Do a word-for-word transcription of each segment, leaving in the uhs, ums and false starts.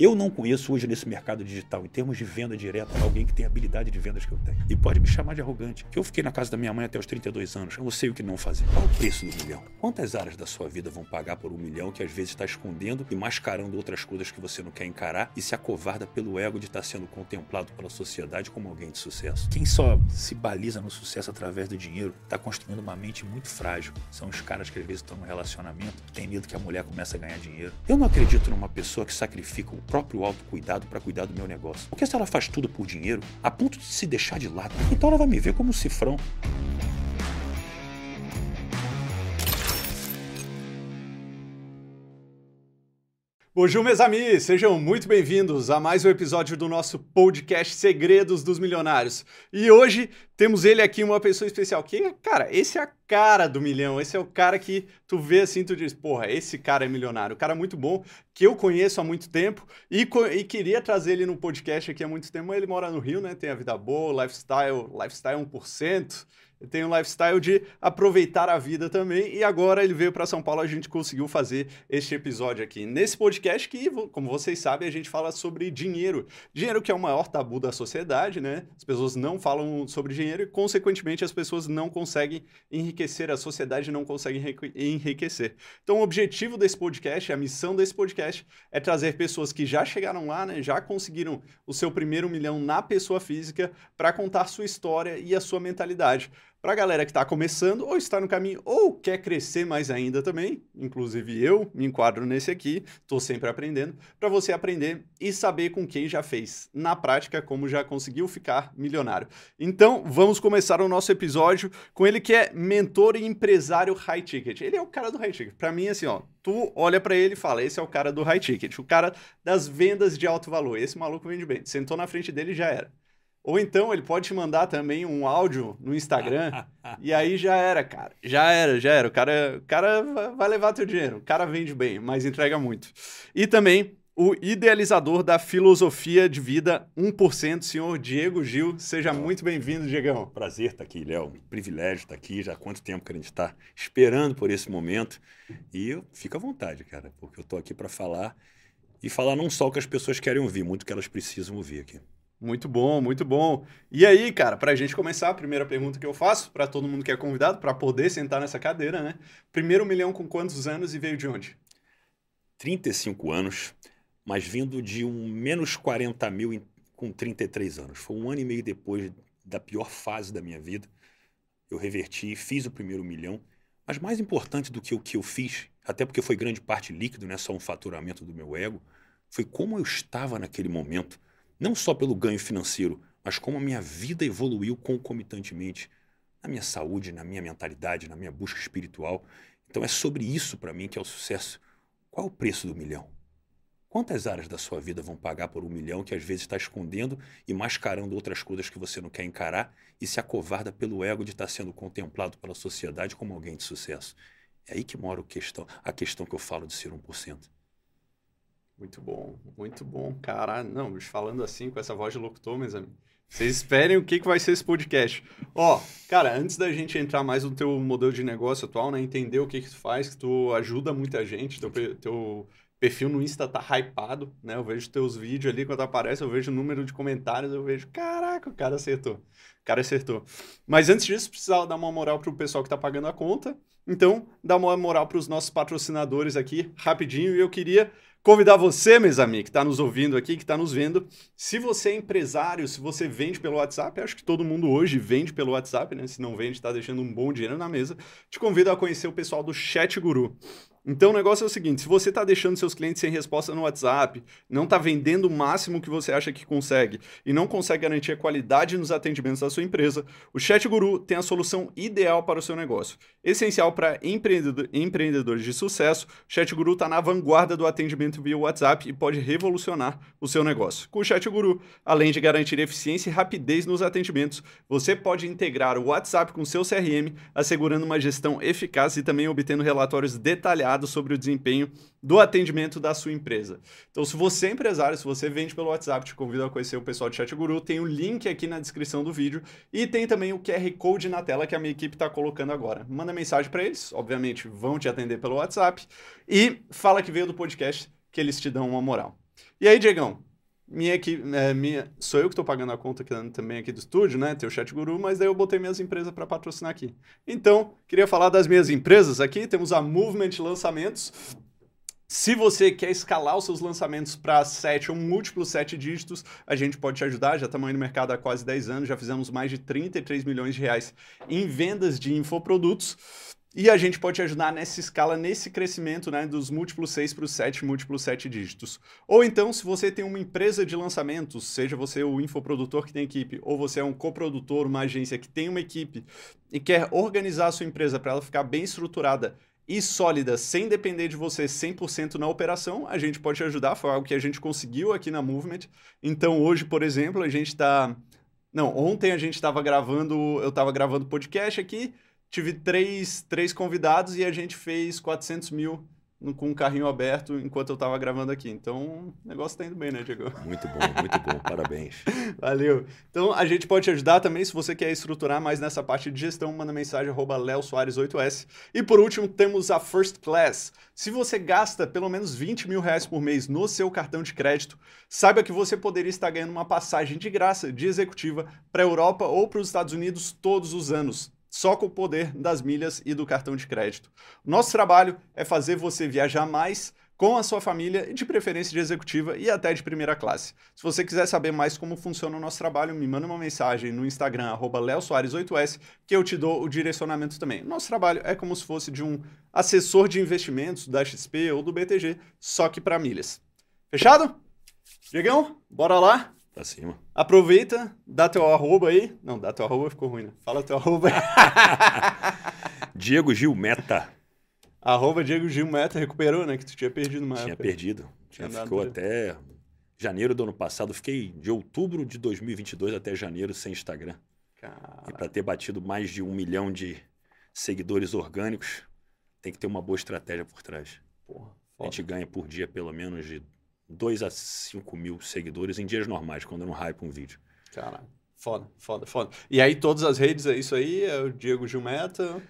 Eu não conheço hoje nesse mercado digital, em termos de venda direta, alguém que tem a habilidade de vendas que eu tenho. E pode me chamar de arrogante. Eu fiquei na casa da minha mãe até os trinta e dois anos. Eu não sei o que não fazer. Qual o preço do milhão? Quantas áreas da sua vida vão pagar por um milhão que às vezes está escondendo e mascarando outras coisas que você não quer encarar e se acovarda pelo ego de estar sendo contemplado pela sociedade como alguém de sucesso? Quem só se baliza no sucesso através do dinheiro está construindo uma mente muito frágil. São os caras que às vezes estão no relacionamento, tem medo que a mulher comece a ganhar dinheiro. Eu não acredito numa pessoa que sacrifica o próprio autocuidado para cuidar do meu negócio. Porque se ela faz tudo por dinheiro, a ponto de se deixar de lado, então ela vai me ver como um cifrão. Bonjour, meus amigos! Sejam muito bem-vindos a mais um episódio do nosso podcast Segredos dos Milionários. E hoje temos ele aqui, uma pessoa especial, que, cara, esse é a cara do milhão, esse é o cara que tu vê assim, tu diz, porra, esse cara é milionário, um cara muito bom, que eu conheço há muito tempo e, e queria trazer ele no podcast aqui há muito tempo, mas ele mora no Rio, né, tem a vida boa, lifestyle, lifestyle um por cento, tem um lifestyle de aproveitar a vida também, e agora ele veio para São Paulo, a gente conseguiu fazer este episódio aqui. Nesse podcast que, como vocês sabem, a gente fala sobre dinheiro. Dinheiro que é o maior tabu da sociedade, né? As pessoas não falam sobre dinheiro e, consequentemente, as pessoas não conseguem enriquecer, a sociedade não consegue enriquecer. Então, o objetivo desse podcast, a missão desse podcast, é trazer pessoas que já chegaram lá, né? Já conseguiram o seu primeiro milhão na pessoa física para contar sua história e a sua mentalidade. Para a galera que está começando, ou está no caminho, ou quer crescer mais ainda também, inclusive eu me enquadro nesse aqui, estou sempre aprendendo, para você aprender e saber com quem já fez na prática, como já conseguiu ficar milionário. Então, vamos começar o nosso episódio com ele que é mentor e empresário high ticket. Ele é o cara do high ticket. Para mim, assim, ó, tu olha para ele e fala, esse é o cara do high ticket, o cara das vendas de alto valor. Esse maluco vende bem. Sentou na frente dele e já era. Ou então ele pode te mandar também um áudio no Instagram e aí já era, cara. Já era, já era. O cara, o cara vai levar teu dinheiro. O cara vende bem, mas entrega muito. E também o idealizador da filosofia de vida um por cento, senhor Diego Gil. Seja muito bem-vindo, Diegão. Prazer estar aqui, Léo. Privilégio estar aqui. Já há quanto tempo que a gente está esperando por esse momento. E fica à vontade, cara, porque eu estou aqui para falar e falar não só o que as pessoas querem ouvir, muito o que elas precisam ouvir aqui. Muito bom, muito bom. E aí, cara, pra gente começar, a primeira pergunta que eu faço para todo mundo que é convidado, para poder sentar nessa cadeira, né? Primeiro milhão com quantos anos e veio de onde? trinta e cinco anos, mas vindo de um menos quarenta mil com trinta e três anos. Foi um ano e meio depois da pior fase da minha vida. Eu reverti, fiz o primeiro milhão, mas mais importante do que o que eu fiz, até porque foi grande parte líquido, né? Só um faturamento do meu ego, foi como eu estava naquele momento. Não só pelo ganho financeiro, mas como a minha vida evoluiu concomitantemente na minha saúde, na minha mentalidade, na minha busca espiritual. Então é sobre isso para mim que é o sucesso. Qual é o preço do milhão? Quantas áreas da sua vida vão pagar por um milhão que às vezes está escondendo e mascarando outras coisas que você não quer encarar e se acovarda pelo ego de estar sendo contemplado pela sociedade como alguém de sucesso? É aí que mora a questão, a questão que eu falo de ser um por cento. Muito bom, muito bom, cara. Não, falando assim com essa voz de locutor, meus amigos, vocês esperem o que, que vai ser esse podcast. Ó, cara, antes da gente entrar mais no teu modelo de negócio atual, né, entender o que que tu faz, que tu ajuda muita gente, teu, teu perfil no Insta tá hypado, né, eu vejo teus vídeos ali, quando aparece, eu vejo o número de comentários, eu vejo, caraca, o cara acertou, o cara acertou. Mas antes disso, precisava dar uma moral pro pessoal que tá pagando a conta, então dá uma moral pros nossos patrocinadores aqui, rapidinho, e eu queria convidar você, meus amigos, que está nos ouvindo aqui, que está nos vendo. Se você é empresário, se você vende pelo WhatsApp, acho que todo mundo hoje vende pelo WhatsApp, né? Se não vende, está deixando um bom dinheiro na mesa. Te convido a conhecer o pessoal do ChatGuru. Então, o negócio é o seguinte, se você está deixando seus clientes sem resposta no WhatsApp, não está vendendo o máximo que você acha que consegue e não consegue garantir a qualidade nos atendimentos da sua empresa, o ChatGuru tem a solução ideal para o seu negócio. Essencial para empreendedores de sucesso, o ChatGuru está na vanguarda do atendimento via WhatsApp e pode revolucionar o seu negócio. Com o ChatGuru, além de garantir eficiência e rapidez nos atendimentos, você pode integrar o WhatsApp com o seu C R M, assegurando uma gestão eficaz e também obtendo relatórios detalhados sobre o desempenho do atendimento da sua empresa. Então, se você é empresário, se você vende pelo WhatsApp, te convido a conhecer o pessoal do ChatGuru, tem o link aqui na descrição do vídeo e tem também o Q R Code na tela que a minha equipe está colocando agora. Manda mensagem para eles, obviamente vão te atender pelo WhatsApp e fala que veio do podcast que eles te dão uma moral. E aí, Diegão, minha equipe, é, minha, sou eu que estou pagando a conta aqui, também aqui do estúdio, né? Tem o ChatGuru, mas daí eu botei minhas empresas para patrocinar aqui. Então, queria falar das minhas empresas aqui. Temos a Movement Lançamentos. Se você quer escalar os seus lançamentos para sete ou múltiplos sete dígitos, a gente pode te ajudar. Já estamos aí no mercado há quase dez anos, já fizemos mais de trinta e três milhões de reais em vendas de infoprodutos. E a gente pode te ajudar nessa escala, nesse crescimento, né, dos múltiplos seis para os sete, múltiplos sete dígitos. Ou então, se você tem uma empresa de lançamentos, seja você o infoprodutor que tem equipe, ou você é um coprodutor, uma agência que tem uma equipe e quer organizar a sua empresa para ela ficar bem estruturada e sólida, sem depender de você cem por cento na operação, a gente pode te ajudar. Foi algo que a gente conseguiu aqui na Movement. Então, hoje, por exemplo, a gente está... Não, ontem a gente estava gravando... Eu estava gravando podcast aqui, tive três, três convidados e a gente fez quatrocentos mil no, com um carrinho aberto enquanto eu estava gravando aqui. Então, o negócio está indo bem, né, Diego? Muito bom, muito bom. Parabéns. Valeu. Então, a gente pode te ajudar também se você quer estruturar mais nessa parte de gestão. Manda mensagem, arroba leosoares oito s. E, por último, temos a First Class. Se você gasta pelo menos vinte mil reais por mês no seu cartão de crédito, saiba que você poderia estar ganhando uma passagem de graça de executiva para a Europa ou para os Estados Unidos todos os anos, só com o poder das milhas e do cartão de crédito. Nosso trabalho é fazer você viajar mais com a sua família, de preferência de executiva e até de primeira classe. Se você quiser saber mais como funciona o nosso trabalho, me manda uma mensagem no Instagram, arroba leosoares oito s, que eu te dou o direcionamento também. Nosso trabalho é como se fosse de um assessor de investimentos da X P ou do B T G, só que para milhas. Fechado? Diegão, bora lá? Acima. Aproveita, dá teu arroba aí. Não, dá teu arroba, ficou ruim, né? Fala teu arroba aí. Diego Gil Meta. Arroba Diego Gil Meta, recuperou, né? Que tu tinha perdido mais. Tinha época. perdido. Tinha ficou até janeiro do ano passado. Fiquei de outubro de dois mil e vinte e dois até janeiro sem Instagram. Cara... E para ter batido mais de um milhão de seguidores orgânicos, tem que ter uma boa estratégia por trás. Porra, a gente ganha por dia pelo menos de dois a cinco mil seguidores em dias normais, quando eu não hype um vídeo. Cara, foda, foda, foda. E aí todas as redes, é isso aí? É o Diego Gil Meta?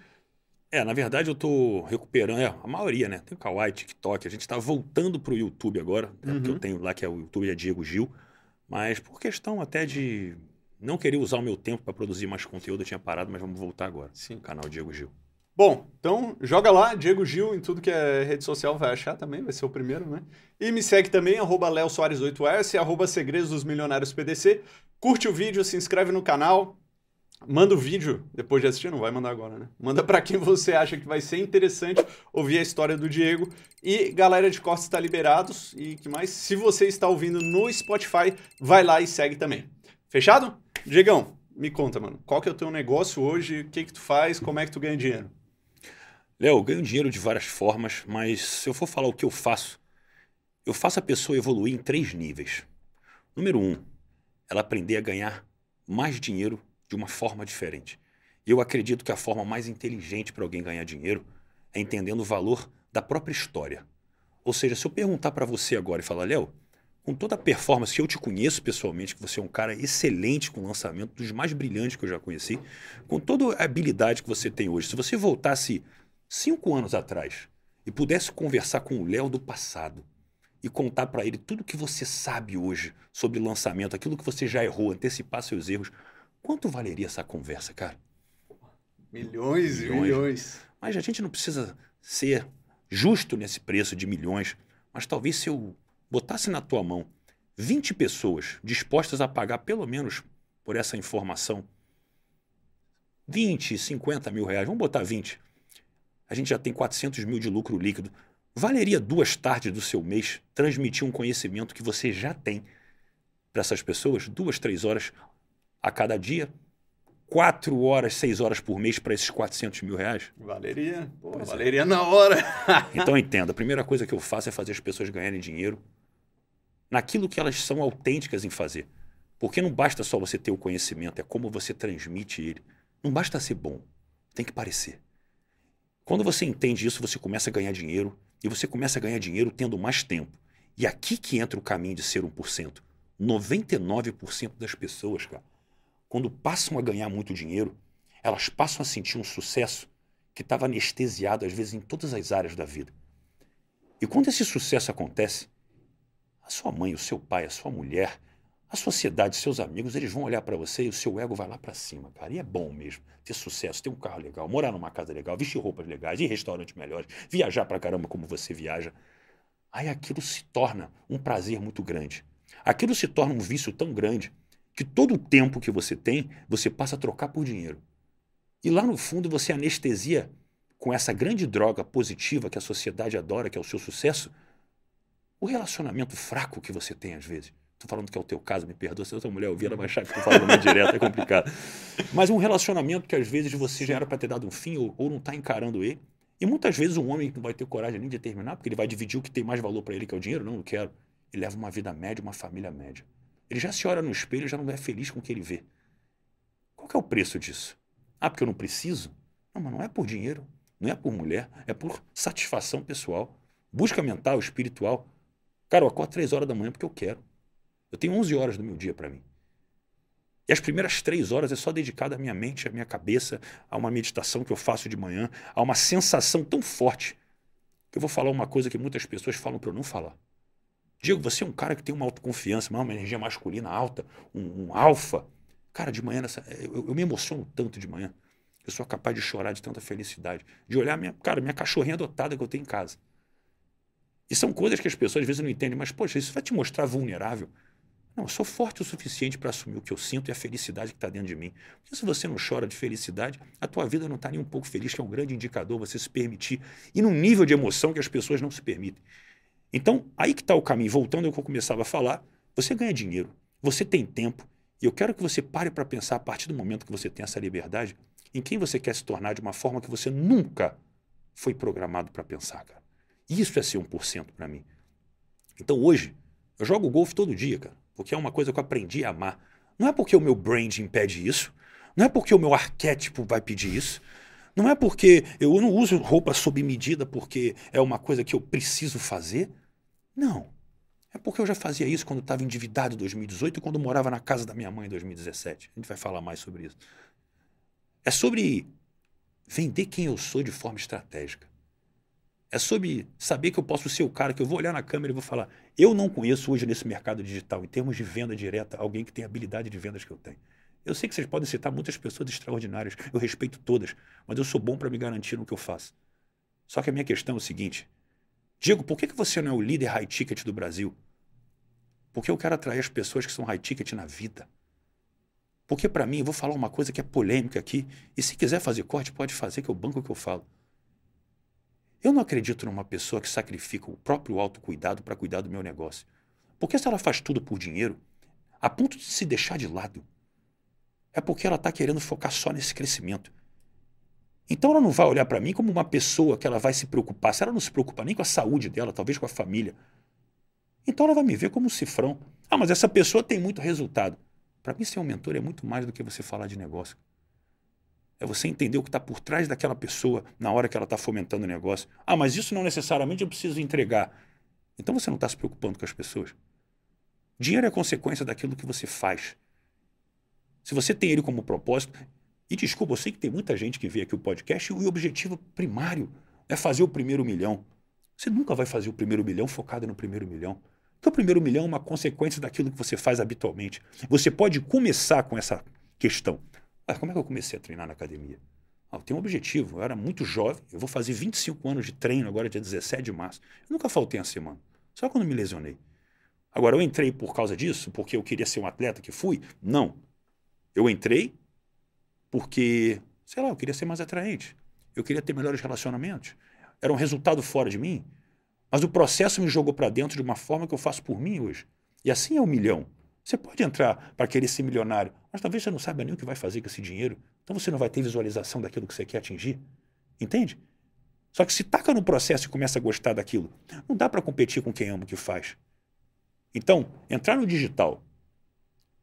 É, na verdade eu tô recuperando, é, a maioria, né? Tem o Kawaii, TikTok, a gente tá voltando pro YouTube agora, né? Uhum. Porque eu tenho lá que é o YouTube, é Diego Gil, mas por questão até de não querer usar o meu tempo para produzir mais conteúdo, eu tinha parado, mas vamos voltar agora. Sim. O canal Diego Gil. Bom, então joga lá, Diego Gil, em tudo que é rede social, vai achar também, vai ser o primeiro, né? E me segue também, arroba leosoares oito s, arroba Segredos dos Milionários P D C. Curte o vídeo, se inscreve no canal, manda o vídeo, depois de assistir, não vai mandar agora, né? Manda para quem você acha que vai ser interessante ouvir a história do Diego. E galera de cortes está liberados, e que mais? Se você está ouvindo no Spotify, vai lá e segue também. Fechado? Diegão, me conta, mano, qual que é o teu negócio hoje, o que que tu faz, como é que tu ganha dinheiro? Léo, eu ganho dinheiro de várias formas, mas se eu for falar o que eu faço, eu faço a pessoa evoluir em três níveis. Número um, ela aprender a ganhar mais dinheiro de uma forma diferente. Eu acredito que a forma mais inteligente para alguém ganhar dinheiro é entendendo o valor da própria história. Ou seja, se eu perguntar para você agora e falar, Léo, com toda a performance que eu te conheço pessoalmente, que você é um cara excelente com lançamento, dos mais brilhantes que eu já conheci, com toda a habilidade que você tem hoje, se você voltasse cinco anos atrás e pudesse conversar com o Léo do passado e contar para ele tudo que você sabe hoje sobre lançamento, aquilo que você já errou, antecipar seus erros, quanto valeria essa conversa, cara? Milhões e milhões. milhões. Mas a gente não precisa ser justo nesse preço de milhões, mas talvez se eu botasse na tua mão vinte pessoas dispostas a pagar pelo menos por essa informação, vinte, cinquenta mil reais, vamos botar vinte, a gente já tem quatrocentos mil de lucro líquido. Valeria duas tardes do seu mês transmitir um conhecimento que você já tem para essas pessoas? Duas, três horas a cada dia? Quatro horas, seis horas por mês para esses quatrocentos mil reais? Valeria. Pô, valeria é. na hora. Então entenda, a primeira coisa que eu faço é fazer as pessoas ganharem dinheiro naquilo que elas são autênticas em fazer. Porque não basta só você ter o conhecimento, é como você transmite ele. Não basta ser bom, tem que parecer. Quando você entende isso, você começa a ganhar dinheiro e você começa a ganhar dinheiro tendo mais tempo. E aqui que entra o caminho de ser um por cento. noventa e nove por cento das pessoas, cara, quando passam a ganhar muito dinheiro, elas passam a sentir um sucesso que estava anestesiado, às vezes, em todas as áreas da vida. E quando esse sucesso acontece, a sua mãe, o seu pai, a sua mulher, a sociedade, seus amigos, eles vão olhar para você e o seu ego vai lá para cima, cara. E é bom mesmo ter sucesso, ter um carro legal, morar numa casa legal, vestir roupas legais, ir em restaurantes melhores, viajar para caramba como você viaja. Aí aquilo se torna um prazer muito grande. Aquilo se torna um vício tão grande que todo o tempo que você tem, você passa a trocar por dinheiro. E lá no fundo você anestesia com essa grande droga positiva que a sociedade adora, que é o seu sucesso, o relacionamento fraco que você tem às vezes. Estou falando que é o teu caso, me perdoa, se a tua mulher ouvir, ela vai achar que estou falando direto, é complicado. Mas um relacionamento que às vezes você já era para ter dado um fim ou, ou não está encarando ele. E muitas vezes um homem não vai ter coragem nem de terminar, porque ele vai dividir o que tem mais valor para ele, que é o dinheiro. Não, não quero. Ele leva uma vida média, uma família média. Ele já se olha no espelho e já não é feliz com o que ele vê. Qual que é o preço disso? Ah, porque eu não preciso? Não, mas não é por dinheiro, não é por mulher, é por satisfação pessoal. Busca mental, espiritual. Cara, eu acordo três horas da manhã porque eu quero. Eu tenho onze horas do meu dia para mim. E as primeiras três horas é só dedicada à minha mente, à minha cabeça, a uma meditação que eu faço de manhã, a uma sensação tão forte que eu vou falar uma coisa que muitas pessoas falam para eu não falar. Diego, você é um cara que tem uma autoconfiança, uma energia masculina alta, um, um alfa. Cara, de manhã, nessa, eu, eu me emociono tanto de manhã. Eu sou capaz de chorar de tanta felicidade, de olhar minha, cara, minha cachorrinha adotada que eu tenho em casa. E são coisas que as pessoas às vezes não entendem, mas, poxa, isso vai te mostrar vulnerável. Não, eu sou forte o suficiente para assumir o que eu sinto e a felicidade que está dentro de mim. Porque se você não chora de felicidade, a tua vida não está nem um pouco feliz, que é um grande indicador você se permitir. E num nível de emoção que as pessoas não se permitem. Então, aí que está o caminho. Voltando ao que eu começava a falar, você ganha dinheiro, você tem tempo. E eu quero que você pare para pensar, a partir do momento que você tem essa liberdade, em quem você quer se tornar de uma forma que você nunca foi programado para pensar, cara. Isso é ser um por cento para mim. Então, hoje, eu jogo golfe todo dia, cara. Porque é uma coisa que eu aprendi a amar. Não é porque o meu brand impede isso, não é porque o meu arquétipo vai pedir isso, não é porque eu não uso roupa sob medida porque é uma coisa que eu preciso fazer. Não. É porque eu já fazia isso quando estava endividado em dois mil e dezoito e quando morava na casa da minha mãe em dois mil e dezessete. A gente vai falar mais sobre isso. É sobre vender quem eu sou de forma estratégica. É sobre saber que eu posso ser o cara que eu vou olhar na câmera e vou falar, eu não conheço hoje nesse mercado digital, em termos de venda direta, alguém que tem a habilidade de vendas que eu tenho. Eu sei que vocês podem citar muitas pessoas extraordinárias, eu respeito todas, mas eu sou bom para me garantir no que eu faço. Só que a minha questão é o seguinte, Diego, por que que você não é o líder high ticket do Brasil? Porque eu quero atrair as pessoas que são high ticket na vida. Porque para mim, eu vou falar uma coisa que é polêmica aqui, e se quiser fazer corte, pode fazer, que eu banco o que eu falo. Eu não acredito numa pessoa que sacrifica o próprio autocuidado para cuidar do meu negócio. Porque se ela faz tudo por dinheiro, a ponto de se deixar de lado, é porque ela está querendo focar só nesse crescimento. Então ela não vai olhar para mim como uma pessoa que ela vai se preocupar. Se ela não se preocupa nem com a saúde dela, talvez com a família, então ela vai me ver como um cifrão. Ah, mas essa pessoa tem muito resultado. Para mim, ser um mentor é muito mais do que você falar de negócio. É você entender o que está por trás daquela pessoa na hora que ela está fomentando o negócio. Ah, mas isso não necessariamente eu preciso entregar. Então você não está se preocupando com as pessoas. Dinheiro é consequência daquilo que você faz. Se você tem ele como propósito... E desculpa, eu sei que tem muita gente que vê aqui o podcast e o objetivo primário é fazer o primeiro milhão. Você nunca vai fazer o primeiro milhão focado no primeiro milhão. Então o primeiro milhão é uma consequência daquilo que você faz habitualmente. Você pode começar com essa questão. Ah, como é que eu comecei a treinar na academia? Ah, eu tenho um objetivo, eu era muito jovem, eu vou fazer vinte e cinco anos de treino agora dia dezessete de março. Eu nunca faltei uma semana, só quando me lesionei. Agora, eu entrei por causa disso, porque eu queria ser um atleta que fui? Não. Eu entrei porque, sei lá, eu queria ser mais atraente, eu queria ter melhores relacionamentos, era um resultado fora de mim, mas o processo me jogou para dentro de uma forma que eu faço por mim hoje. E assim é um milhão. Você pode entrar para querer ser milionário, mas talvez você não saiba nem o que vai fazer com esse dinheiro. Então você não vai ter visualização daquilo que você quer atingir. Entende? Só que se taca no processo e começa a gostar daquilo, não dá para competir com quem ama o que faz. Então, entrar no digital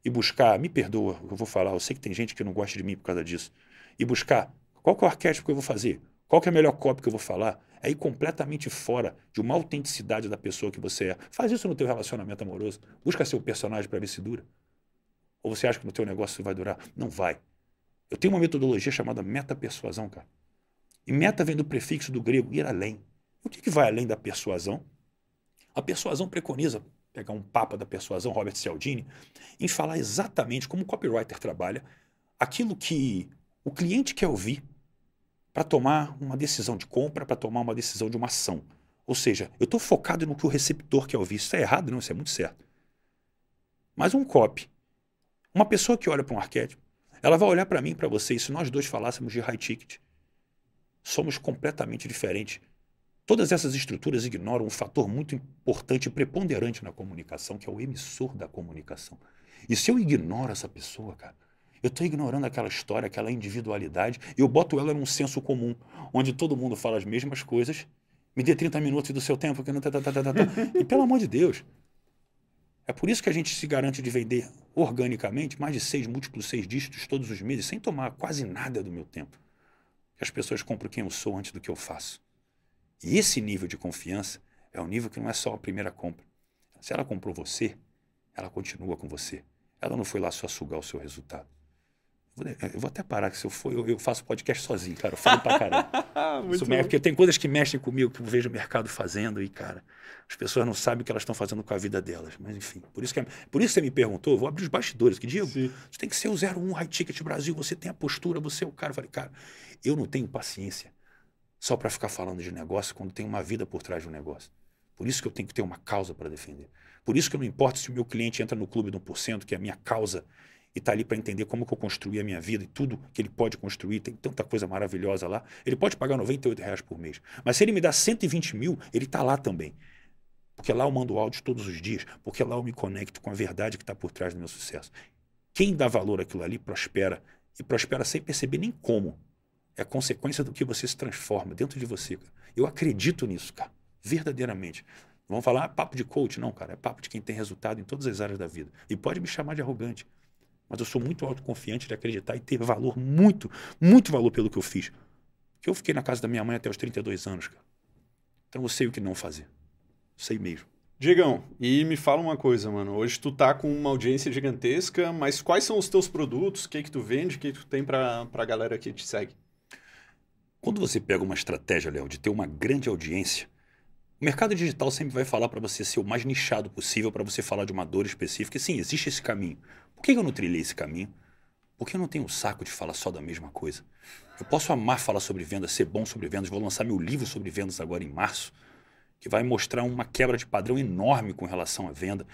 e buscar, me perdoa, eu vou falar, eu sei que tem gente que não gosta de mim por causa disso, e buscar qual que é o arquétipo que eu vou fazer, qual que é a melhor cópia que eu vou falar, é ir completamente fora de uma autenticidade da pessoa que você é. Faz isso no teu relacionamento amoroso. Busca ser o personagem para ver se dura. Ou você acha que no teu negócio vai durar? Não vai. Eu tenho uma metodologia chamada meta-persuasão, cara. E meta vem do prefixo do grego ir além. O que, que vai além da persuasão? A persuasão preconiza pegar um papa da persuasão, Robert Cialdini, em falar exatamente como o copywriter trabalha, aquilo que o cliente quer ouvir para tomar uma decisão de compra, para tomar uma decisão de uma ação. Ou seja, eu estou focado no que o receptor quer ouvir. Isso é errado? Não, isso é muito certo. Mas um copy, uma pessoa que olha para um arquétipo, ela vai olhar para mim e para você, e se nós dois falássemos de high ticket, somos completamente diferentes. Todas essas estruturas ignoram um fator muito importante e preponderante na comunicação, que é o emissor da comunicação. E se eu ignoro essa pessoa, cara, eu estou ignorando aquela história, aquela individualidade, eu boto ela num senso comum, onde todo mundo fala as mesmas coisas, me dê trinta minutos do seu tempo, que não tá, tá, tá, tá, tá. E pelo amor de Deus, é por isso que a gente se garante de vender organicamente mais de seis múltiplos, seis dígitos todos os meses, sem tomar quase nada do meu tempo. E as pessoas compram quem eu sou antes do que eu faço. E esse nível de confiança é um nível que não é só a primeira compra. Se ela comprou você, ela continua com você. Ela não foi lá só sugar o seu resultado. Eu vou até parar, que se eu for, eu, eu faço podcast sozinho, cara. Eu falo pra caramba. Isso mesmo, porque tem coisas que mexem comigo, que eu vejo o mercado fazendo e, cara, as pessoas não sabem o que elas estão fazendo com a vida delas. Mas, enfim, por isso que, por isso que você me perguntou, eu vou abrir os bastidores. Que Diego, você tem que ser o zero um High Ticket Brasil, você tem a postura, você é o cara. Eu falei, cara, eu não tenho paciência só pra ficar falando de negócio quando tem uma vida por trás de um negócio. Por isso que eu tenho que ter uma causa pra defender. Por isso que eu não importo se o meu cliente entra no Clube do um por cento, que é a minha causa, e está ali para entender como que eu construí a minha vida e tudo que ele pode construir, tem tanta coisa maravilhosa lá. Ele pode pagar noventa e oito reais por mês, mas se ele me dá cento e vinte mil, ele está lá também. Porque lá eu mando áudios todos os dias, porque lá eu me conecto com a verdade que está por trás do meu sucesso. Quem dá valor àquilo ali prospera, e prospera sem perceber nem como. É consequência do que você se transforma dentro de você, cara. Eu acredito nisso, cara, verdadeiramente. Não vamos falar ah, papo de coach, não, cara, é papo de quem tem resultado em todas as áreas da vida. E pode me chamar de arrogante, mas eu sou muito autoconfiante de acreditar e ter valor, muito, muito valor pelo que eu fiz. Porque eu fiquei na casa da minha mãe até os trinta e dois anos, cara. Então eu sei o que não fazer. Sei mesmo. Diegão, e me fala uma coisa, mano. Hoje tu tá com uma audiência gigantesca, mas quais são os teus produtos? O que é que tu vende? O que é que tu tem pra, pra galera que te segue? Quando você pega uma estratégia, Léo, de ter uma grande audiência, o mercado digital sempre vai falar para você ser o mais nichado possível, para você falar de uma dor específica. E sim, existe esse caminho. Por que eu não trilhei esse caminho? Porque eu não tenho um saco de falar só da mesma coisa. Eu posso amar falar sobre vendas, ser bom sobre vendas. Vou lançar meu livro sobre vendas agora em março, que vai mostrar uma quebra de padrão enorme com relação à venda.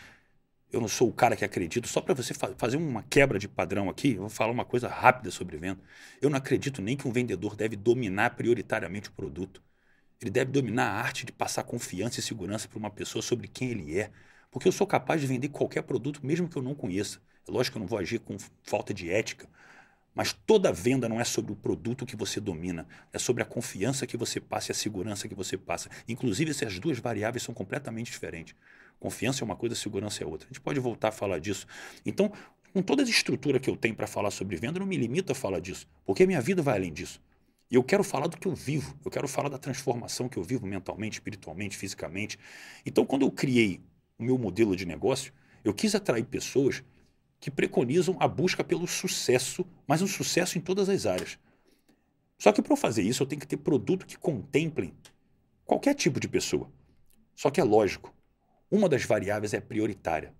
Eu não sou o cara que acredito. Só para você fa- fazer uma quebra de padrão aqui, eu vou falar uma coisa rápida sobre venda. Eu não acredito nem que um vendedor deve dominar prioritariamente o produto. Ele deve dominar a arte de passar confiança e segurança para uma pessoa sobre quem ele é. Porque eu sou capaz de vender qualquer produto, mesmo que eu não conheça. É lógico que eu não vou agir com falta de ética, mas toda venda não é sobre o produto que você domina, é sobre a confiança que você passa e a segurança que você passa. Inclusive, essas duas variáveis são completamente diferentes. Confiança é uma coisa, segurança é outra. A gente pode voltar a falar disso. Então, com toda a estrutura que eu tenho para falar sobre venda, eu não me limito a falar disso, porque a minha vida vai além disso. E eu quero falar do que eu vivo, eu quero falar da transformação que eu vivo mentalmente, espiritualmente, fisicamente. Então, quando eu criei o meu modelo de negócio, eu quis atrair pessoas que preconizam a busca pelo sucesso, mas um sucesso em todas as áreas. Só que para eu fazer isso, eu tenho que ter produto que contemplem qualquer tipo de pessoa. Só que é lógico, uma das variáveis é prioritária.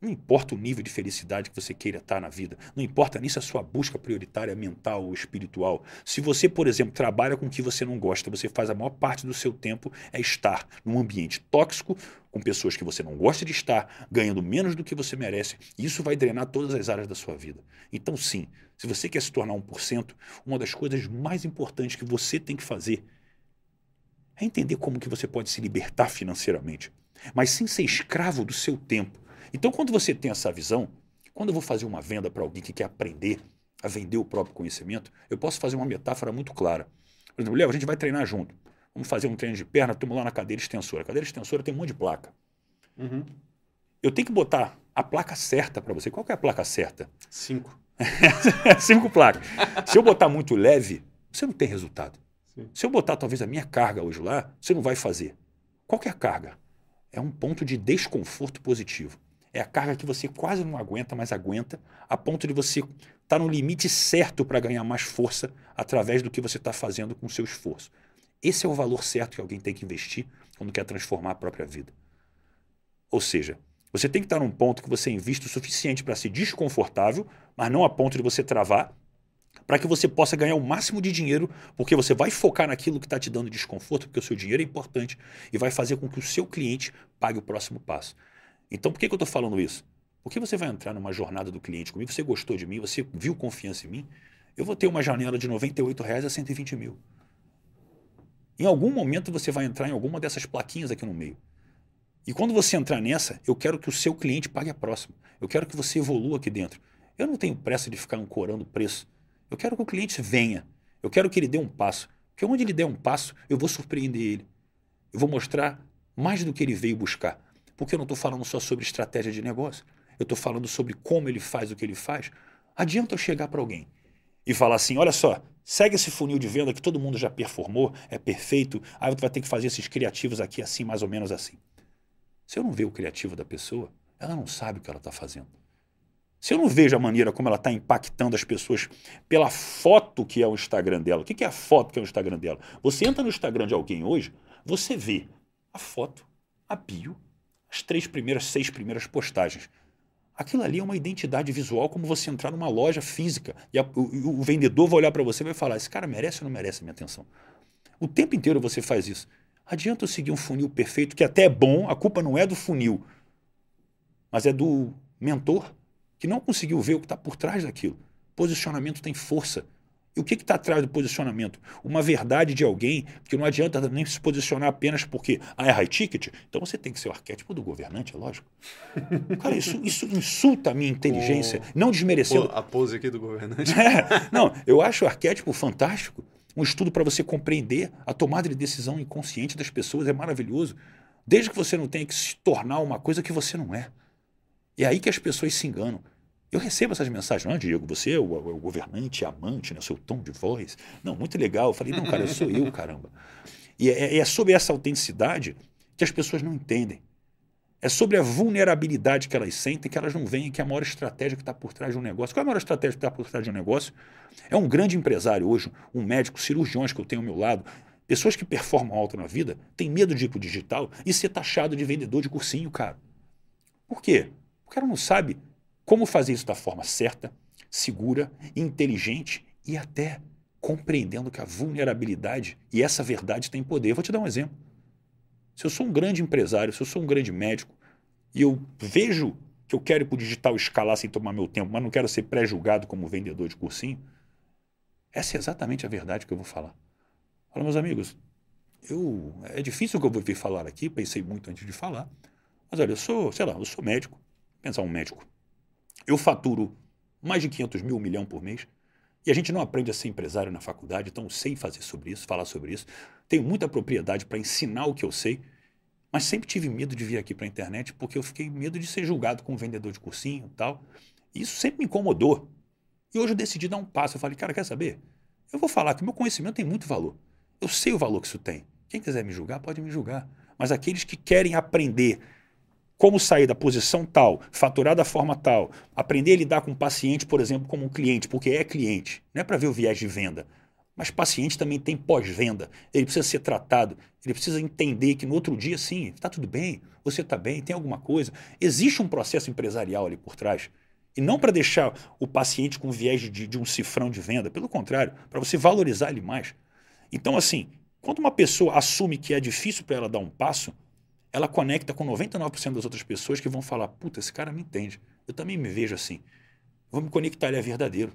Não importa o nível de felicidade que você queira estar na vida, não importa nem se a sua busca prioritária é mental ou espiritual. Se você, por exemplo, trabalha com o que você não gosta, você faz a maior parte do seu tempo é estar num ambiente tóxico, com pessoas que você não gosta de estar, ganhando menos do que você merece, e isso vai drenar todas as áreas da sua vida. Então sim, se você quer se tornar um por cento, uma das coisas mais importantes que você tem que fazer é entender como que você pode se libertar financeiramente, mas sem ser escravo do seu tempo. Então, quando você tem essa visão, quando eu vou fazer uma venda para alguém que quer aprender a vender o próprio conhecimento, eu posso fazer uma metáfora muito clara. Por exemplo, Léo, a gente vai treinar junto. Vamos fazer um treino de perna, estamos lá na cadeira extensora. A cadeira extensora tem um monte de placa. Uhum. Eu tenho que botar a placa certa para você. Qual que é a placa certa? Cinco. Cinco placas. Se eu botar muito leve, você não tem resultado. Sim. Se eu botar talvez a minha carga hoje lá, você não vai fazer. Qual que é a carga? É um ponto de desconforto positivo. É a carga que você quase não aguenta, mas aguenta, a ponto de você estar no limite certo para ganhar mais força através do que você está fazendo com o seu esforço. Esse é o valor certo que alguém tem que investir quando quer transformar a própria vida. Ou seja, Você tem que estar num ponto que você invista o suficiente para ser desconfortável, mas não a ponto de você travar, para que você possa ganhar o máximo de dinheiro, porque você vai focar naquilo que está te dando desconforto, porque o seu dinheiro é importante e vai fazer com que o seu cliente pague o próximo passo. Então, por que, que eu estou falando isso? Porque você vai entrar numa jornada do cliente comigo, você gostou de mim, você viu confiança em mim, eu vou ter uma janela de noventa e oito reais a cento e vinte mil. Em algum momento você vai entrar em alguma dessas plaquinhas aqui no meio. E quando você entrar nessa, eu quero que o seu cliente pague a próxima. Eu quero que você evolua aqui dentro. Eu não tenho pressa de ficar ancorando o preço. Eu quero que o cliente venha. Eu quero que ele dê um passo. Porque onde ele der um passo, eu vou surpreender ele. Eu vou mostrar mais do que ele veio buscar. Porque eu não estou falando só sobre estratégia de negócio. Eu estou falando sobre como ele faz o que ele faz. Adianta eu chegar para alguém e falar assim, olha só, segue esse funil de venda que todo mundo já performou, é perfeito, aí você vai ter que fazer esses criativos aqui assim, mais ou menos assim. Se eu não ver o criativo da pessoa, ela não sabe o que ela está fazendo. Se eu não vejo a maneira como ela está impactando as pessoas pela foto que é o Instagram dela, o que é a foto que é o Instagram dela? Você entra no Instagram de alguém hoje, você vê a foto, a bio, as três primeiras, seis primeiras postagens. Aquilo ali é uma identidade visual, como você entrar numa loja física e a, o, o vendedor vai olhar para você e vai falar, esse cara merece ou não merece a minha atenção? O tempo inteiro você faz isso. Adianta eu seguir um funil perfeito, que até é bom, a culpa não é do funil, mas é do mentor, que não conseguiu ver o que está por trás daquilo. Posicionamento tem força. E o que está atrás do posicionamento? Uma verdade de alguém que não adianta nem se posicionar apenas porque ah, é high ticket, então você tem que ser o arquétipo do governante, é lógico. Cara, isso, isso insulta a minha inteligência, oh, não desmerecendo... Oh, a pose aqui do governante. É, não, eu acho o arquétipo fantástico. Um estudo para você compreender a tomada de decisão inconsciente das pessoas é maravilhoso. Desde que você não tenha que se tornar uma coisa que você não é. É aí que as pessoas se enganam. Eu recebo essas mensagens, ah, Diego, você é o, o, o governante, amante, né? O seu tom de voz. Não, muito legal. Eu falei, não, cara, eu sou eu, caramba. E é, é sobre essa autenticidade que as pessoas não entendem. É sobre a vulnerabilidade que elas sentem, que elas não veem, que é a maior estratégia que está por trás de um negócio. Qual é a maior estratégia que está por trás de um negócio? É um grande empresário hoje, um médico, cirurgiões que eu tenho ao meu lado, pessoas que performam alto na vida, têm medo de ir para o digital e ser taxado de vendedor de cursinho, cara. Por quê? O cara não sabe como fazer isso da forma certa, segura, inteligente e até compreendendo que a vulnerabilidade e essa verdade tem poder. Eu vou te dar um exemplo. Se eu sou um grande empresário, se eu sou um grande médico e eu vejo que eu quero ir para o digital escalar sem tomar meu tempo, mas não quero ser pré-julgado como vendedor de cursinho, essa é exatamente a verdade que eu vou falar. Fala, meus amigos, eu, é difícil o que eu vou vir falar aqui, pensei muito antes de falar, mas olha, eu sou, sei lá, eu sou médico, vou pensar um médico, eu faturo mais de quinhentos mil, um milhão por mês, e a gente não aprende a ser empresário na faculdade, então sei fazer sobre isso, falar sobre isso. Tenho muita propriedade para ensinar o que eu sei, mas sempre tive medo de vir aqui para a internet porque eu fiquei medo de ser julgado como vendedor de cursinho e tal. E isso sempre me incomodou. E hoje eu decidi dar um passo. Eu falei, cara, quer saber? Eu vou falar que meu conhecimento tem muito valor. Eu sei o valor que isso tem. Quem quiser me julgar, pode me julgar. Mas aqueles que querem aprender como sair da posição tal, faturar da forma tal, aprender a lidar com o paciente, por exemplo, como um cliente, porque é cliente, não é para ver o viés de venda, mas paciente também tem pós-venda, ele precisa ser tratado, ele precisa entender que no outro dia, sim, está tudo bem, você está bem, tem alguma coisa. Existe um processo empresarial ali por trás, e não para deixar o paciente com viés de, de um cifrão de venda, pelo contrário, para você valorizar ele mais. Então, assim, quando uma pessoa assume que é difícil para ela dar um passo, ela conecta com noventa e nove por cento das outras pessoas que vão falar, puta, esse cara me entende, eu também me vejo assim, vou me conectar, ele é verdadeiro.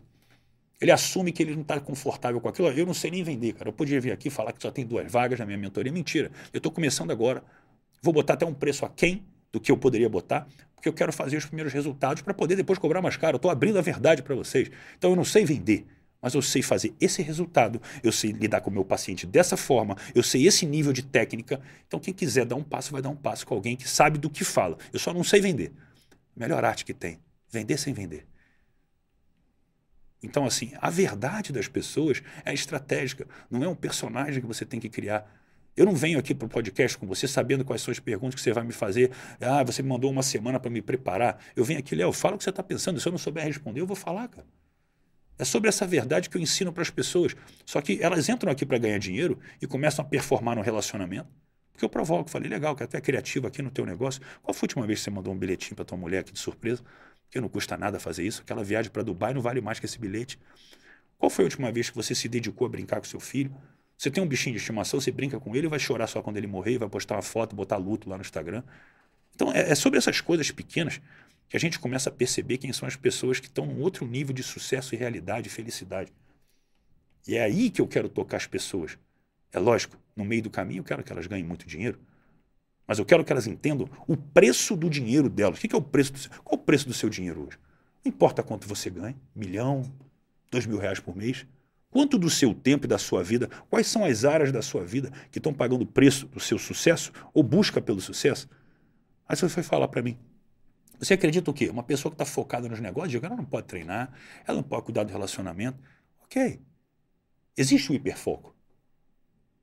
Ele assume que ele não está confortável com aquilo, eu não sei nem vender, cara, eu podia vir aqui falar que só tem duas vagas na minha mentoria, mentira, eu estou começando agora, vou botar até um preço aquém do que eu poderia botar, porque eu quero fazer os primeiros resultados para poder depois cobrar mais caro, eu estou abrindo a verdade para vocês, então eu não sei vender, mas eu sei fazer esse resultado, eu sei lidar com o meu paciente dessa forma, eu sei esse nível de técnica. Então, quem quiser dar um passo, vai dar um passo com alguém que sabe do que fala. Eu só não sei vender. Melhor arte que tem, vender sem vender. Então, assim, a verdade das pessoas é estratégica, não é um personagem que você tem que criar. Eu não venho aqui para o podcast com você sabendo quais são as perguntas que você vai me fazer. Ah, você me mandou uma semana para me preparar. Eu venho aqui, Léo, fala o que você está pensando. Se eu não souber responder, eu vou falar, cara. É sobre essa verdade que eu ensino para as pessoas. Só que elas entram aqui para ganhar dinheiro e começam a performar no relacionamento. Porque eu provoco, falei, legal, que até é criativo aqui no teu negócio. Qual foi a última vez que você mandou um bilhetinho para tua mulher aqui de surpresa? Porque não custa nada fazer isso, aquela viagem para Dubai não vale mais que esse bilhete. Qual foi a última vez que você se dedicou a brincar com seu filho? Você tem um bichinho de estimação, você brinca com ele, vai chorar só quando ele morrer, vai postar uma foto, botar luto lá no Instagram. Então, é, é sobre essas coisas pequenas que a gente começa a perceber quem são as pessoas que estão num outro nível de sucesso e realidade e felicidade. E é aí que eu quero tocar as pessoas. É lógico, no meio do caminho eu quero que elas ganhem muito dinheiro, mas eu quero que elas entendam o preço do dinheiro delas. O que é o preço do seu, qual é o preço do seu dinheiro hoje? Não importa quanto você ganha, milhão, dois mil reais por mês. Quanto do seu tempo e da sua vida, quais são as áreas da sua vida que estão pagando o preço do seu sucesso ou busca pelo sucesso? Aí você foi falar para mim, você acredita o quê? Uma pessoa que está focada nos negócios, ela não pode treinar, ela não pode cuidar do relacionamento. Ok, existe o hiperfoco.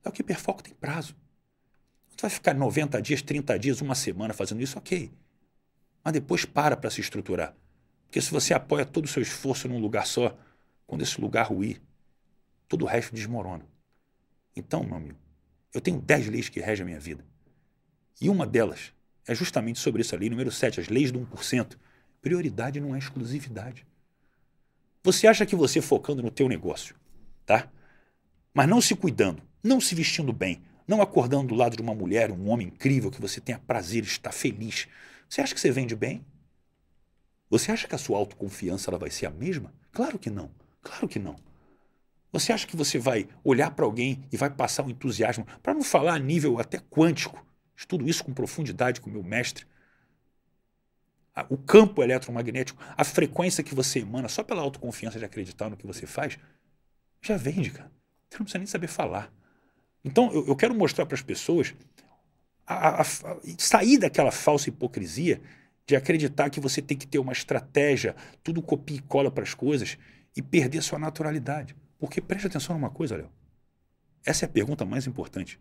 É o que hiperfoco tem prazo. Você vai ficar noventa dias, trinta dias, uma semana fazendo isso, ok. Mas depois para para se estruturar. Porque se você apoia todo o seu esforço num lugar só, quando esse lugar ruir, todo o resto desmorona. Então, meu amigo, eu tenho dez leis que regem a minha vida. E uma delas é justamente sobre isso ali, número sete, as leis do um por cento. Prioridade não é exclusividade. Você acha que você focando no teu negócio, tá? Mas não se cuidando, não se vestindo bem, não acordando do lado de uma mulher, um homem incrível, que você tenha prazer, estar feliz. Você acha que você vende bem? Você acha que a sua autoconfiança ela vai ser a mesma? Claro que não, claro que não. Você acha que você vai olhar para alguém e vai passar um entusiasmo, para não falar a nível até quântico, estudo isso com profundidade com o meu mestre, o campo eletromagnético, a frequência que você emana só pela autoconfiança de acreditar no que você faz, já vende, cara. Você não precisa nem saber falar. Então, eu, eu quero mostrar para as pessoas a, a, a, sair daquela falsa hipocrisia de acreditar que você tem que ter uma estratégia, tudo copia e cola para as coisas e perder sua naturalidade. Porque preste atenção numa coisa, Léo. Essa é a pergunta mais importante.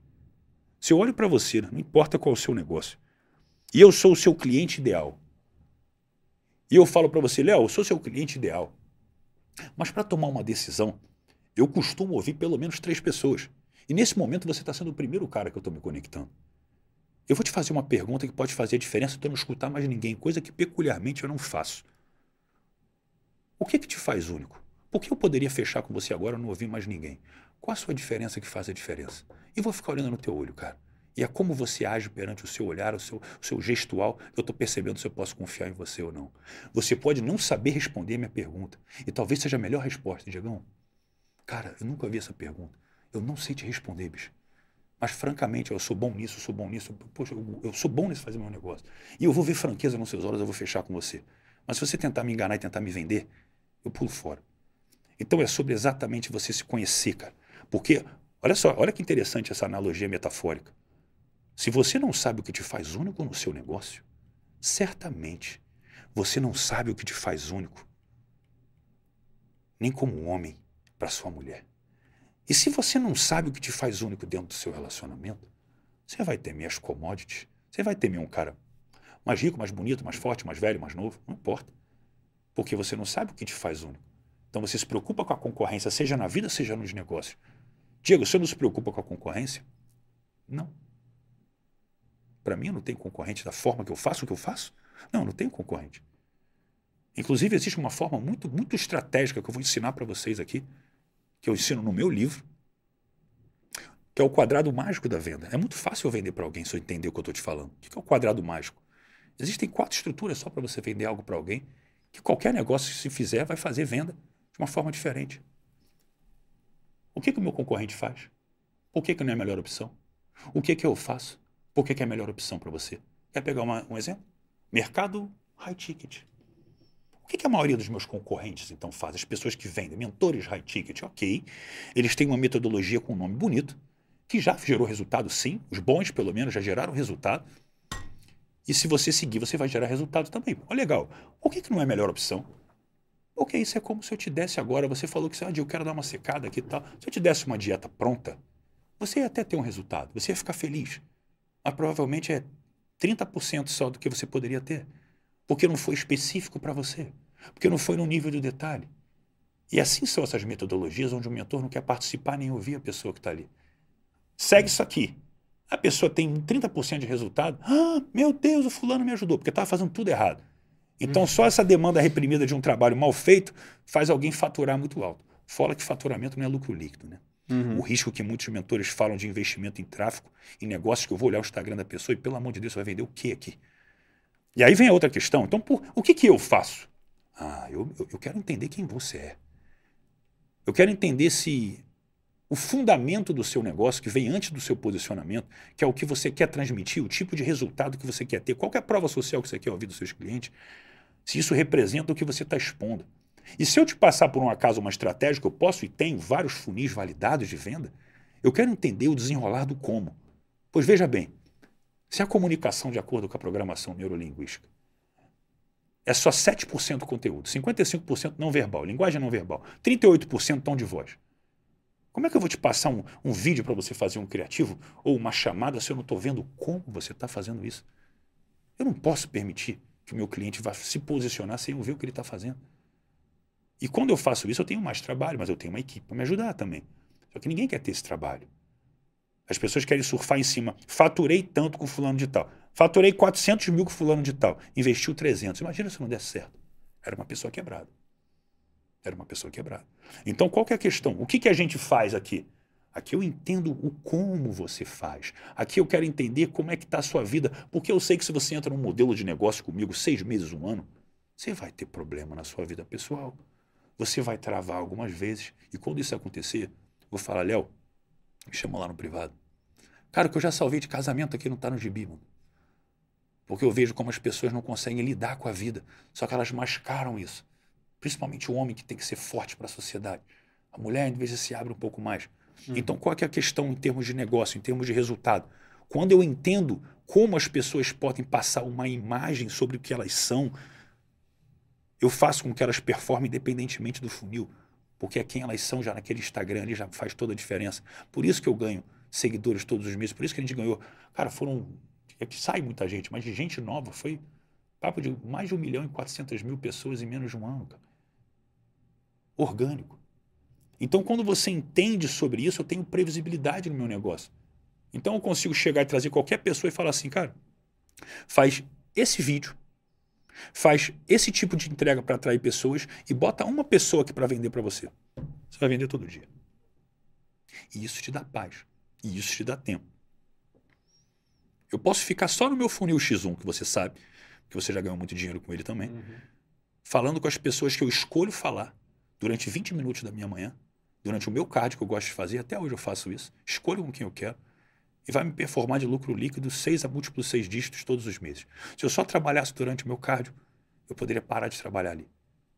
Se eu olho para você, não importa qual é o seu negócio, e eu sou o seu cliente ideal, e eu falo para você, Léo, eu sou seu cliente ideal, mas para tomar uma decisão, eu costumo ouvir pelo menos três pessoas. E nesse momento você está sendo o primeiro cara que eu estou me conectando. Eu vou te fazer uma pergunta que pode fazer a diferença para não escutar mais ninguém, coisa que peculiarmente eu não faço. O que que te faz único? Por que eu poderia fechar com você agora e não ouvir mais ninguém? Qual a sua diferença que faz a diferença? E vou ficar olhando no teu olho, cara. E é como você age perante o seu olhar, o seu, o seu gestual, eu estou percebendo se eu posso confiar em você ou não. Você pode não saber responder a minha pergunta. E talvez seja a melhor resposta, Diegão. Cara, eu nunca vi essa pergunta. Eu não sei te responder, bicho. Mas, francamente, eu sou bom nisso, eu sou bom nisso. Poxa, eu, eu sou bom nisso fazer meu negócio. E eu vou ver franqueza nos seus olhos, eu vou fechar com você. Mas se você tentar me enganar e tentar me vender, eu pulo fora. Então é sobre exatamente você se conhecer, cara. Porque, olha só, olha que interessante essa analogia metafórica. Se você não sabe o que te faz único no seu negócio, certamente você não sabe o que te faz único, nem como homem para sua mulher. E se você não sabe o que te faz único dentro do seu relacionamento, você vai temer as commodities, você vai temer um cara mais rico, mais bonito, mais forte, mais velho, mais novo, não importa. Porque você não sabe o que te faz único. Então você se preocupa com a concorrência, seja na vida, seja nos negócios. Diego, você não se preocupa com a concorrência? Não. Para mim, eu não tenho concorrente da forma que eu faço o que eu faço. Não, eu não tenho concorrente. Inclusive, existe uma forma muito, muito estratégica que eu vou ensinar para vocês aqui, que eu ensino no meu livro, que é o quadrado mágico da venda. É muito fácil eu vender para alguém se eu entender o que eu estou te falando. O que é o quadrado mágico? Existem quatro estruturas só para você vender algo para alguém, que qualquer negócio que se fizer vai fazer venda de uma forma diferente. O que que o meu concorrente faz? Por que que não é a melhor opção? O que que eu faço? Por que que é a melhor opção para você? Quer pegar uma, um exemplo? Mercado high ticket. O que que a maioria dos meus concorrentes então faz? As pessoas que vendem, mentores high ticket, ok. Eles têm uma metodologia com um nome bonito, que já gerou resultado sim, os bons pelo menos já geraram resultado. E se você seguir, você vai gerar resultado também. Olha, legal. O que que não é a melhor opção? Ok, isso é como se eu te desse agora, você falou que ah, eu quero dar uma secada aqui e tal. Se eu te desse uma dieta pronta, você ia até ter um resultado, você ia ficar feliz. Mas provavelmente é trinta por cento só do que você poderia ter. Porque não foi específico para você. Porque não foi no nível do detalhe. E assim são essas metodologias onde o mentor não quer participar nem ouvir a pessoa que está ali. Segue isso aqui. A pessoa tem trinta por cento de resultado. Ah, meu Deus, o fulano me ajudou, porque estava fazendo tudo errado. Então, hum. só essa demanda reprimida de um trabalho mal feito faz alguém faturar muito alto. Fora que faturamento não é lucro líquido, né? Uhum. O risco que muitos mentores falam de investimento em tráfego, em negócios, que eu vou olhar o Instagram da pessoa e, pelo amor de Deus, você vai vender o quê aqui? E aí vem a outra questão. Então, por, o que, que eu faço? Ah, eu, eu quero entender quem você é. Eu quero entender se o fundamento do seu negócio, que vem antes do seu posicionamento, que é o que você quer transmitir, o tipo de resultado que você quer ter, qual que é a prova social que você quer ouvir dos seus clientes, se isso representa o que você está expondo. E se eu te passar por um acaso uma estratégia, que eu posso e tenho vários funis validados de venda, eu quero entender o desenrolar do como. Pois veja bem, se a comunicação de acordo com a programação neurolinguística é só sete por cento conteúdo, cinquenta e cinco por cento não verbal, linguagem não verbal, trinta e oito por cento tom de voz, como é que eu vou te passar um, um vídeo para você fazer um criativo ou uma chamada se eu não estou vendo como você está fazendo isso? Eu não posso permitir que o meu cliente vá se posicionar sem eu ver o que ele está fazendo. E quando eu faço isso, eu tenho mais trabalho, mas eu tenho uma equipe para me ajudar também. Só que ninguém quer ter esse trabalho. As pessoas querem surfar em cima. Faturei tanto com fulano de tal. Faturei quatrocentos mil com fulano de tal. Investiu trezentos. Imagina se não desse certo. Era uma pessoa quebrada. Era uma pessoa quebrada. Então, qual que é a questão? O que, que a gente faz aqui? Aqui eu entendo o como você faz. Aqui eu quero entender como é que está a sua vida. Porque eu sei que se você entra num modelo de negócio comigo seis meses, um ano, você vai ter problema na sua vida pessoal. Você vai travar algumas vezes. E quando isso acontecer, vou falar, Léo, me chama lá no privado. Cara, o que eu já salvei de casamento aqui não está no gibi, mano. Porque eu vejo como as pessoas não conseguem lidar com a vida. Só que elas mascaram isso. Principalmente o homem, que tem que ser forte para a sociedade. A mulher, às vezes, se abre um pouco mais. Hum. Então, qual que é a questão em termos de negócio, em termos de resultado? Quando eu entendo como as pessoas podem passar uma imagem sobre o que elas são, eu faço com que elas performem independentemente do funil, porque é quem elas são já naquele Instagram ali, já faz toda a diferença. Por isso que eu ganho seguidores todos os meses, por isso que a gente ganhou. Cara, foram... é que sai muita gente, mas de gente nova foi papo de mais de um milhão e quatrocentas mil pessoas em menos de um ano, cara. Orgânico. Então, quando você entende sobre isso, eu tenho previsibilidade no meu negócio. Então, eu consigo chegar e trazer qualquer pessoa e falar assim, cara, faz esse vídeo, faz esse tipo de entrega para atrair pessoas e bota uma pessoa aqui para vender para você. Você vai vender todo dia. E isso te dá paz. E isso te dá tempo. Eu posso ficar só no meu funil X um, que você sabe, que você já ganhou muito dinheiro com ele também, uhum. falando com as pessoas que eu escolho falar durante vinte minutos da minha manhã, durante o meu cardio que eu gosto de fazer, até hoje eu faço isso, escolho com quem eu quero, e vai me performar de lucro líquido seis a múltiplos seis dígitos todos os meses. Se eu só trabalhasse durante o meu cardio, eu poderia parar de trabalhar ali.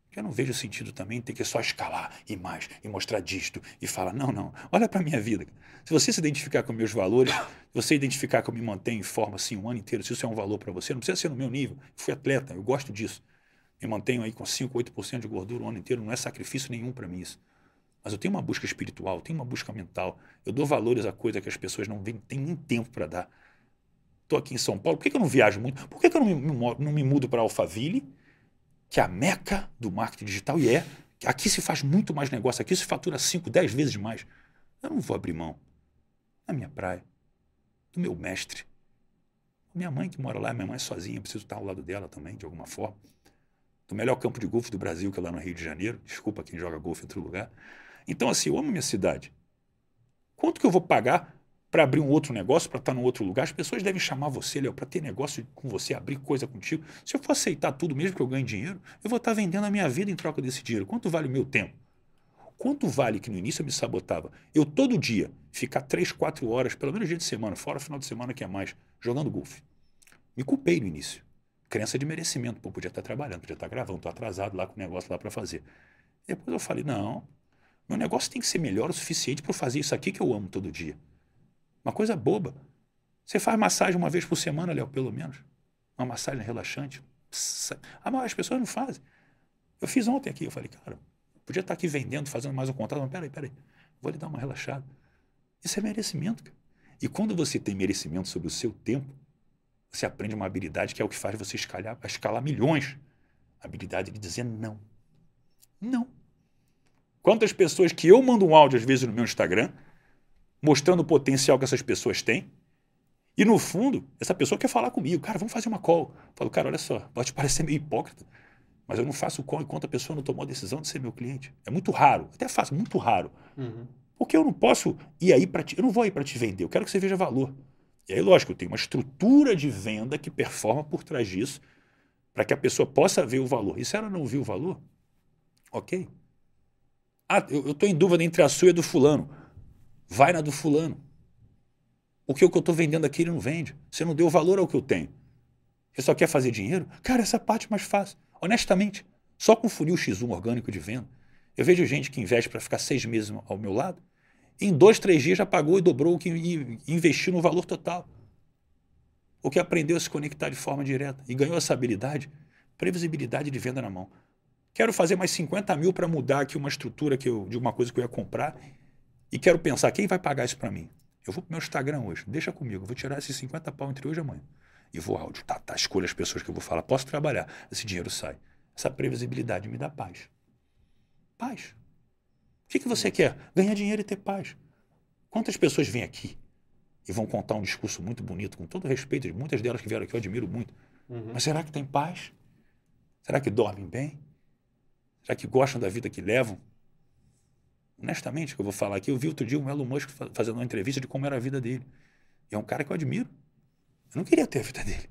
Porque eu não vejo sentido também ter que só escalar e mais, e mostrar dígito, e falar, não, não, olha para a minha vida. Se você se identificar com meus valores, você identificar que eu me mantenho em forma assim um ano inteiro, se isso é um valor para você, não precisa ser no meu nível, eu fui atleta, eu gosto disso. Me mantenho aí com cinco, oito por cento de gordura o ano inteiro, não é sacrifício nenhum para mim isso. Mas eu tenho uma busca espiritual, eu tenho uma busca mental. Eu dou valores a coisa que as pessoas não têm nem tempo para dar. Estou aqui em São Paulo, por que, que eu não viajo muito? Por que, que eu não me, não me mudo para Alphaville, que é a meca do marketing digital? E é, aqui se faz muito mais negócio, aqui se fatura cinco, dez vezes mais. Eu não vou abrir mão da minha praia, do meu mestre. Minha mãe que mora lá, minha mãe sozinha, eu preciso estar ao lado dela também, de alguma forma. Do melhor campo de golfe do Brasil, que é lá no Rio de Janeiro. Desculpa quem joga golfe em outro lugar. Então, assim, eu amo minha cidade. Quanto que eu vou pagar para abrir um outro negócio, para estar num outro lugar? As pessoas devem chamar você, Léo, para ter negócio com você, abrir coisa contigo. Se eu for aceitar tudo, mesmo que eu ganhe dinheiro, eu vou estar vendendo a minha vida em troca desse dinheiro. Quanto vale o meu tempo? Quanto vale, que no início eu me sabotava, eu todo dia ficar três, quatro horas, pelo menos dia de semana, fora final de semana que é mais, jogando golfe? Me culpei no início. Crença de merecimento. Pô, podia estar trabalhando, podia estar gravando, estou atrasado lá com o negócio lá para fazer. Depois eu falei, não... meu negócio tem que ser melhor o suficiente para eu fazer isso aqui que eu amo todo dia. Uma coisa boba. Você faz massagem uma vez por semana, Léo, pelo menos. Uma massagem relaxante. Pss, a maioria das pessoas não fazem. Eu fiz ontem aqui, eu falei, cara, podia estar aqui vendendo, fazendo mais um contrato, mas peraí, peraí, vou lhe dar uma relaxada. Isso é merecimento, cara. E quando você tem merecimento sobre o seu tempo, você aprende uma habilidade que é o que faz você escalar, escalar milhões. A habilidade de dizer não. Não. Quantas pessoas que eu mando um áudio, às vezes, no meu Instagram, mostrando o potencial que essas pessoas têm, E no fundo, essa pessoa quer falar comigo. Cara, vamos fazer uma call. Eu falo, cara, olha só, pode parecer meio hipócrita, mas eu não faço call enquanto a pessoa não tomou a decisão de ser meu cliente. É muito raro. Até faço, muito raro. Uhum. Porque eu não posso ir aí para te... Eu não vou aí para te vender. Eu quero que você veja valor. E aí, lógico, eu tenho uma estrutura de venda que performa por trás disso para que a pessoa possa ver o valor. E se ela não viu o valor, ok. Ah, eu estou em dúvida entre a sua e a do fulano. Vai na do fulano. Porque o que eu estou vendendo aqui ele não vende. Você não deu valor ao que eu tenho. Você só quer fazer dinheiro? Cara, essa parte é mais fácil. Honestamente, só com o funil X um orgânico de venda, eu vejo gente que investe para ficar seis meses ao meu lado, em dois, três dias já pagou e dobrou o que investiu no valor total. O que aprendeu a se conectar de forma direta e ganhou essa habilidade, previsibilidade de venda na mão. Quero fazer mais cinquenta mil para mudar aqui uma estrutura que eu, de uma coisa que eu ia comprar e quero pensar, quem vai pagar isso para mim? Eu vou para o meu Instagram hoje, deixa comigo, eu vou tirar esses cinquenta pau entre hoje e amanhã. E vou áudio, tá, tá, escolho as pessoas que eu vou falar, posso trabalhar, esse dinheiro sai. Essa previsibilidade me dá paz. Paz. O que, que você quer? Ganhar dinheiro e ter paz. Quantas pessoas vêm aqui e vão contar um discurso muito bonito, com todo respeito de muitas delas que vieram aqui, eu admiro muito. Uhum. Mas será que tem paz? Será que dormem bem? Será que gostam da vida que levam? Honestamente, o que eu vou falar aqui, eu vi outro dia um Elon Musk fazendo uma entrevista de como era a vida dele. E é um cara que eu admiro. Eu não queria ter a vida dele.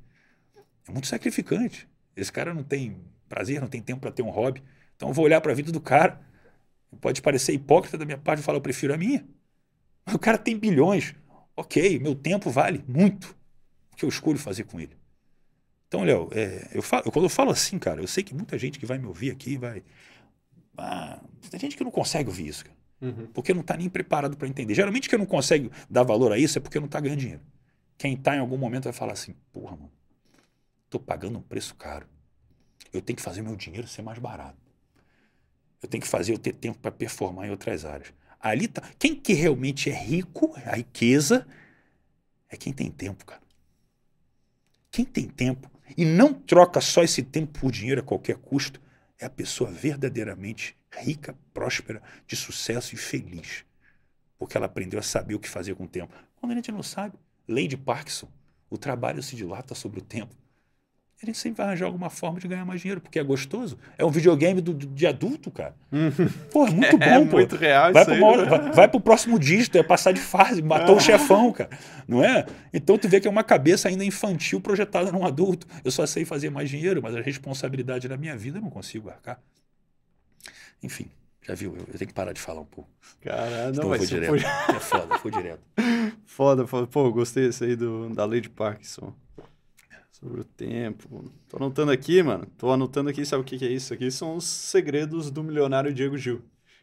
É muito sacrificante. Esse cara não tem prazer, não tem tempo para ter um hobby. Então eu vou olhar para a vida do cara. Pode parecer hipócrita da minha parte e falar, eu prefiro a minha. Mas o cara tem bilhões. Ok, meu tempo vale muito. O que eu escolho fazer com ele. Então, Léo, é, eu falo, eu, quando eu falo assim, cara, eu sei que muita gente que vai me ouvir aqui vai... Ah, tem gente que não consegue ouvir isso, cara. Uhum. Porque não está nem preparado para entender. Geralmente quem não consegue dar valor a isso é porque não está ganhando dinheiro. Quem está em algum momento vai falar assim, porra, mano, estou pagando um preço caro. Eu tenho que fazer meu dinheiro ser mais barato. Eu tenho que fazer eu ter tempo para performar em outras áreas. Ali tá, quem que realmente é rico, a riqueza, é quem tem tempo, cara. Quem tem tempo e não troca só esse tempo por dinheiro a qualquer custo, é a pessoa verdadeiramente rica, próspera, de sucesso e feliz. Porque ela aprendeu a saber o que fazer com o tempo. Quando a gente não sabe, lei de Parkinson, o trabalho se dilata sobre o tempo. A gente sempre vai arranjar alguma forma de ganhar mais dinheiro, porque é gostoso. É um videogame do, de adulto, cara. Pô, é muito bom, é, pô. É muito real vai isso uma hora, vai, vai pro próximo dígito, é passar de fase, matou o chefão, cara. Não é? Então tu vê que é uma cabeça ainda infantil projetada num adulto. Eu só sei fazer mais dinheiro, mas a responsabilidade da minha vida eu não consigo arcar. Enfim, já viu? Eu, eu tenho que parar de falar um pouco. Caralho, não, mas... Foi... É foda, foi direto. Foda, foda. Pô, gostei desse aí do, da lei de Parkinson. Sobre o tempo. Tô anotando aqui, mano. Tô anotando aqui, sabe o que, que é isso aqui? São os segredos do milionário Diego Gil.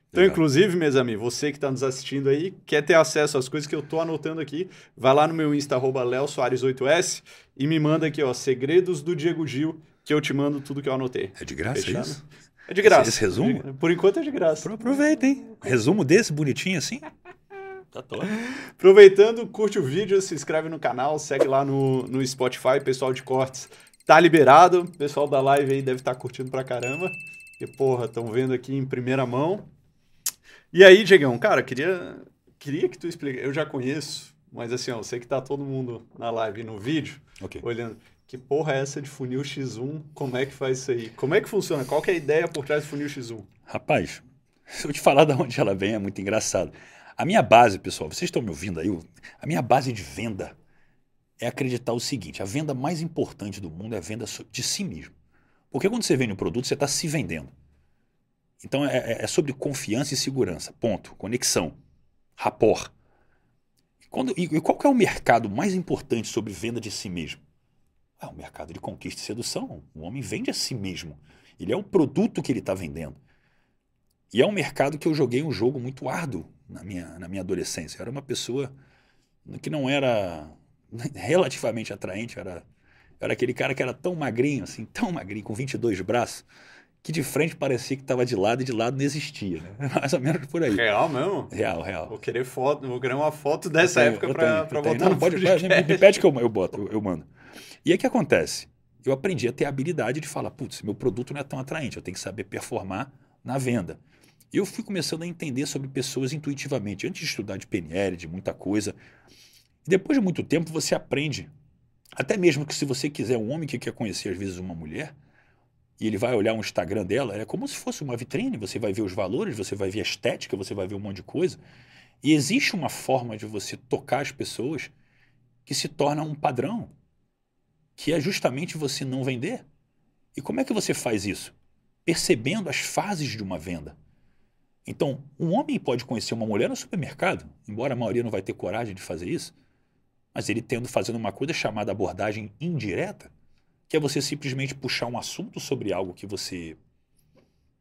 Então, legal. Inclusive, meus amigos, você que tá nos assistindo aí, quer ter acesso às coisas que eu tô anotando aqui, vai lá no meu Insta, arroba Léo Soares oito S, e me manda aqui, ó, segredos do Diego Gil, que eu te mando tudo que eu anotei. É de graça Fechado? Isso? É de graça. Esse, esse resumo? Por enquanto é de graça. Aproveita, hein? Resumo desse bonitinho assim? Tá todo. Aproveitando, curte o vídeo, se inscreve no canal, segue lá no, no Spotify, pessoal de cortes tá liberado, pessoal da live aí deve estar tá curtindo pra caramba, que porra, estão vendo aqui em primeira mão. E aí, Diegão, cara, queria, queria que tu explicasse, eu já conheço, mas assim, ó, eu sei que tá todo mundo na live e no vídeo, okay. Olhando, que porra é essa de funil X um, como é que faz isso aí? Como é que funciona? Qual que é a ideia por trás do funil X um? Rapaz, se eu te falar de onde ela vem, é muito engraçado. A minha base, pessoal, vocês estão me ouvindo aí? A minha base de venda é acreditar o seguinte, a venda mais importante do mundo é a venda de si mesmo. Porque quando você vende um produto, você está se vendendo. Então, é, é sobre confiança e segurança, ponto, conexão, rapport. Quando, e, e qual que é o mercado mais importante sobre venda de si mesmo? É o mercado de conquista e sedução. O homem vende a si mesmo. Ele é o produto que ele está vendendo. E é um mercado que eu joguei um jogo muito árduo na minha, na minha adolescência. Eu era uma pessoa que não era relativamente atraente, eu era, eu era aquele cara que era tão magrinho, assim, tão magrinho, com vinte e dois braços, que de frente parecia que estava de lado e de lado não existia. Né? Mais ou menos por aí. Real mesmo? Real, real. Vou querer foto, vou querer uma foto dessa tenho, época para botar não, no pode, me pede que eu, eu boto, eu, eu mando. E aí o que acontece? Eu aprendi a ter a habilidade de falar, putz, meu produto não é tão atraente, eu tenho que saber performar na venda. Eu fui começando a entender sobre pessoas intuitivamente. Antes de estudar de P N L, de muita coisa, E depois de muito tempo você aprende, até mesmo que se você quiser um homem que quer conhecer às vezes uma mulher, e ele vai olhar um Instagram dela, é como se fosse uma vitrine, você vai ver os valores, você vai ver a estética, você vai ver um monte de coisa. E existe uma forma de você tocar as pessoas que se torna um padrão, que é justamente você não vender. E como é que você faz isso? Percebendo as fases de uma venda. Então, um homem pode conhecer uma mulher no supermercado, embora a maioria não vai ter coragem de fazer isso, mas ele tendo fazendo uma coisa chamada abordagem indireta, que é você simplesmente puxar um assunto sobre algo que você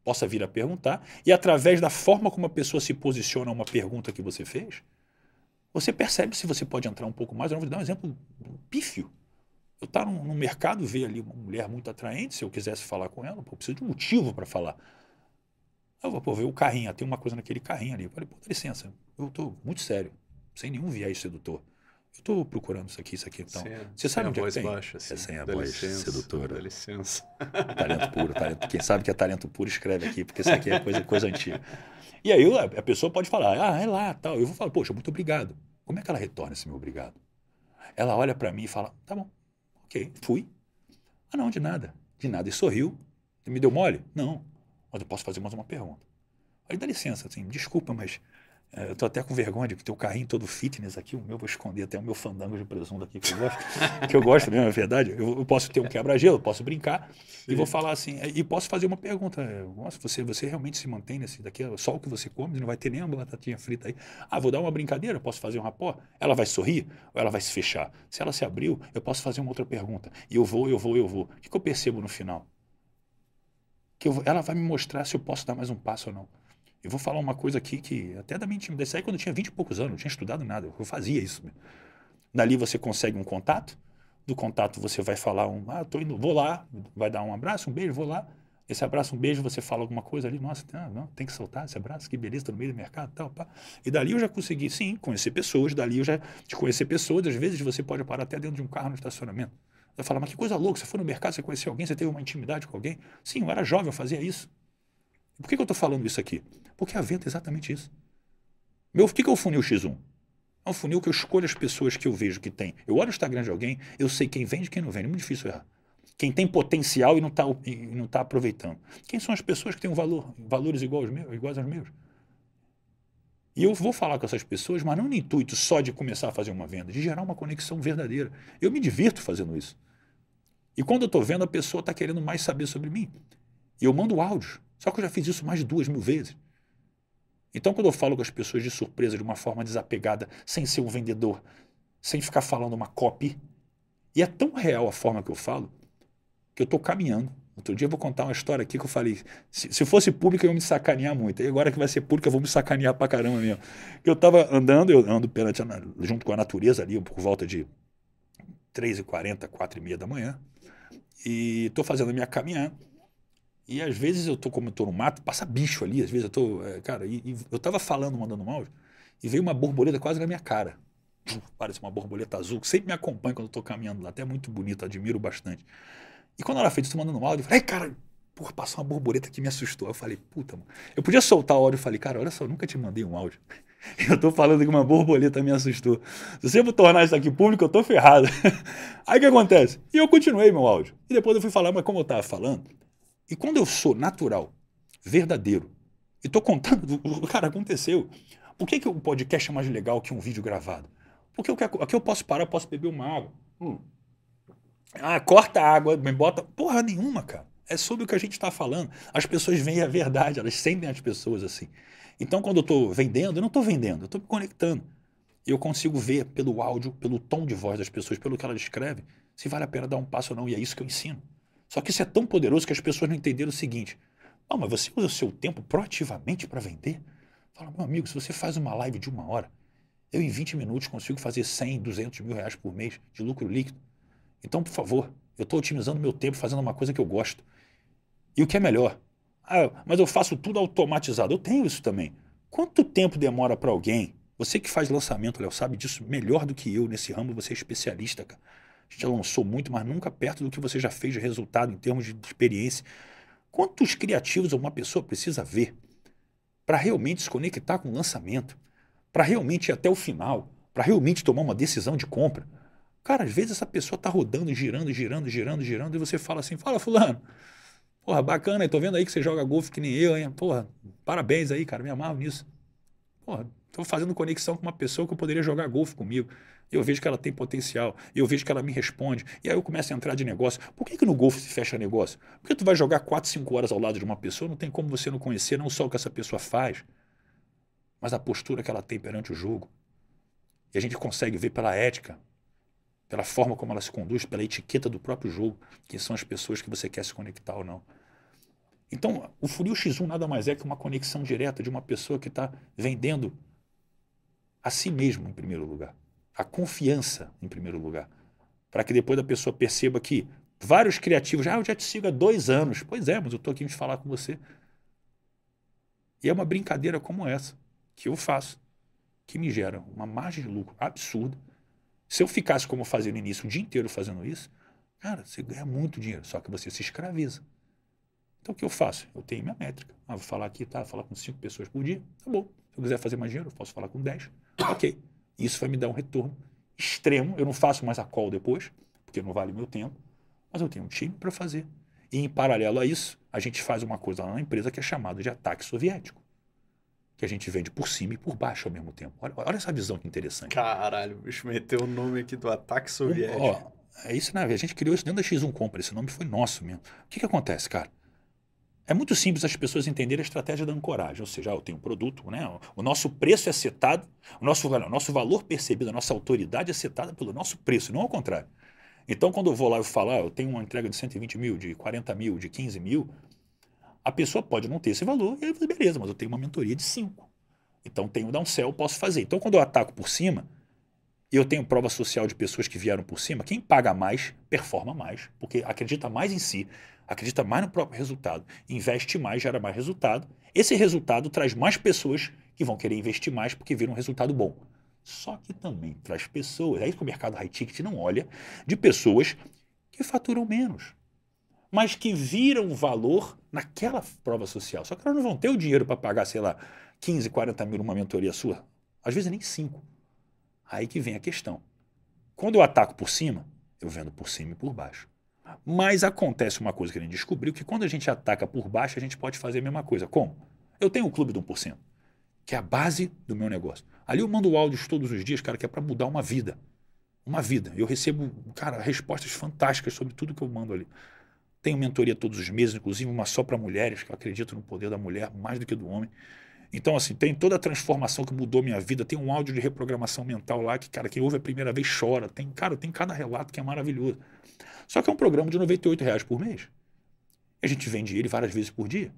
possa vir a perguntar, e através da forma como a pessoa se posiciona a uma pergunta que você fez, você percebe se você pode entrar um pouco mais. Eu vou dar um exemplo pífio. Eu estar tá no mercado, ver ali uma mulher muito atraente, se eu quisesse falar com ela, pô, eu preciso de um motivo para falar. Eu vou, pô, ver o carrinho, tem uma coisa naquele carrinho ali. Eu falei, pô, dá licença, eu estou muito sério, sem nenhum viés sedutor. Eu estou procurando isso aqui, isso aqui. Então, sem, você sabe onde é que tem? Baixa, assim, é sem a voz sedutora. Dá licença. Talento puro, talento. Quem sabe que é talento puro, escreve aqui, porque isso aqui é coisa, coisa antiga. E aí a pessoa pode falar, ah, é lá, tal. Eu vou falar, poxa, muito obrigado. Como é que ela retorna esse meu obrigado? Ela olha para mim e fala, tá bom, ok, fui. Ah, não, de nada. De nada. E sorriu. Me deu mole? Não. Mas eu posso fazer mais uma pergunta. Aí dá licença, assim, desculpa, mas... Eu estou até com vergonha de ter o carrinho todo fitness aqui, o meu vou esconder até o meu fandango de presunto aqui, que eu gosto, que eu gosto mesmo, é verdade. Eu, eu posso ter um quebra-gelo, posso brincar. Sim. E vou falar assim, e posso fazer uma pergunta. Nossa, você, você realmente se mantém nesse daqui, só o que você come, não vai ter nem uma batatinha frita aí. Ah, vou dar uma brincadeira, posso fazer um rapó? Ela vai sorrir ou ela vai se fechar? Se ela se abriu, eu posso fazer uma outra pergunta. E eu vou, eu vou, eu vou. O que, que eu percebo no final? Que eu, ela vai me mostrar se eu posso dar mais um passo ou não. Eu vou falar uma coisa aqui que até da minha intimidade, isso aí quando eu tinha vinte e poucos anos, não tinha estudado nada, eu fazia isso mesmo. Dali você consegue um contato, do contato você vai falar um, ah, tô indo, vou lá, vai dar um abraço, um beijo, vou lá, esse abraço, um beijo, você fala alguma coisa ali, nossa, não, não, tem que soltar esse abraço, que beleza, tá no meio do mercado, tal, pá. E dali eu já consegui, sim, conhecer pessoas, dali eu já de conhecer pessoas, às vezes você pode parar até dentro de um carro no estacionamento. Vai falar, mas que coisa louca, você foi no mercado, você conheceu alguém, você teve uma intimidade com alguém? Sim, eu era jovem, eu fazia isso. Por que, que eu estou falando isso aqui? Porque a venda é exatamente isso. Meu, o que, que é o funil X um? É um funil que eu escolho as pessoas que eu vejo que tem. Eu olho o Instagram de alguém, eu sei quem vende e quem não vende. É muito difícil errar. Quem tem potencial e não está não tá aproveitando. Quem são as pessoas que têm um valor, valores iguais aos meus, iguais aos meus? E eu vou falar com essas pessoas, mas não no intuito só de começar a fazer uma venda, de gerar uma conexão verdadeira. Eu me divirto fazendo isso. E quando eu estou vendo, a pessoa está querendo mais saber sobre mim. E eu mando áudios. Só que eu já fiz isso mais de duas mil vezes. Então, quando eu falo com as pessoas de surpresa, de uma forma desapegada, sem ser um vendedor, sem ficar falando uma copy, e é tão real a forma que eu falo, que eu estou caminhando. Outro dia eu vou contar uma história aqui que eu falei, se, se fosse público eu ia me sacanear muito, e agora que vai ser público eu vou me sacanear pra caramba mesmo. Eu estava andando, eu ando perante, junto com a natureza ali, por volta de três e quarenta, quatro e meia da manhã, e estou fazendo a minha caminhada. E às vezes eu tô, como eu tô no mato, passa bicho ali, às vezes eu tô, é, cara, e, e eu tava falando, mandando um áudio, e veio uma borboleta quase na minha cara. Parece uma borboleta azul, que sempre me acompanha quando eu tô caminhando lá, até muito bonita, admiro bastante. E quando ela fez isso, mandando um áudio, eu falei, cara, porra, passou uma borboleta que me assustou. Eu falei, puta, mano, eu podia soltar o áudio, eu falei, cara, olha só, eu nunca te mandei um áudio. Eu tô falando que uma borboleta me assustou. Se você for tornar isso aqui público, eu tô ferrado. Aí o que acontece? E eu continuei meu áudio. E depois eu fui falar, mas como eu tava falando, e quando eu sou natural, verdadeiro, e estou contando, cara, aconteceu. Por que que um podcast é mais legal que um vídeo gravado? Porque eu quero, aqui eu posso parar, eu posso beber uma água. Hum. Ah, corta a água, me bota... Porra nenhuma, cara. É sobre o que a gente está falando. As pessoas veem a verdade, elas sentem as pessoas assim. Então, quando eu estou vendendo, eu não estou vendendo, eu estou me conectando. E eu consigo ver pelo áudio, pelo tom de voz das pessoas, pelo que elas escrevem, se vale a pena dar um passo ou não. E é isso que eu ensino. Só que isso é tão poderoso que as pessoas não entenderam o seguinte. Ah, mas você usa o seu tempo proativamente para vender? Fala, meu amigo, se você faz uma live de uma hora, eu em vinte minutos consigo fazer cem, duzentos mil reais por mês de lucro líquido. Então, por favor, eu estou otimizando meu tempo fazendo uma coisa que eu gosto. E o que é melhor? Ah, mas eu faço tudo automatizado. Eu tenho isso também. Quanto tempo demora para alguém? Você que faz lançamento, Léo, sabe disso melhor do que eu nesse ramo, você é especialista, cara. A gente já lançou muito, mas nunca perto do que você já fez de resultado em termos de experiência. Quantos criativos uma pessoa precisa ver para realmente se conectar com o lançamento, para realmente ir até o final, para realmente tomar uma decisão de compra. Cara, às vezes essa pessoa está rodando, girando, girando, girando, girando, e você fala assim, fala fulano, porra, bacana, estou vendo aí que você joga golfe que nem eu, hein? Porra, parabéns aí, cara, me amarro nisso. Porra, estou fazendo conexão com uma pessoa que eu poderia jogar golfe comigo. Eu vejo que ela tem potencial, eu vejo que ela me responde, e aí eu começo a entrar de negócio. Por que que no golfe se fecha negócio? Porque tu vai jogar quatro, cinco horas ao lado de uma pessoa, não tem como você não conhecer não só o que essa pessoa faz, mas a postura que ela tem perante o jogo. E a gente consegue ver pela ética, pela forma como ela se conduz, pela etiqueta do próprio jogo, quem são as pessoas que você quer se conectar ou não. Então, o funil X um nada mais é que uma conexão direta de uma pessoa que está vendendo a si mesmo em primeiro lugar. A confiança em primeiro lugar. Para que depois a pessoa perceba que vários criativos, ah, eu já te sigo há dois anos. Pois é, mas eu estou aqui para falar com você. E é uma brincadeira como essa que eu faço, que me gera uma margem de lucro absurda. Se eu ficasse como eu fazia no início, o dia inteiro fazendo isso, cara, você ganha muito dinheiro, só que você se escraviza. Então o que eu faço? Eu tenho minha métrica. Ah, vou falar aqui, tá? Vou falar com cinco pessoas por dia, tá bom. Se eu quiser fazer mais dinheiro, eu posso falar com dez. Ok. Isso vai me dar um retorno extremo. Eu não faço mais a call depois, porque não vale o meu tempo, mas eu tenho um time para fazer. E em paralelo a isso, a gente faz uma coisa lá na empresa que é chamada de ataque soviético, que a gente vende por cima e por baixo ao mesmo tempo. Olha, olha essa visão que interessante. Caralho, o bicho meteu o nome aqui do ataque soviético. Ó, é isso, né? A gente criou isso dentro da X um Compra, esse nome foi nosso mesmo. O que que acontece, cara? É muito simples as pessoas entenderem a estratégia da ancoragem, ou seja, eu tenho um produto, né? O nosso preço é setado, o nosso, o nosso valor percebido, a nossa autoridade é setada pelo nosso preço, não ao contrário. Então, quando eu vou lá e falo, ah, eu tenho uma entrega de cento e vinte mil, de quarenta mil, de quinze mil, a pessoa pode não ter esse valor, e aí, beleza, mas eu tenho uma mentoria de cinco. Então, tenho downsell, eu posso fazer. Então, quando eu ataco por cima, e eu tenho prova social de pessoas que vieram por cima, quem paga mais, performa mais, porque acredita mais em si, acredita mais no próprio resultado, investe mais, gera mais resultado. Esse resultado traz mais pessoas que vão querer investir mais porque viram um resultado bom. Só que também traz pessoas, é isso que o mercado high ticket não olha, de pessoas que faturam menos, mas que viram valor naquela prova social. Só que elas não vão ter o dinheiro para pagar, sei lá, quinze, quarenta mil numa mentoria sua. Às vezes nem cinco. Aí que vem a questão. Quando eu ataco por cima, eu vendo por cima e por baixo. Mas acontece uma coisa que a gente descobriu, que quando a gente ataca por baixo, a gente pode fazer a mesma coisa. Como? Eu tenho o Clube do um por cento, que é a base do meu negócio. Ali eu mando áudios todos os dias, cara, que é para mudar uma vida. Uma vida. Eu recebo, cara, respostas fantásticas sobre tudo que eu mando ali. Tenho mentoria todos os meses, inclusive uma só para mulheres, que eu acredito no poder da mulher mais do que do homem. Então, assim, tem toda a transformação que mudou minha vida, tem um áudio de reprogramação mental lá que, cara, quem ouve a primeira vez chora. Tem, cara, tem cada relato que é maravilhoso. Só que é um programa de noventa e oito reais por mês. A gente vende ele várias vezes por dia.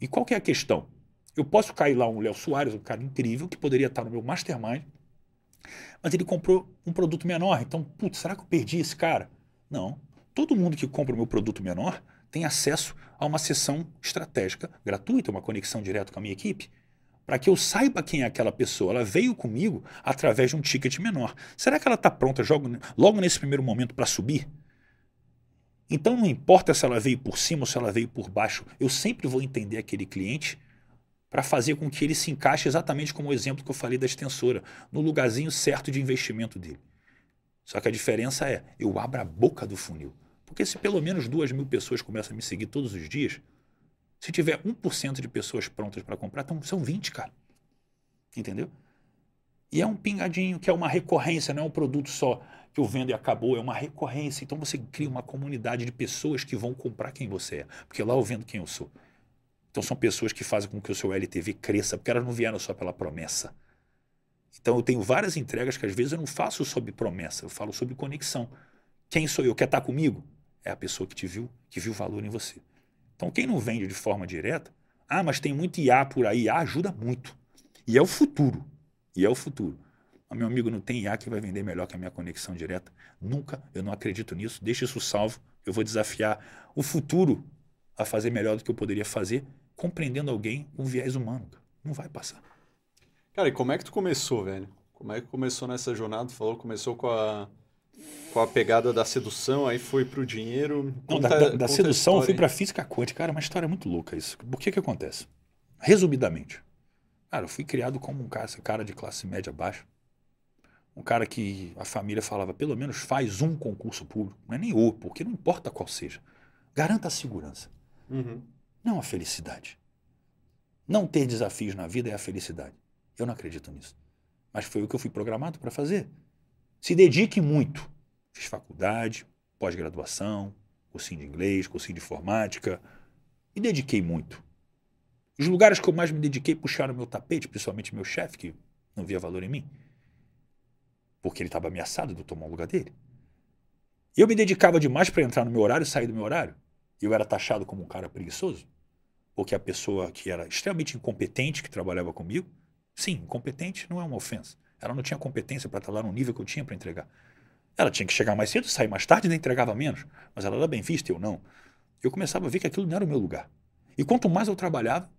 E qual que é a questão? Eu posso cair lá um Léo Soares, um cara incrível, que poderia estar no meu mastermind, mas ele comprou um produto menor. Então, putz, será que eu perdi esse cara? Não. Todo mundo que compra o meu produto menor tem acesso a uma sessão estratégica gratuita, uma conexão direta com a minha equipe, para que eu saiba quem é aquela pessoa. Ela veio comigo através de um ticket menor. Será que ela está pronta logo nesse primeiro momento para subir? Então, não importa se ela veio por cima ou se ela veio por baixo, eu sempre vou entender aquele cliente para fazer com que ele se encaixe exatamente como o exemplo que eu falei da extensora, no lugarzinho certo de investimento dele. Só que a diferença é, eu abro a boca do funil. Porque se pelo menos duas mil pessoas começam a me seguir todos os dias, se tiver um por cento de pessoas prontas para comprar, então são vinte, cara. Entendeu? E é um pingadinho, que é uma recorrência, não é um produto só que eu vendo e acabou, é uma recorrência. Então você cria uma comunidade de pessoas que vão comprar quem você é, porque lá eu vendo quem eu sou. Então são pessoas que fazem com que o seu L T V cresça, porque elas não vieram só pela promessa. Então eu tenho várias entregas que às vezes eu não faço sobre promessa, eu falo sobre conexão. Quem sou eu? Quer estar comigo? É a pessoa que te viu, que viu valor em você. Então, quem não vende de forma direta, ah, mas tem muito I A por aí, I A ajuda muito. E é o futuro, e é o futuro. Ah, meu amigo, não tem I A que vai vender melhor que a minha conexão direta. Nunca, eu não acredito nisso, deixa isso salvo. Eu vou desafiar o futuro a fazer melhor do que eu poderia fazer, compreendendo alguém com viés humano. Não vai passar. Cara, e como é que tu começou, velho? Como é que começou nessa jornada? Tu falou que começou com a... com a pegada da sedução, aí foi pro dinheiro... Conta, não, da, da, da sedução eu fui pra física quântica. Cara, é uma história muito louca isso. Por que que acontece? Resumidamente, cara, eu fui criado como um cara, cara de classe média baixa, um cara que a família falava, pelo menos faz um concurso público, não é nem o, porque não importa qual seja. Garanta a segurança, uhum. não a felicidade. Não ter desafios na vida é a felicidade. Eu não acredito nisso. Mas foi o que eu fui programado para fazer. Se dedique muito. Fiz faculdade, pós-graduação, cursinho de inglês, cursinho de informática. Me dediquei muito. Os lugares que eu mais me dediquei puxaram meu tapete, principalmente meu chefe, que não via valor em mim. Porque ele estava ameaçado de eu tomar o lugar dele. Eu me dedicava demais para entrar no meu horário e sair do meu horário. Eu era taxado como um cara preguiçoso. Porque a pessoa que era extremamente incompetente, que trabalhava comigo, sim, incompetente não é uma ofensa. Ela não tinha competência para estar lá no nível que eu tinha para entregar. Ela tinha que chegar mais cedo, sair mais tarde e ainda entregava menos. Mas ela era bem vista, eu não. Eu começava a ver que aquilo não era o meu lugar. E quanto mais eu trabalhava,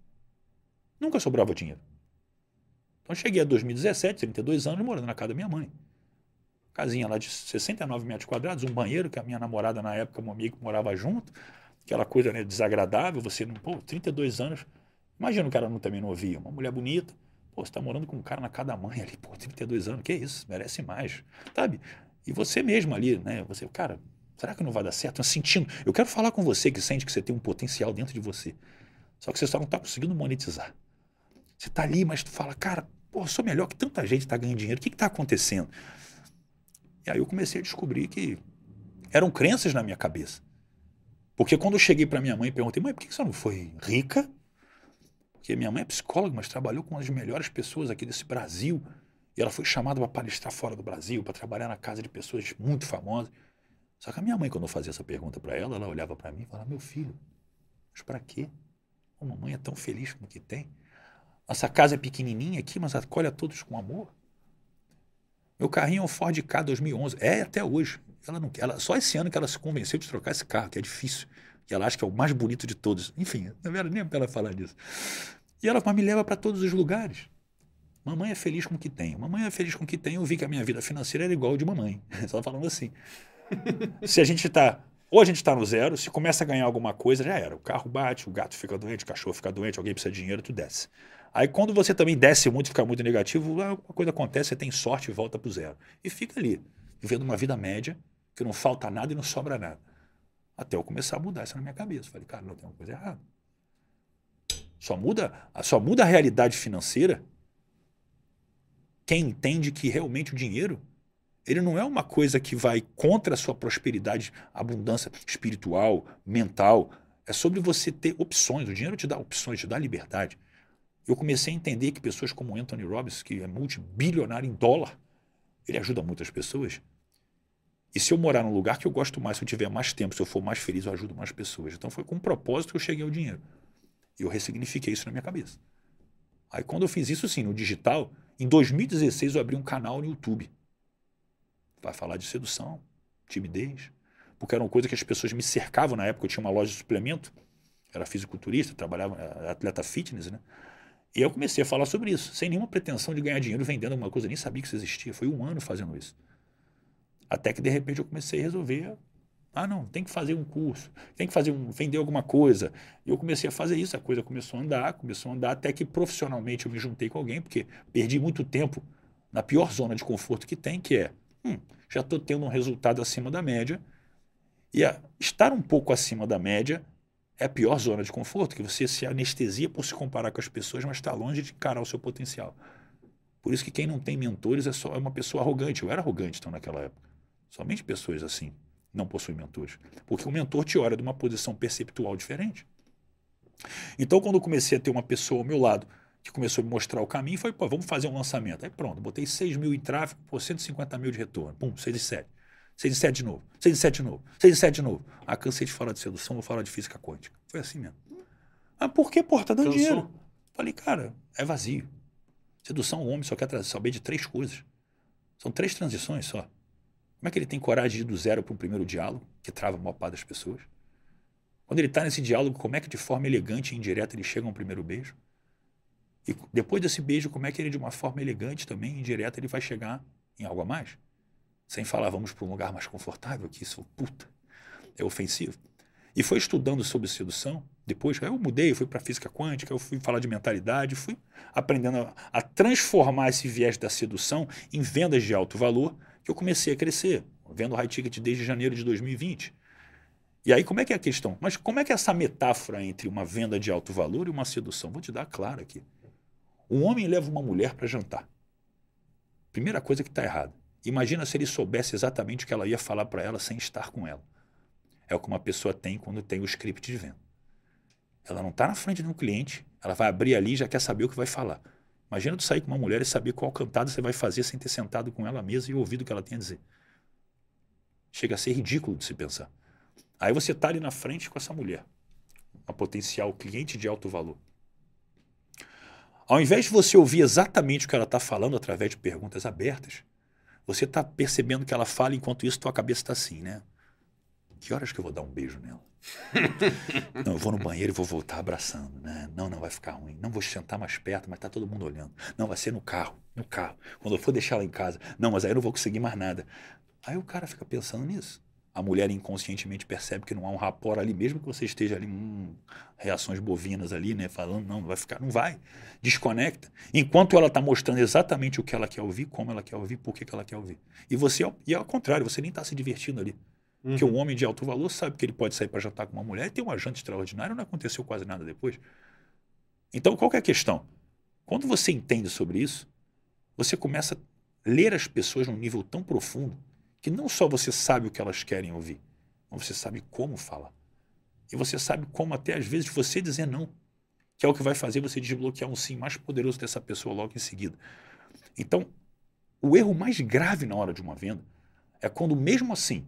nunca sobrava dinheiro. Então eu cheguei a dois mil e dezessete, trinta e dois anos, morando na casa da minha mãe. Casinha lá de sessenta e nove metros quadrados, um banheiro, que a minha namorada na época, uma amiga que morava junto. Aquela coisa, né, desagradável, você não... Pô, trinta e dois anos, imagina o cara não, também não ouvia, uma mulher bonita, pô, você tá morando com um cara na casa da mãe ali, pô, trinta e dois anos, que isso, merece mais, sabe? E você mesmo ali, né, você, cara, será que não vai dar certo? Eu sentindo, eu quero falar com você que sente que você tem um potencial dentro de você, só que você só não tá conseguindo monetizar. Você tá ali, mas tu fala, cara, pô, sou melhor que tanta gente tá ganhando dinheiro, o que que tá acontecendo? E aí eu comecei a descobrir que eram crenças na minha cabeça. Porque quando eu cheguei para minha mãe e perguntei, mãe, por que você não foi rica? Porque minha mãe é psicóloga, mas trabalhou com uma das melhores pessoas aqui desse Brasil. E ela foi chamada para palestrar fora do Brasil, para trabalhar na casa de pessoas muito famosas. Só que a minha mãe, quando eu fazia essa pergunta para ela, ela olhava para mim e falava, meu filho, mas para quê? A mamãe é tão feliz com o que tem. Nossa casa é pequenininha aqui, mas acolhe a todos com amor. Meu carrinho é um Ford Ka dois mil e onze, é até hoje. Ela não, ela, só esse ano que ela se convenceu de trocar esse carro, que é difícil. E ela acha que é o mais bonito de todos. Enfim, não era nem para ela falar disso. E ela me leva para todos os lugares. Mamãe é feliz com o que tem. Mamãe é feliz com o que tem. Eu vi que a minha vida financeira era igual a de mamãe. Só falando assim. Se a gente está... Ou a gente está no zero, se começa a ganhar alguma coisa, já era. O carro bate, o gato fica doente, o cachorro fica doente, alguém precisa de dinheiro, tu desce. Aí quando você também desce muito, fica muito negativo, alguma coisa acontece, você tem sorte e volta para o zero. E fica ali, vivendo uma vida média, que não falta nada e não sobra nada. Até eu começar a mudar isso na minha cabeça. Falei, cara, não, tem uma coisa errada. Só muda, só muda a realidade financeira quem entende que realmente o dinheiro, ele não é uma coisa que vai contra a sua prosperidade, abundância espiritual, mental. É sobre você ter opções. O dinheiro te dá opções, te dá liberdade. Eu comecei a entender que pessoas como Anthony Robbins, que é multibilionário em dólar, ele ajuda muitas pessoas. E se eu morar num lugar que eu gosto mais, se eu tiver mais tempo, se eu for mais feliz, eu ajudo mais pessoas. Então foi com um propósito que eu cheguei ao dinheiro. E eu ressignifiquei isso na minha cabeça. Aí quando eu fiz isso, sim, no digital, em dois mil e dezesseis eu abri um canal no YouTube. Vai falar de sedução, timidez, porque era uma coisa que as pessoas me cercavam na época. Eu tinha uma loja de suplemento, era fisiculturista, trabalhava, era atleta fitness, né? E eu comecei a falar sobre isso, sem nenhuma pretensão de ganhar dinheiro vendendo alguma coisa, eu nem sabia que isso existia. Foi um ano fazendo isso. Até que, de repente, eu comecei a resolver. Ah, não, tem que fazer um curso, tem que fazer um, vender alguma coisa. E eu comecei a fazer isso, a coisa começou a andar, começou a andar, até que profissionalmente eu me juntei com alguém, porque perdi muito tempo na pior zona de conforto que tem, que é, hum, já estou tendo um resultado acima da média, e a, estar um pouco acima da média é a pior zona de conforto, que você se anestesia por se comparar com as pessoas, mas está longe de encarar o seu potencial. Por isso que quem não tem mentores é só é uma pessoa arrogante. Eu era arrogante então naquela época. Somente pessoas assim não possuem mentores. Porque o mentor te olha de uma posição perceptual diferente. Então, quando eu comecei a ter uma pessoa ao meu lado que começou a me mostrar o caminho, foi, pô, vamos fazer um lançamento. Aí pronto, botei seis mil em tráfego, por cento e cinquenta mil de retorno. Pum, seis e sete. seis e sete de novo, seis e sete de novo, seis e sete de novo. Ah, cansei de falar de sedução, vou falar de física quântica. Foi assim mesmo. Ah, por que, porra? Tá dando Cansou. dinheiro. Falei, cara, é vazio. Sedução, o homem só quer saber de três coisas. São três transições só. Como é que ele tem coragem de ir do zero para o primeiro diálogo, que trava a maior parte das pessoas? Quando ele está nesse diálogo, como é que de forma elegante e indireta ele chega a um primeiro beijo? E depois desse beijo, como é que ele de uma forma elegante também, indireta, ele vai chegar em algo a mais? Sem falar, vamos para um lugar mais confortável, que isso, puta, é ofensivo. E foi estudando sobre sedução. Depois eu mudei, eu fui para física quântica, eu fui falar de mentalidade, fui aprendendo a, a transformar esse viés da sedução em vendas de alto valor, que eu comecei a crescer, vendo high ticket desde janeiro de dois mil e vinte. E aí como é que é a questão? Mas como é que é essa metáfora entre uma venda de alto valor e uma sedução? Vou te dar claro aqui. Um homem leva uma mulher para jantar. Primeira coisa que está errada. Imagina se ele soubesse exatamente o que ela ia falar para ela sem estar com ela. É o que uma pessoa tem quando tem o script de venda. Ela não está na frente de um cliente, ela vai abrir ali e já quer saber o que vai falar. Imagina tu sair com uma mulher e saber qual cantada você vai fazer sem ter sentado com ela à mesa e ouvido o que ela tem a dizer. Chega a ser ridículo de se pensar. Aí você está ali na frente com essa mulher, uma potencial cliente de alto valor. Ao invés de você ouvir exatamente o que ela está falando através de perguntas abertas, você está percebendo que ela fala, enquanto isso tua cabeça está assim, né? Que horas que eu vou dar um beijo nela? Não, eu vou no banheiro e vou voltar abraçando, né? Não, não vai ficar ruim. Não vou sentar mais perto, mas tá todo mundo olhando. Não, vai ser no carro, no carro. Quando eu for deixar ela em casa. Não, mas aí eu não vou conseguir mais nada. Aí o cara fica pensando nisso. A mulher inconscientemente percebe que não há um rapport ali, mesmo que você esteja ali, hum, reações bovinas ali, né? Falando, não, não vai ficar, não vai. Desconecta. Enquanto ela está mostrando exatamente o que ela quer ouvir, como ela quer ouvir, por que ela quer ouvir. E você, e ao contrário, você nem está se divertindo ali. Porque um homem de alto valor sabe que ele pode sair para jantar com uma mulher e ter uma janta extraordinária, não aconteceu quase nada depois. Então, qual que é a questão? Quando você entende sobre isso, você começa a ler as pessoas num nível tão profundo que não só você sabe o que elas querem ouvir, mas você sabe como falar. E você sabe como até, às vezes, você dizer não, que é o que vai fazer você desbloquear um sim mais poderoso dessa pessoa logo em seguida. Então, o erro mais grave na hora de uma venda é quando, mesmo assim,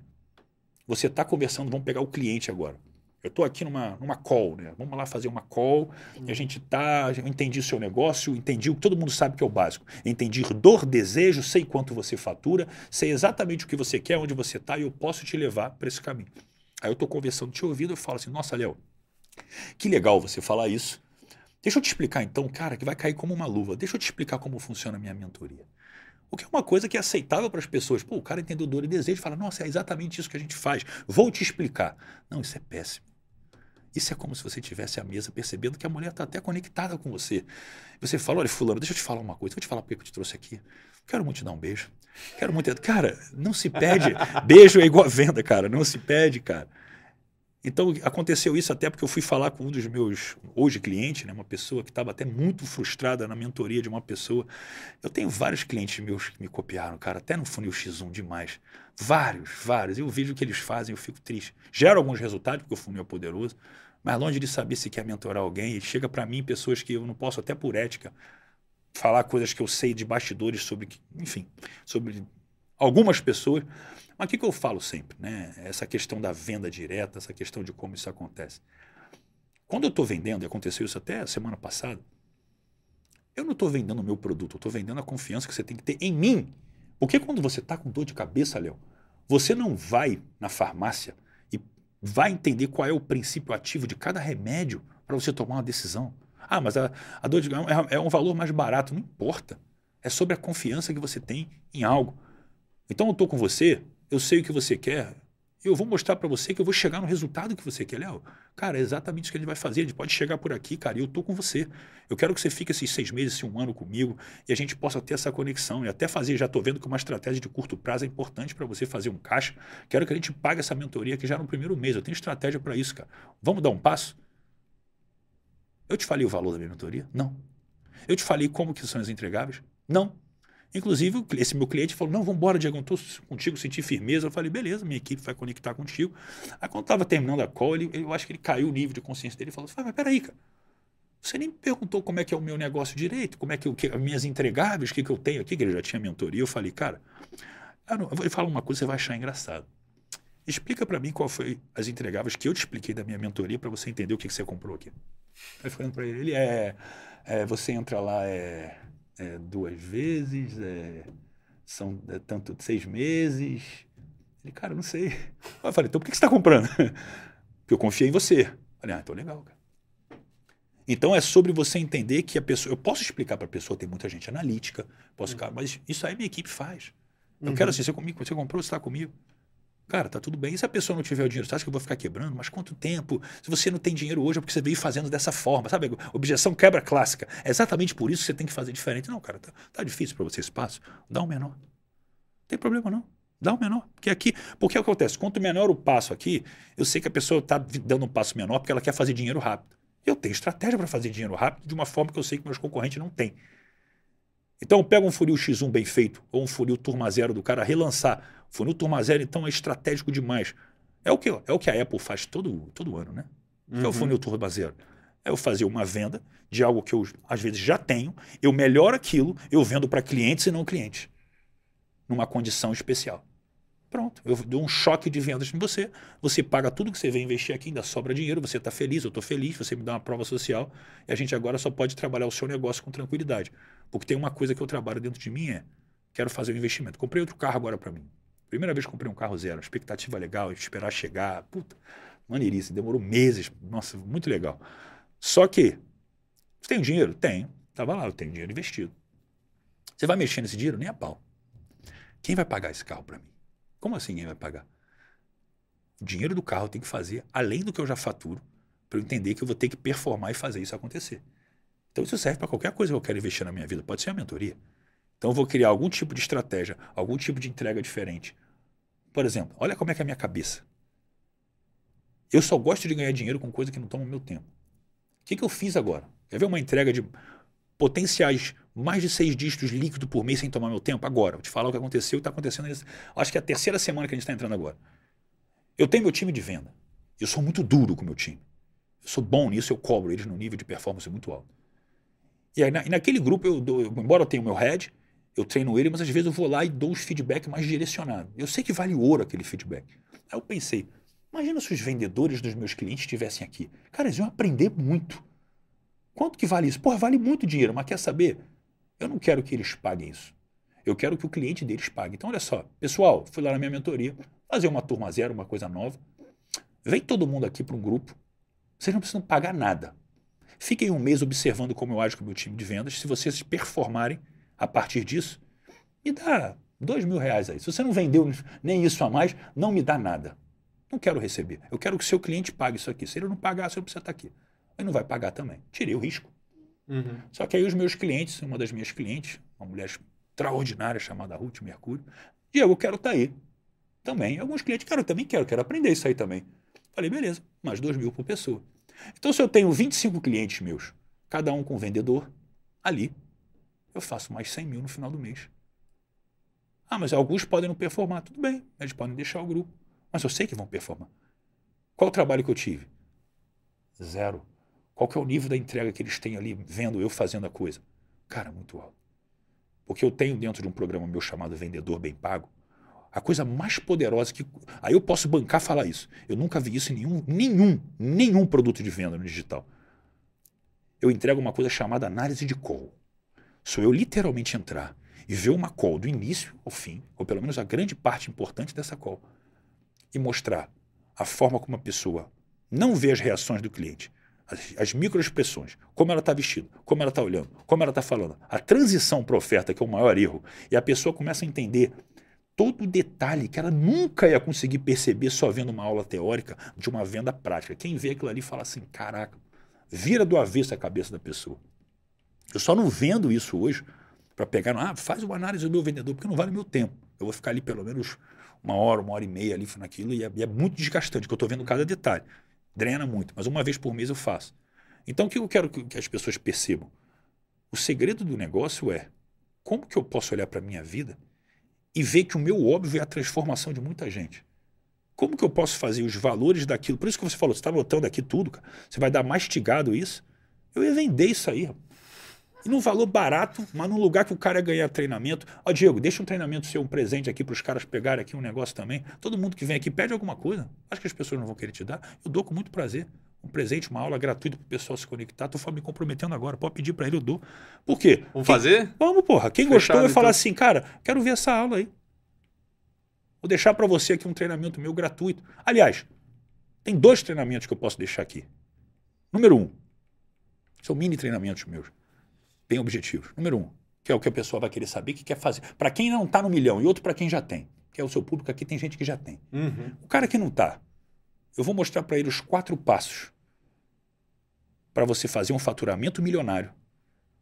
você está conversando, vamos pegar o cliente agora. Eu estou aqui numa, numa call, né? Vamos lá fazer uma call, e a gente está, eu entendi o seu negócio, entendi o que todo mundo sabe que é o básico. Entendi dor, desejo, sei quanto você fatura, sei exatamente o que você quer, onde você está, e eu posso te levar para esse caminho. Aí eu estou conversando, te ouvindo, eu falo assim, nossa, Léo, que legal você falar isso. Deixa eu te explicar então, cara, que vai cair como uma luva. Deixa eu te explicar como funciona a minha mentoria. O que é uma coisa que é aceitável para as pessoas. Pô, o cara entendeu dor e desejo e fala, nossa, é exatamente isso que a gente faz, vou te explicar. Não, isso é péssimo. Isso é como se você estivesse à mesa percebendo que a mulher está até conectada com você. Você fala, olha, fulano, deixa eu te falar uma coisa, vou te falar porque eu te trouxe aqui. Quero muito te dar um beijo. Quero muito... Cara, não se pede. Beijo é igual a venda, cara. Não se pede, cara. Então, aconteceu isso até porque eu fui falar com um dos meus, hoje cliente, né, uma pessoa que estava até muito frustrada na mentoria de uma pessoa. Eu tenho vários clientes meus que me copiaram, cara, até no funil X um demais. Vários, vários. E o vídeo que eles fazem, eu fico triste. Gera alguns resultados, porque o funil é poderoso, mas longe de saber se quer mentorar alguém, ele chega para mim pessoas que eu não posso, até por ética, falar coisas que eu sei de bastidores sobre, enfim, sobre algumas pessoas. Mas o que, que eu falo sempre, né? Essa questão da venda direta, essa questão de como isso acontece. Quando eu estou vendendo, e aconteceu isso até a semana passada, eu não estou vendendo o meu produto, eu estou vendendo a confiança que você tem que ter em mim. Porque quando você está com dor de cabeça, Léo, você não vai na farmácia e vai entender qual é o princípio ativo de cada remédio para você tomar uma decisão. Ah, mas a, a dor de cabeça é um valor mais barato. Não importa. É sobre a confiança que você tem em algo. Então eu estou com você... Eu sei o que você quer, eu vou mostrar para você que eu vou chegar no resultado que você quer, Léo. Cara, é exatamente isso que a gente vai fazer, a gente pode chegar por aqui, cara, e eu tô com você. Eu quero que você fique esses seis meses, esse um ano comigo, e a gente possa ter essa conexão, e até fazer, já tô vendo que uma estratégia de curto prazo é importante para você fazer um caixa, quero que a gente pague essa mentoria aqui já no primeiro mês, eu tenho estratégia para isso, cara. Vamos dar um passo? Eu te falei o valor da minha mentoria? Não. Eu te falei como que são as entregáveis? Não. Inclusive, esse meu cliente falou, não, vamos embora, Diego, eu estou contigo, senti firmeza. Eu falei, beleza, minha equipe vai conectar contigo. Aí, quando estava terminando a call, ele, eu acho que ele caiu o nível de consciência dele e falou, mas peraí, cara, você nem me perguntou como é que é o meu negócio direito, como é que, eu, que as minhas entregáveis, o que, que eu tenho aqui, que ele já tinha mentoria. Eu falei, cara, eu, não, eu vou falar uma coisa que você vai achar engraçado. Explica para mim qual foi as entregáveis que eu te expliquei da minha mentoria para você entender o que, que você comprou aqui. Aí, falando para ele, ele é, é, você entra lá, é... É, duas vezes, é, são é, tanto seis meses. Ele, cara, não sei. Eu falei, então por que você está comprando? Porque eu confiei em você. Eu falei, ah, então legal, cara. Então é sobre você entender que a pessoa... Eu posso explicar para a pessoa, tem muita gente analítica, posso, uhum. cara, mas isso aí minha equipe faz. Eu uhum. quero assim, você, comigo, você comprou, você está comigo. Cara, tá tudo bem. E se a pessoa não tiver o dinheiro? Você acha que eu vou ficar quebrando? Mas quanto tempo? Se você não tem dinheiro hoje é porque você veio fazendo dessa forma. Sabe? Objeção quebra clássica. É exatamente por isso que você tem que fazer diferente. Não, cara, tá, tá difícil para você esse passo. Dá um menor. Não tem problema não. Dá um menor. Porque aqui, porque acontece, quanto menor o passo aqui, eu sei que a pessoa tá dando um passo menor porque ela quer fazer dinheiro rápido. Eu tenho estratégia para fazer dinheiro rápido de uma forma que eu sei que meus concorrentes não têm. Então eu pego um funil X um bem feito ou um funil turma zero do cara relançar. O funil turma zero então é estratégico demais. É o que, é o que a Apple faz todo, todo ano, né? Uhum. É o funil turma zero. É eu fazer uma venda de algo que eu às vezes já tenho, eu melhoro aquilo, eu vendo para clientes e não clientes. Numa condição especial. Pronto, eu dou um choque de vendas em você, você paga tudo que você vem investir aqui, ainda sobra dinheiro, você está feliz, eu estou feliz, você me dá uma prova social e a gente agora só pode trabalhar o seu negócio com tranquilidade. Porque tem uma coisa que eu trabalho dentro de mim é, quero fazer um investimento. Comprei outro carro agora para mim. Primeira vez que comprei um carro zero, expectativa legal, esperar chegar, puta, maneirice, demorou meses, nossa, muito legal. Só que, você tem dinheiro? Tenho, estava lá, eu tenho dinheiro investido. Você vai mexer nesse dinheiro? Nem a pau. Quem vai pagar esse carro para mim? Como assim quem vai pagar? O dinheiro do carro tem que fazer, além do que eu já faturo, para eu entender que eu vou ter que performar e fazer isso acontecer. Então isso serve para qualquer coisa que eu quero investir na minha vida. Pode ser a mentoria. Então eu vou criar algum tipo de estratégia, algum tipo de entrega diferente. Por exemplo, olha como é que é a minha cabeça. Eu só gosto de ganhar dinheiro com coisa que não toma o meu tempo. O que, que eu fiz agora? Quer ver uma entrega de potenciais mais de seis dígitos líquido por mês sem tomar meu tempo? Agora, vou te falar o que aconteceu, está acontecendo. Nesse, acho que é a terceira semana que a gente está entrando agora. Eu tenho meu time de venda. Eu sou muito duro com o meu time. Eu sou bom nisso, eu cobro eles num nível de performance muito alto. E aí, na, e naquele grupo, eu, dou, eu embora eu tenha o meu head, eu treino ele, mas às vezes eu vou lá e dou os feedback mais direcionados. Eu sei que vale ouro aquele feedback. Aí eu pensei, imagina se os vendedores dos meus clientes estivessem aqui. Cara, eles iam aprender muito. Quanto que vale isso? Porra, vale muito dinheiro, mas quer saber? Eu não quero que eles paguem isso. Eu quero que o cliente deles pague. Então, olha só, pessoal, fui lá na minha mentoria, fazer uma turma zero, uma coisa nova. Vem todo mundo aqui para um grupo. Vocês não precisam pagar nada. Fiquem um mês observando como eu ajo com o meu time de vendas. Se vocês performarem a partir disso, me dá dois mil reais aí. Se você não vendeu nem isso a mais, não me dá nada. Não quero receber. Eu quero que o seu cliente pague isso aqui. Se ele não pagar, você não precisa estar aqui. Ele não vai pagar também. Tirei o risco. Uhum. Só que aí os meus clientes, uma das minhas clientes, uma mulher extraordinária chamada Ruth Mercúrio, Diego, eu quero estar tá aí também. Alguns clientes, cara, eu também quero, quero aprender isso aí também. Falei, beleza, mais dois mil por pessoa. Então, se eu tenho vinte e cinco clientes meus, cada um com um vendedor, ali, eu faço mais cem mil no final do mês. Ah, mas alguns podem não performar. Tudo bem, eles podem deixar o grupo. Mas eu sei que vão performar. Qual o trabalho que eu tive? Zero. Qual que é o nível da entrega que eles têm ali, vendo eu fazendo a coisa? Cara, muito alto. Porque eu tenho dentro de um programa meu chamado Vendedor Bem Pago, a coisa mais poderosa que... Aí eu posso bancar falar isso. Eu nunca vi isso em nenhum, nenhum, nenhum produto de venda no digital. Eu entrego uma coisa chamada análise de call. Sou eu literalmente entrar e ver uma call do início ao fim, ou pelo menos a grande parte importante dessa call, e mostrar a forma como a pessoa não vê as reações do cliente, as, as microexpressões, como ela está vestida, como ela está olhando, como ela está falando. A transição para oferta, que é o maior erro, e a pessoa começa a entender todo o detalhe que ela nunca ia conseguir perceber só vendo uma aula teórica de uma venda prática. Quem vê aquilo ali fala assim, caraca, vira do avesso a cabeça da pessoa. Eu só não vendo isso hoje para pegar, ah, faz uma análise do meu vendedor, porque não vale o meu tempo. Eu vou ficar ali pelo menos uma hora, uma hora e meia ali naquilo, e é, e é muito desgastante, porque eu estou vendo cada detalhe. Drena muito, mas uma vez por mês eu faço. Então, o que eu quero que as pessoas percebam? O segredo do negócio é como que eu posso olhar para a minha vida e ver que o meu óbvio é a transformação de muita gente. Como que eu posso fazer os valores daquilo? Por isso que você falou, você está botando aqui tudo, cara. Você vai dar mastigado isso. Eu ia vender isso aí. E num valor barato, mas num lugar que o cara ia ganhar treinamento. Ó, Diego, deixa um treinamento seu, um presente aqui para os caras pegarem aqui um negócio também. Todo mundo que vem aqui pede alguma coisa. Acho que as pessoas não vão querer te dar. Eu dou com muito prazer. Um presente, uma aula gratuita para o pessoal se conectar. Estou me comprometendo agora. Pode pedir para ele, eu dou. Por quê? Vamos Quem... fazer? Vamos, porra. Quem Fechado, gostou vai então. Falar assim, cara, quero ver essa aula aí. Vou deixar para você aqui um treinamento meu gratuito. Aliás, tem dois treinamentos que eu posso deixar aqui. Número um. São mini treinamentos meus. Tem objetivos. Número um, que é o que a pessoa vai querer saber, que quer fazer. Para quem não está no milhão e outro para quem já tem. que é o seu público aqui, tem gente que já tem. Uhum. O cara que não está, eu vou mostrar para ele os quatro passos para você fazer um faturamento milionário,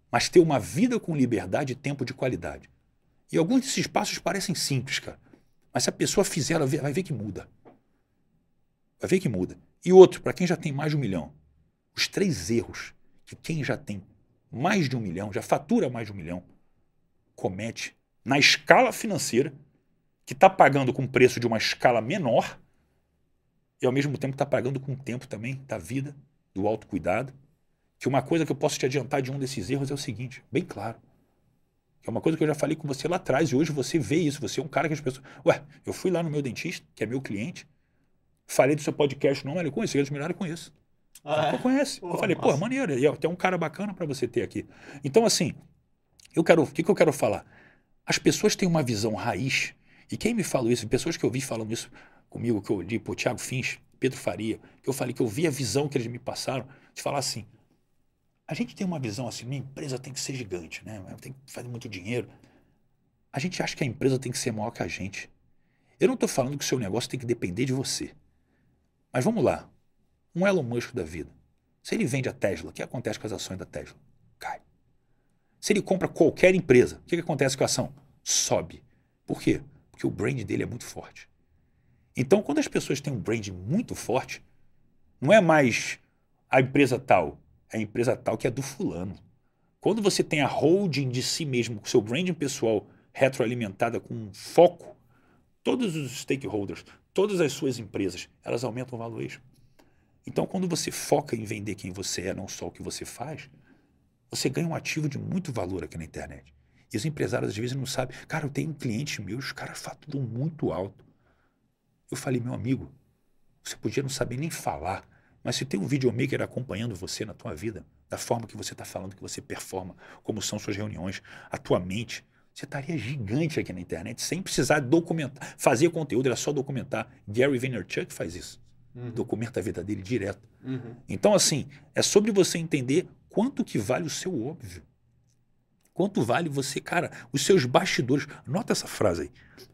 mas ter uma vida com liberdade e tempo de qualidade. E alguns desses passos parecem simples, cara. Mas se a pessoa fizer, ela vai ver que muda. Vai ver que muda. E outro, para quem já tem mais de um milhão, os três erros que quem já tem mais de um milhão, já fatura mais de um milhão, comete na escala financeira, que está pagando com o preço de uma escala menor e, ao mesmo tempo, está pagando com o tempo também da vida, do autocuidado. Que uma coisa que eu posso te adiantar de um desses erros é o seguinte, bem claro. É uma coisa que eu já falei com você lá atrás e hoje você vê isso. Você é um cara que as pessoas... Ué, eu fui lá no meu dentista, que é meu cliente, falei do seu podcast, não, ele conhece, Segredos dos Milionários, conheço. Ah, é? Eu conheço. Pô, eu falei, nossa. Pô, maneiro, tem um cara bacana para você ter aqui. Então, assim, eu quero, o que, que eu quero falar? As pessoas têm uma visão raiz, e quem me falou isso, pessoas que eu vi falando isso comigo, que eu li, pô, Thiago Finch, Pedro Faria, que eu falei que eu vi a visão que eles me passaram, de falar assim, a gente tem uma visão assim, minha empresa tem que ser gigante, né? Tem que fazer muito dinheiro. A gente acha que a empresa tem que ser maior que a gente. Eu não estou falando que o seu negócio tem que depender de você. Mas vamos lá, um Elon Musk da vida, se ele vende a Tesla, o que acontece com as ações da Tesla? Cai. Se ele compra qualquer empresa, o que acontece com a ação? Sobe. Por quê? Porque o brand dele é muito forte. Então, quando as pessoas têm um brand muito forte, não é mais a empresa tal, é a empresa tal que é do fulano. Quando você tem a holding de si mesmo, com o seu branding pessoal retroalimentada com um foco, todos os stakeholders, todas as suas empresas, elas aumentam o valuation. Então, quando você foca em vender quem você é, não só o que você faz, você ganha um ativo de muito valor aqui na internet. E os empresários, às vezes, não sabem. Cara, eu tenho um cliente meu, os caras faturam muito alto. Eu falei, meu amigo, você podia não saber nem falar, mas se tem um videomaker acompanhando você na tua vida, da forma que você está falando, que você performa, como são suas reuniões, a tua mente, você estaria gigante aqui na internet, sem precisar documentar, fazer conteúdo, era só documentar. Gary Vaynerchuk faz isso. Uhum. Documenta a vida dele direto. Uhum. Então, assim, é sobre você entender quanto que vale o seu óbvio. Quanto vale você, cara, os seus bastidores. Nota essa frase aí.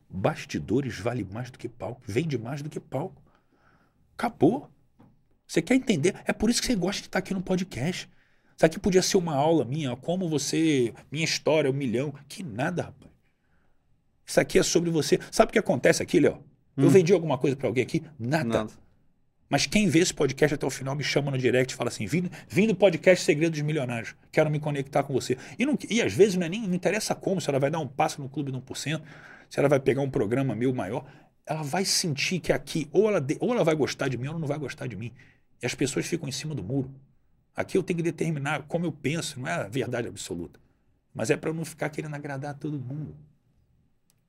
Bastidores vale mais do que palco, vende mais do que palco. Acabou. Você quer entender? É por isso que você gosta de estar aqui no podcast. Isso aqui podia ser uma aula minha, como você, minha história, um milhão. Que nada, rapaz. Isso aqui é sobre você. Sabe o que acontece aqui, Léo? Hum. Eu vendi alguma coisa para alguém aqui? Nada. Nada. Mas quem vê esse podcast até o final me chama no direct e fala assim, vim, vim do podcast Segredos dos Milionários, quero me conectar com você. E, não, e às vezes não, é nem, não interessa como, se ela vai dar um passo no Clube do um por cento, se ela vai pegar um programa meu maior, ela vai sentir que aqui, ou ela, de, ou ela vai gostar de mim ou ela não vai gostar de mim. E as pessoas ficam em cima do muro. Aqui eu tenho que determinar como eu penso, não é a verdade absoluta. Mas é para eu não ficar querendo agradar a todo mundo.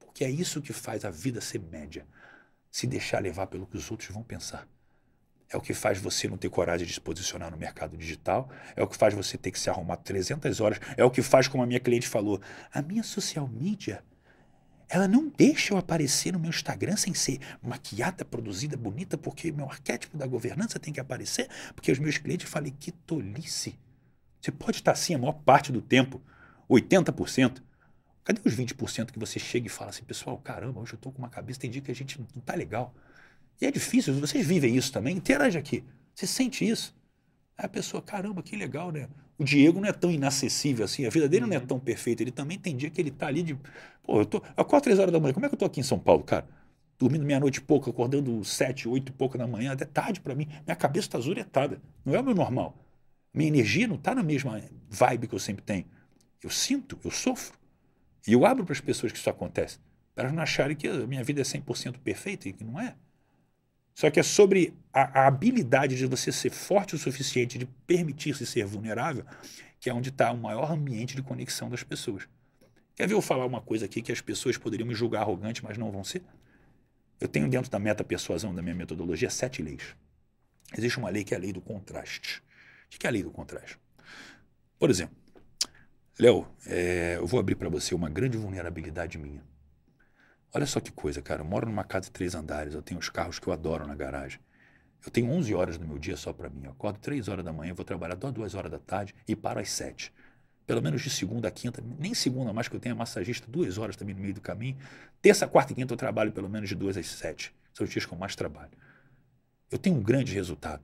Porque é isso que faz a vida ser média. Se deixar levar pelo que os outros vão pensar. É o que faz você não ter coragem de se posicionar no mercado digital, é o que faz você ter que se arrumar trezentas horas, é o que faz, como a minha cliente falou, a minha social media, ela não deixa eu aparecer no meu Instagram sem ser maquiada, produzida, bonita, porque meu arquétipo da governança tem que aparecer, porque os meus clientes, eu falei, que tolice. Você pode estar assim a maior parte do tempo, oitenta por cento. Cadê os vinte por cento que você chega e fala assim, pessoal, caramba, hoje eu estou com uma cabeça, tem dia que a gente não está legal. E é difícil, vocês vivem isso também, interage aqui. Você sente isso? Aí a pessoa, caramba, que legal, né? O Diego não é tão inacessível assim, a vida dele não é tão perfeita, ele também tem dia que ele tá ali de... Pô, eu tô... Às quatro, três horas da manhã, como é que eu tô aqui em São Paulo, cara? Dormindo meia-noite e pouco, acordando sete, oito e pouco da manhã, até tarde para mim. Minha cabeça tá azuretada, não é o meu normal. Minha energia não tá na mesma vibe que eu sempre tenho. Eu sinto, eu sofro. E eu abro para as pessoas que isso acontece, para elas não acharem que a minha vida é cem por cento perfeita e que não é. Só que é sobre a, a habilidade de você ser forte o suficiente de permitir-se ser vulnerável, que é onde está o maior ambiente de conexão das pessoas. Quer ver eu falar uma coisa aqui que as pessoas poderiam me julgar arrogante, mas não vão ser? Eu tenho dentro da meta-persuasão da minha metodologia sete leis. Existe uma lei que é a lei do contraste. O que é a lei do contraste? Por exemplo, Léo, é, eu vou abrir para você uma grande vulnerabilidade minha. Olha só que coisa, cara, eu moro numa casa de três andares, eu tenho os carros que eu adoro na garagem. Eu tenho onze horas no meu dia só para mim, eu acordo três horas da manhã, eu vou trabalhar duas horas da tarde e paro às sete. pelo menos de segunda a quinta, nem segunda mais que eu tenha massagista, duas horas também no meio do caminho. Terça, quarta e quinta eu trabalho pelo menos de duas às sete. São os dias que eu mais trabalho. Eu tenho um grande resultado.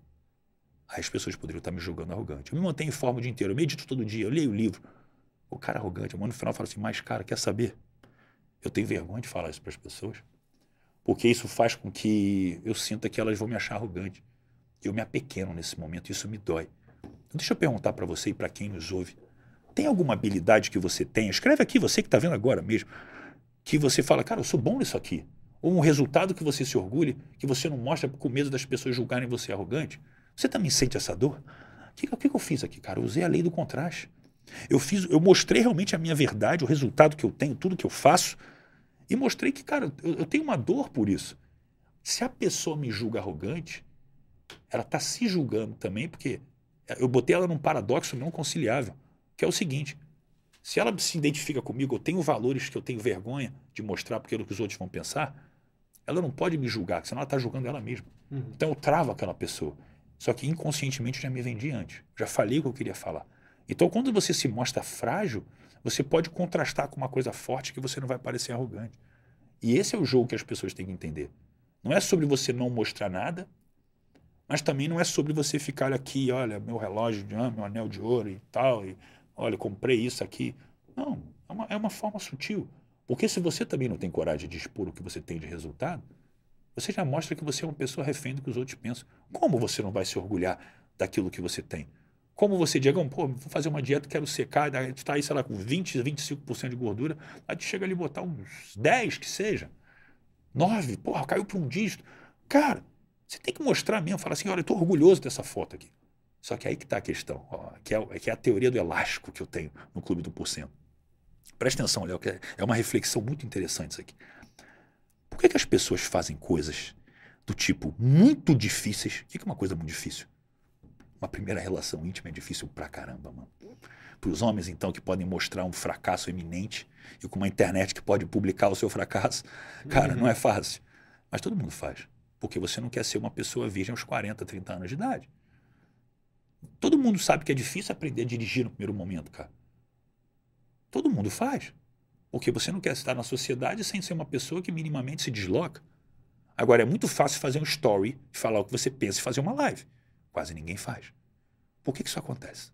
Aí as pessoas poderiam estar me julgando arrogante. Eu me mantenho em forma o dia inteiro, eu medito todo dia, eu leio o livro. O cara arrogante, eu mando no final e falo assim, mas cara, quer saber? Eu tenho vergonha de falar isso para as pessoas, porque isso faz com que eu sinta que elas vão me achar arrogante. Eu me apequeno nesse momento, isso me dói. Então, deixa eu perguntar para você e para quem nos ouve, tem alguma habilidade que você tem? Escreve aqui, você que está vendo agora mesmo, que você fala, cara, eu sou bom nisso aqui. Ou um resultado que você se orgulhe, que você não mostra com medo das pessoas julgarem você arrogante. Você também sente essa dor? O que, que, que eu fiz aqui, cara? Eu usei a lei do contraste. Eu, fiz, eu mostrei realmente a minha verdade, o resultado que eu tenho, tudo que eu faço, e mostrei que, cara, eu, eu tenho uma dor por isso. Se a pessoa me julga arrogante, ela está se julgando também, porque eu botei ela num paradoxo não conciliável, que é o seguinte, se ela se identifica comigo, eu tenho valores que eu tenho vergonha de mostrar porque é o que os outros vão pensar, ela não pode me julgar, senão ela está julgando ela mesma. Uhum. Então eu travo aquela pessoa. Só que inconscientemente eu já me vendi antes, já falei o que eu queria falar. Então, quando você se mostra frágil, você pode contrastar com uma coisa forte que você não vai parecer arrogante. E esse é o jogo que as pessoas têm que entender. Não é sobre você não mostrar nada, mas também não é sobre você ficar aqui, olha, meu relógio, meu anel de ouro e tal, e olha, eu comprei isso aqui. Não, é uma, é uma forma sutil. Porque se você também não tem coragem de expor o que você tem de resultado, você já mostra que você é uma pessoa refém do que os outros pensam. Como você não vai se orgulhar daquilo que você tem? Como você, Diego, pô, vou fazer uma dieta, quero secar, está aí, sei lá, com vinte, vinte e cinco por cento de gordura, aí tu chega ali e botar uns dez, que seja, nove, porra, caiu para um dígito. Cara, você tem que mostrar mesmo, falar assim, olha, eu estou orgulhoso dessa foto aqui. Só que aí que está a questão, ó, que, é, que é a teoria do elástico que eu tenho no Clube do um por cento. Presta atenção, Léo, que é uma reflexão muito interessante isso aqui. Por que, que as pessoas fazem coisas do tipo muito difíceis? O que, que é uma coisa muito difícil? Uma primeira relação íntima é difícil pra caramba, mano. Para os homens, então, que podem mostrar um fracasso iminente e com uma internet que pode publicar o seu fracasso, cara, uhum. Não é fácil. Mas todo mundo faz, porque você não quer ser uma pessoa virgem aos quarenta, trinta anos de idade. Todo mundo sabe que é difícil aprender a dirigir no primeiro momento, cara. Todo mundo faz, porque você não quer estar na sociedade sem ser uma pessoa que minimamente se desloca. Agora, é muito fácil fazer um story, falar o que você pensa e fazer uma live. Quase ninguém faz. Por que, que isso acontece?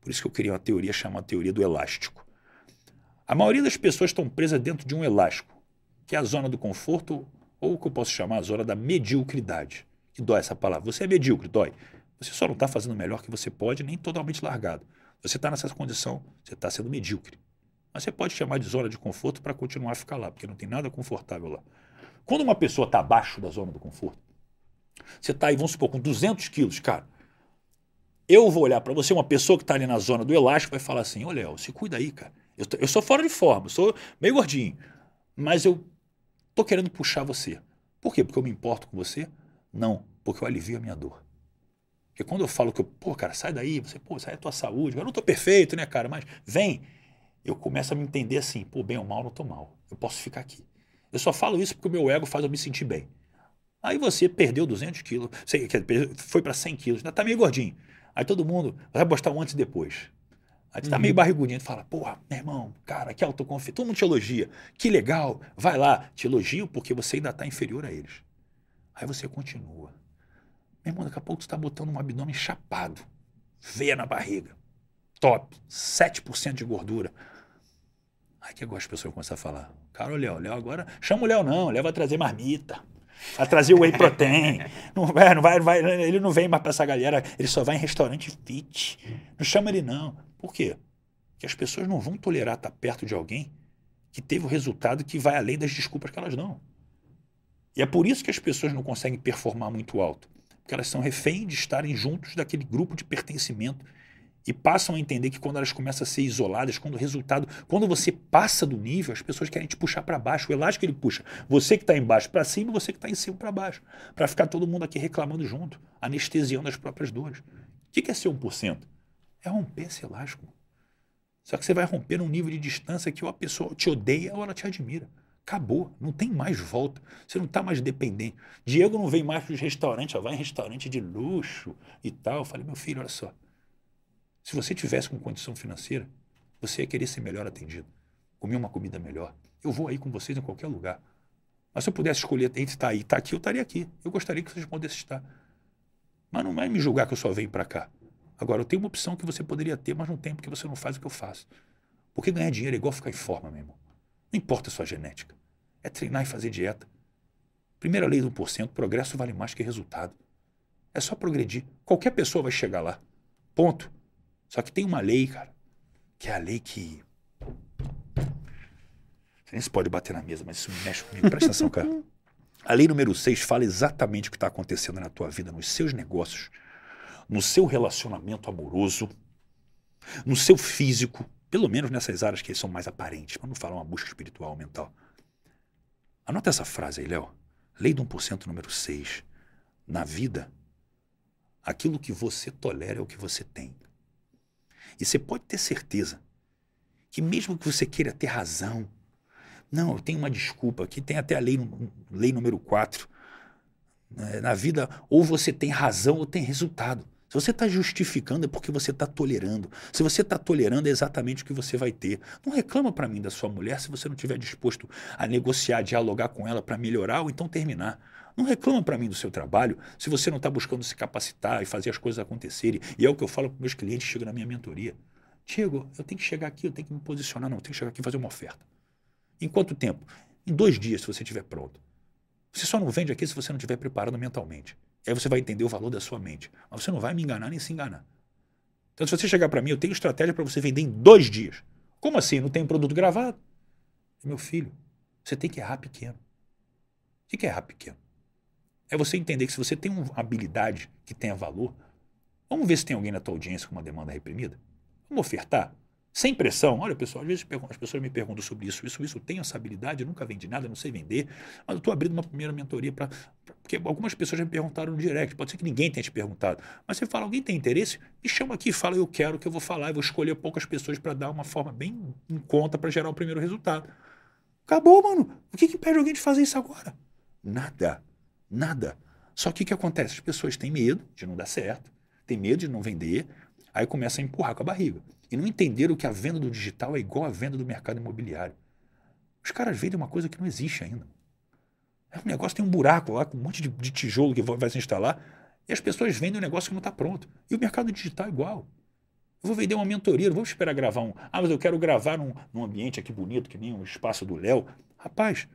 Por isso que eu criei uma teoria chamada teoria do elástico. A maioria das pessoas estão presas dentro de um elástico, que é a zona do conforto, ou o que eu posso chamar a zona da mediocridade. Que dói essa palavra. Você é medíocre, dói. Você só não está fazendo o melhor que você pode, nem totalmente largado. Você está nessa condição, você está sendo medíocre. Mas você pode chamar de zona de conforto para continuar a ficar lá, porque não tem nada confortável lá. Quando uma pessoa está abaixo da zona do conforto, você está aí, vamos supor, com duzentos quilos, cara. Eu vou olhar para você, uma pessoa que está ali na zona do elástico vai falar assim, olha, se cuida aí, cara. Eu, tô, eu sou fora de forma, eu sou meio gordinho, mas eu tô querendo puxar você. Por quê? Porque eu me importo com você? Não, porque eu alivio a minha dor. Porque quando eu falo que eu, pô, cara, sai daí, você, pô, sai da tua saúde, eu não tô perfeito, né, cara, mas vem. Eu começo a me entender assim, pô, bem ou mal, não tô mal, eu posso ficar aqui. Eu só falo isso porque o meu ego faz eu me sentir bem. Aí você perdeu duzentos quilos, foi para cem quilos, ainda está meio gordinho. Aí todo mundo vai postar um antes e depois. Aí você está uhum. meio barrigudinho, fala, porra, meu irmão, cara, que autoconfiança, todo mundo te elogia, que legal, vai lá, te elogio porque você ainda está inferior a eles. Aí você continua. Meu irmão, daqui a pouco você está botando um abdômen chapado, veia na barriga, top, sete por cento de gordura. Aí que agora as pessoas começam a falar, cara, o Léo, Léo agora, chama o Léo não, o Léo vai trazer marmita. A trazer o whey protein, não vai, não vai, vai, ele não vem mais para essa galera, ele só vai em restaurante fit, não chama ele não. Por quê? Porque as pessoas não vão tolerar estar perto de alguém que teve o resultado que vai além das desculpas que elas dão. E é por isso que as pessoas não conseguem performar muito alto, porque elas são refém de estarem juntos daquele grupo de pertencimento e passam a entender que quando elas começam a ser isoladas, quando o resultado, quando você passa do nível, as pessoas querem te puxar para baixo, o elástico ele puxa, você que está embaixo para cima, você que está em cima para baixo, para ficar todo mundo aqui reclamando junto, anestesiando as próprias dores. O que é ser um por cento? É romper esse elástico. Só que você vai romper num nível de distância que ou a pessoa te odeia ou ela te admira. Acabou, não tem mais volta, você não está mais dependente. Diego não vem mais para os restaurantes, ó, vai em restaurante de luxo e tal. Eu falei, meu filho, olha só, se você tivesse com condição financeira, Você ia querer ser melhor atendido, comer uma comida melhor. Eu vou aí com vocês em qualquer lugar. Mas se eu pudesse escolher entre estar aí e estar aqui, eu estaria aqui. Eu gostaria que vocês pudessem estar. Mas não vai me julgar que eu só venho para cá. Agora, eu tenho uma opção que você poderia ter, mas não tem porque você não faz o que eu faço. Porque ganhar dinheiro é igual ficar em forma, meu irmão. Não importa a sua genética. É treinar e fazer dieta. Primeira lei do um por cento, progresso vale mais que resultado. É só progredir. Qualquer pessoa vai chegar lá. Ponto. Só que tem uma lei, cara, que é a lei que... Você nem se pode bater na mesa, mas isso me mexe comigo. Presta atenção, cara. A lei número seis fala exatamente o que está acontecendo na tua vida, nos seus negócios, no seu relacionamento amoroso, no seu físico, pelo menos nessas áreas que são mais aparentes, mas não falar uma busca espiritual, mental. Anota essa frase aí, Léo. Lei do um por cento número seis. Na vida, aquilo que você tolera é o que você tem. E você pode ter certeza que mesmo que você queira ter razão, não, eu tenho uma desculpa, aqui tem até a lei, lei número quatro. Na vida, ou você tem razão ou tem resultado. Se você está justificando é porque você está tolerando. Se você está tolerando é exatamente o que você vai ter. Não reclama para mim da sua mulher se você não estiver disposto a negociar, dialogar com ela para melhorar ou então terminar. Não reclama para mim do seu trabalho se você não está buscando se capacitar e fazer as coisas acontecerem. E é o que eu falo para meus clientes que chegam na minha mentoria. Diego, eu tenho que chegar aqui, eu tenho que me posicionar. Não, eu tenho que chegar aqui e fazer uma oferta. Em quanto tempo? Em dois dias, se você estiver pronto. Você só não vende aqui se você não estiver preparado mentalmente. Aí você vai entender o valor da sua mente. Mas você não vai me enganar nem se enganar. Então, se você chegar para mim, eu tenho estratégia para você vender em dois dias. Como assim? Não tem produto gravado? Meu filho, você tem que errar pequeno. O que é errar pequeno? É você entender que se você tem uma habilidade que tenha valor, vamos ver se tem alguém na tua audiência com uma demanda reprimida? Vamos ofertar? Sem pressão. Olha, pessoal, às vezes as pessoas me perguntam sobre isso, isso, isso. Eu tenho essa habilidade, eu nunca vendi nada, eu não sei vender, mas eu estou abrindo uma primeira mentoria para... Porque algumas pessoas já me perguntaram no direct, pode ser que ninguém tenha te perguntado, mas você fala, alguém tem interesse? Me chama aqui e fala, eu quero que eu vou falar, eu vou escolher poucas pessoas para dar uma forma bem em conta para gerar o primeiro resultado. Acabou, mano. O que que impede alguém de fazer isso agora? Nada. Nada. Só que o que acontece? As pessoas têm medo de não dar certo, têm medo de não vender, aí começam a empurrar com a barriga. E não entenderam que a venda do digital é igual a venda do mercado imobiliário. Os caras vendem uma coisa que não existe ainda. É um negócio, tem um buraco lá, com um monte de, de tijolo que vai se instalar, e as pessoas vendem um negócio que não está pronto. E o mercado digital é igual. Eu vou vender uma mentoria, não vou esperar gravar um... Ah, mas eu quero gravar num, num ambiente aqui bonito, que nem um espaço do Léo. Rapaz,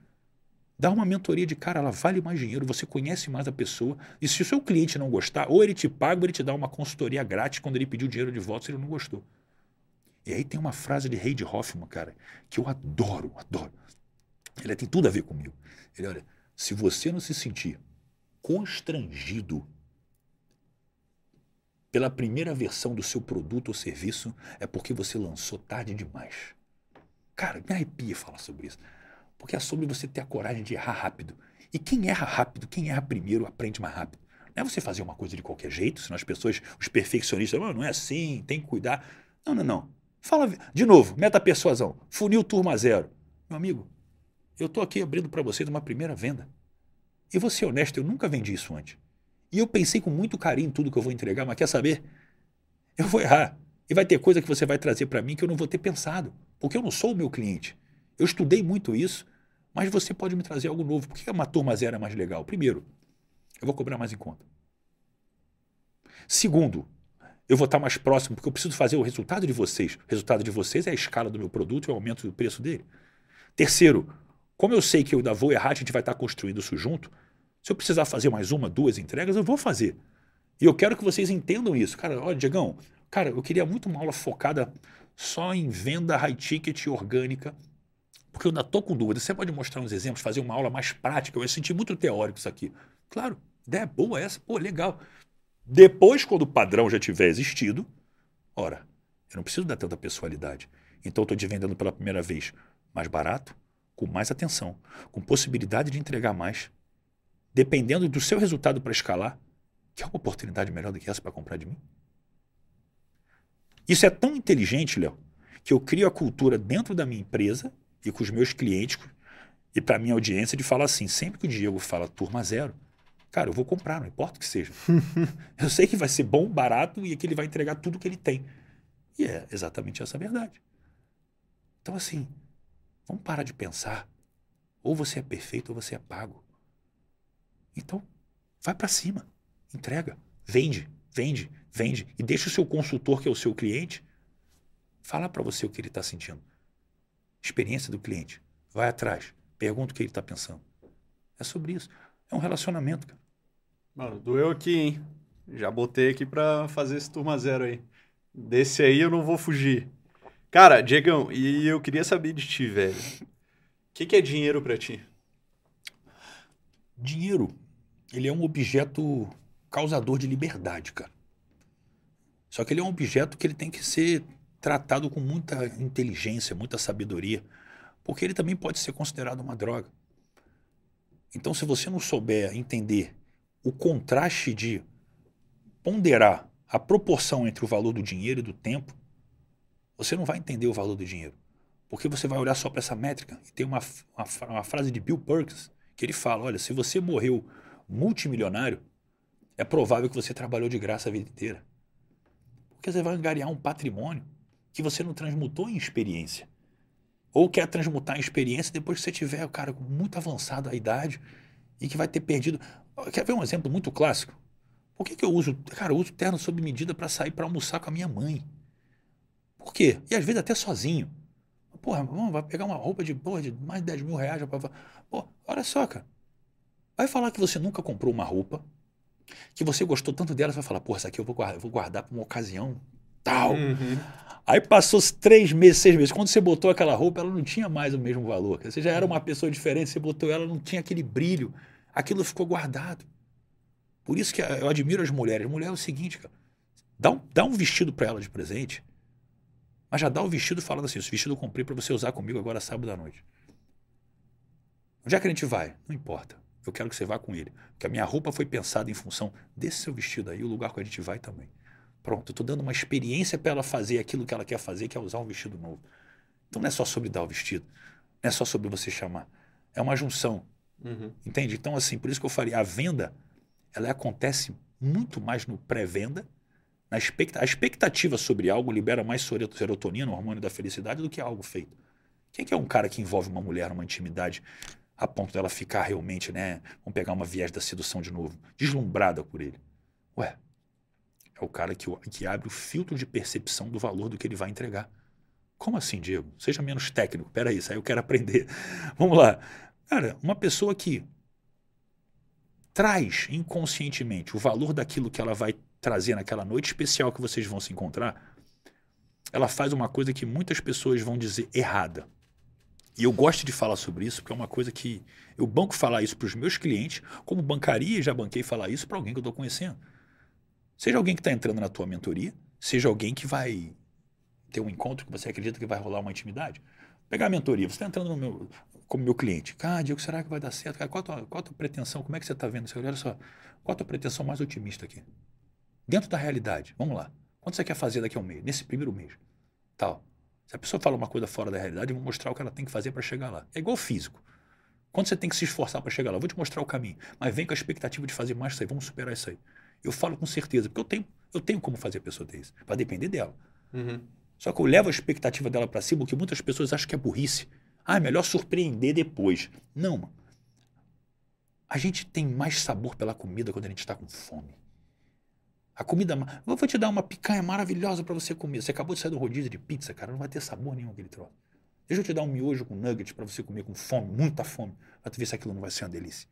dá uma mentoria de cara, ela vale mais dinheiro, você conhece mais a pessoa, e se o seu cliente não gostar, ou ele te paga, ou ele te dá uma consultoria grátis quando ele pediu dinheiro de volta se ele não gostou. E aí tem uma frase de Reid Hoffman, cara, que eu adoro, adoro. Ele tem tudo a ver comigo. Ele, olha, se você não se sentir constrangido pela primeira versão do seu produto ou serviço, é porque você lançou tarde demais. Cara, me arrepia falar sobre isso. Porque é sobre você ter a coragem de errar rápido. E quem erra rápido, quem erra primeiro, aprende mais rápido. Não é você fazer uma coisa de qualquer jeito, senão as pessoas, os perfeccionistas, oh, não é assim, tem que cuidar. Não, não, não. Fala de novo, meta persuasão, funil turma zero. Meu amigo, eu estou aqui abrindo para vocês uma primeira venda. E vou ser honesto, eu nunca vendi isso antes. E eu pensei com muito carinho em tudo que eu vou entregar, mas quer saber? Eu vou errar. E vai ter coisa que você vai trazer para mim que eu não vou ter pensado, porque eu não sou o meu cliente. Eu estudei muito isso, mas você pode me trazer algo novo. Por que uma turma zero é mais legal? Primeiro, eu vou cobrar mais em conta. Segundo, eu vou estar mais próximo, porque eu preciso fazer o resultado de vocês. O resultado de vocês é a escala do meu produto e o aumento do preço dele. Terceiro, como eu sei que eu ainda vou errar, a gente vai estar construindo isso junto, se eu precisar fazer mais uma, duas entregas, eu vou fazer. E eu quero que vocês entendam isso. Cara, olha, Diegão, cara, eu queria muito uma aula focada só em venda high ticket orgânica, porque eu ainda estou com dúvida. Você pode mostrar uns exemplos, fazer uma aula mais prática? Eu ia sentir muito teórico isso aqui. Claro, ideia boa essa, pô, legal. Depois, quando o padrão já tiver existido, ora, eu não preciso dar tanta pessoalidade. Então, eu estou te vendendo pela primeira vez mais barato, com mais atenção, com possibilidade de entregar mais, dependendo do seu resultado para escalar. Que é uma oportunidade melhor do que essa para comprar de mim? Isso é tão inteligente, Léo, que eu crio a cultura dentro da minha empresa e com os meus clientes e para a minha audiência de falar assim, sempre que o Diego fala turma zero, cara, eu vou comprar, não importa o que seja. Eu sei que vai ser bom, barato e que ele vai entregar tudo que ele tem. E é exatamente essa a verdade. Então, assim, vamos parar de pensar. Ou você é perfeito ou você é pago. Então, vai para cima, entrega, vende, vende, vende. E deixa o seu consultor, que é o seu cliente, falar para você o que ele está sentindo. Experiência do cliente. Vai atrás, pergunta o que ele está pensando. É sobre isso. É um relacionamento, cara. Mano, doeu aqui, hein? Já botei aqui para fazer esse turma zero aí. Desse aí eu não vou fugir. Cara, Diegão, e eu queria saber de ti, velho. O que, que é dinheiro para ti? Dinheiro, ele é um objeto causador de liberdade, cara. Só que ele é um objeto que ele tem que ser tratado com muita inteligência, muita sabedoria, porque ele também pode ser considerado uma droga. Então, se você não souber entender o contraste de ponderar a proporção entre o valor do dinheiro e do tempo, você não vai entender o valor do dinheiro, porque você vai olhar só para essa métrica. E tem uma, uma, uma frase de Bill Perkins que ele fala, olha, se você morreu multimilionário, é provável que você trabalhou de graça a vida inteira, porque você vai angariar um patrimônio que você não transmutou em experiência. Ou quer transmutar a experiência depois que você tiver, cara, muito avançado a idade e que vai ter perdido. Quer ver um exemplo muito clássico? Por que, que eu uso? Cara, eu uso terno sob medida para sair para almoçar com a minha mãe. Por quê? E às vezes até sozinho. Porra, mano, vai pegar uma roupa de, porra, de mais de dez mil reais. Pra... Pô, olha só, cara. Vai falar que você nunca comprou uma roupa, que você gostou tanto dela, você vai falar, porra, essa aqui eu vou guardar, eu vou guardar para uma ocasião tal. Uhum. Aí passou três meses, seis meses. Quando você botou aquela roupa, ela não tinha mais o mesmo valor. Você já era uma pessoa diferente, você botou ela, não tinha aquele brilho. Aquilo ficou guardado. Por isso que eu admiro as mulheres. Mulher é o seguinte, cara. Dá um, dá um vestido para ela de presente, mas já dá o vestido falando assim, esse vestido eu comprei para você usar comigo agora sábado à noite. Onde é que a gente vai? Não importa. Eu quero que você vá com ele. Porque a minha roupa foi pensada em função desse seu vestido aí, o lugar que a gente vai também. Pronto, eu estou dando uma experiência para ela fazer aquilo que ela quer fazer, que é usar um vestido novo. Então não é só sobre dar o vestido, não é só sobre você chamar. É uma junção, uhum. Entende? Então assim, por isso que eu falei, a venda, ela acontece muito mais no pré-venda, na expect... a expectativa sobre algo libera mais serotonina, o hormônio da felicidade, do que algo feito. Quem que é um cara que envolve uma mulher numa intimidade a ponto dela ficar realmente, né, vamos pegar uma viés da sedução de novo, deslumbrada por ele? Ué, é o cara que, que abre o filtro de percepção do valor do que ele vai entregar. Como assim, Diego? Seja menos técnico. Pera aí, isso aí eu quero aprender. Vamos lá. Cara, uma pessoa que traz inconscientemente o valor daquilo que ela vai trazer naquela noite especial que vocês vão se encontrar, ela faz uma coisa que muitas pessoas vão dizer errada. E eu gosto de falar sobre isso, porque é uma coisa que eu banco falar isso para os meus clientes, como bancaria, já banquei falar isso para alguém que eu estou conhecendo. Seja alguém que está entrando na tua mentoria, seja alguém que vai ter um encontro que você acredita que vai rolar uma intimidade. Pegar a mentoria, você está entrando no meu, como meu cliente. Cara, Diego, será que vai dar certo? Cara, qual a tua, qual a tua pretensão? Como é que você está vendo isso? Olha só, qual a tua pretensão mais otimista aqui? Dentro da realidade, vamos lá. Quanto você quer fazer daqui a um mês? Nesse primeiro mês? Tal. Se a pessoa fala uma coisa fora da realidade, eu vou mostrar o que ela tem que fazer para chegar lá. É igual físico. Quando você tem que se esforçar para chegar lá, eu vou te mostrar o caminho, mas vem com a expectativa de fazer mais isso aí, vamos superar isso aí. Eu falo com certeza, porque eu tenho, eu tenho como fazer a pessoa ter isso. Vai depender dela. Uhum. Só que eu levo a expectativa dela para cima, o que muitas pessoas acham que é burrice. Ah, é melhor surpreender depois. Não, mano. A gente tem mais sabor pela comida quando a gente está com fome. A comida... Eu vou te dar uma picanha maravilhosa para você comer. Você acabou de sair do rodízio de pizza, cara. Não vai ter sabor nenhum aquele troço. Deixa eu te dar um miojo com nuggets para você comer com fome, muita fome, para tu ver se aquilo não vai ser uma delícia.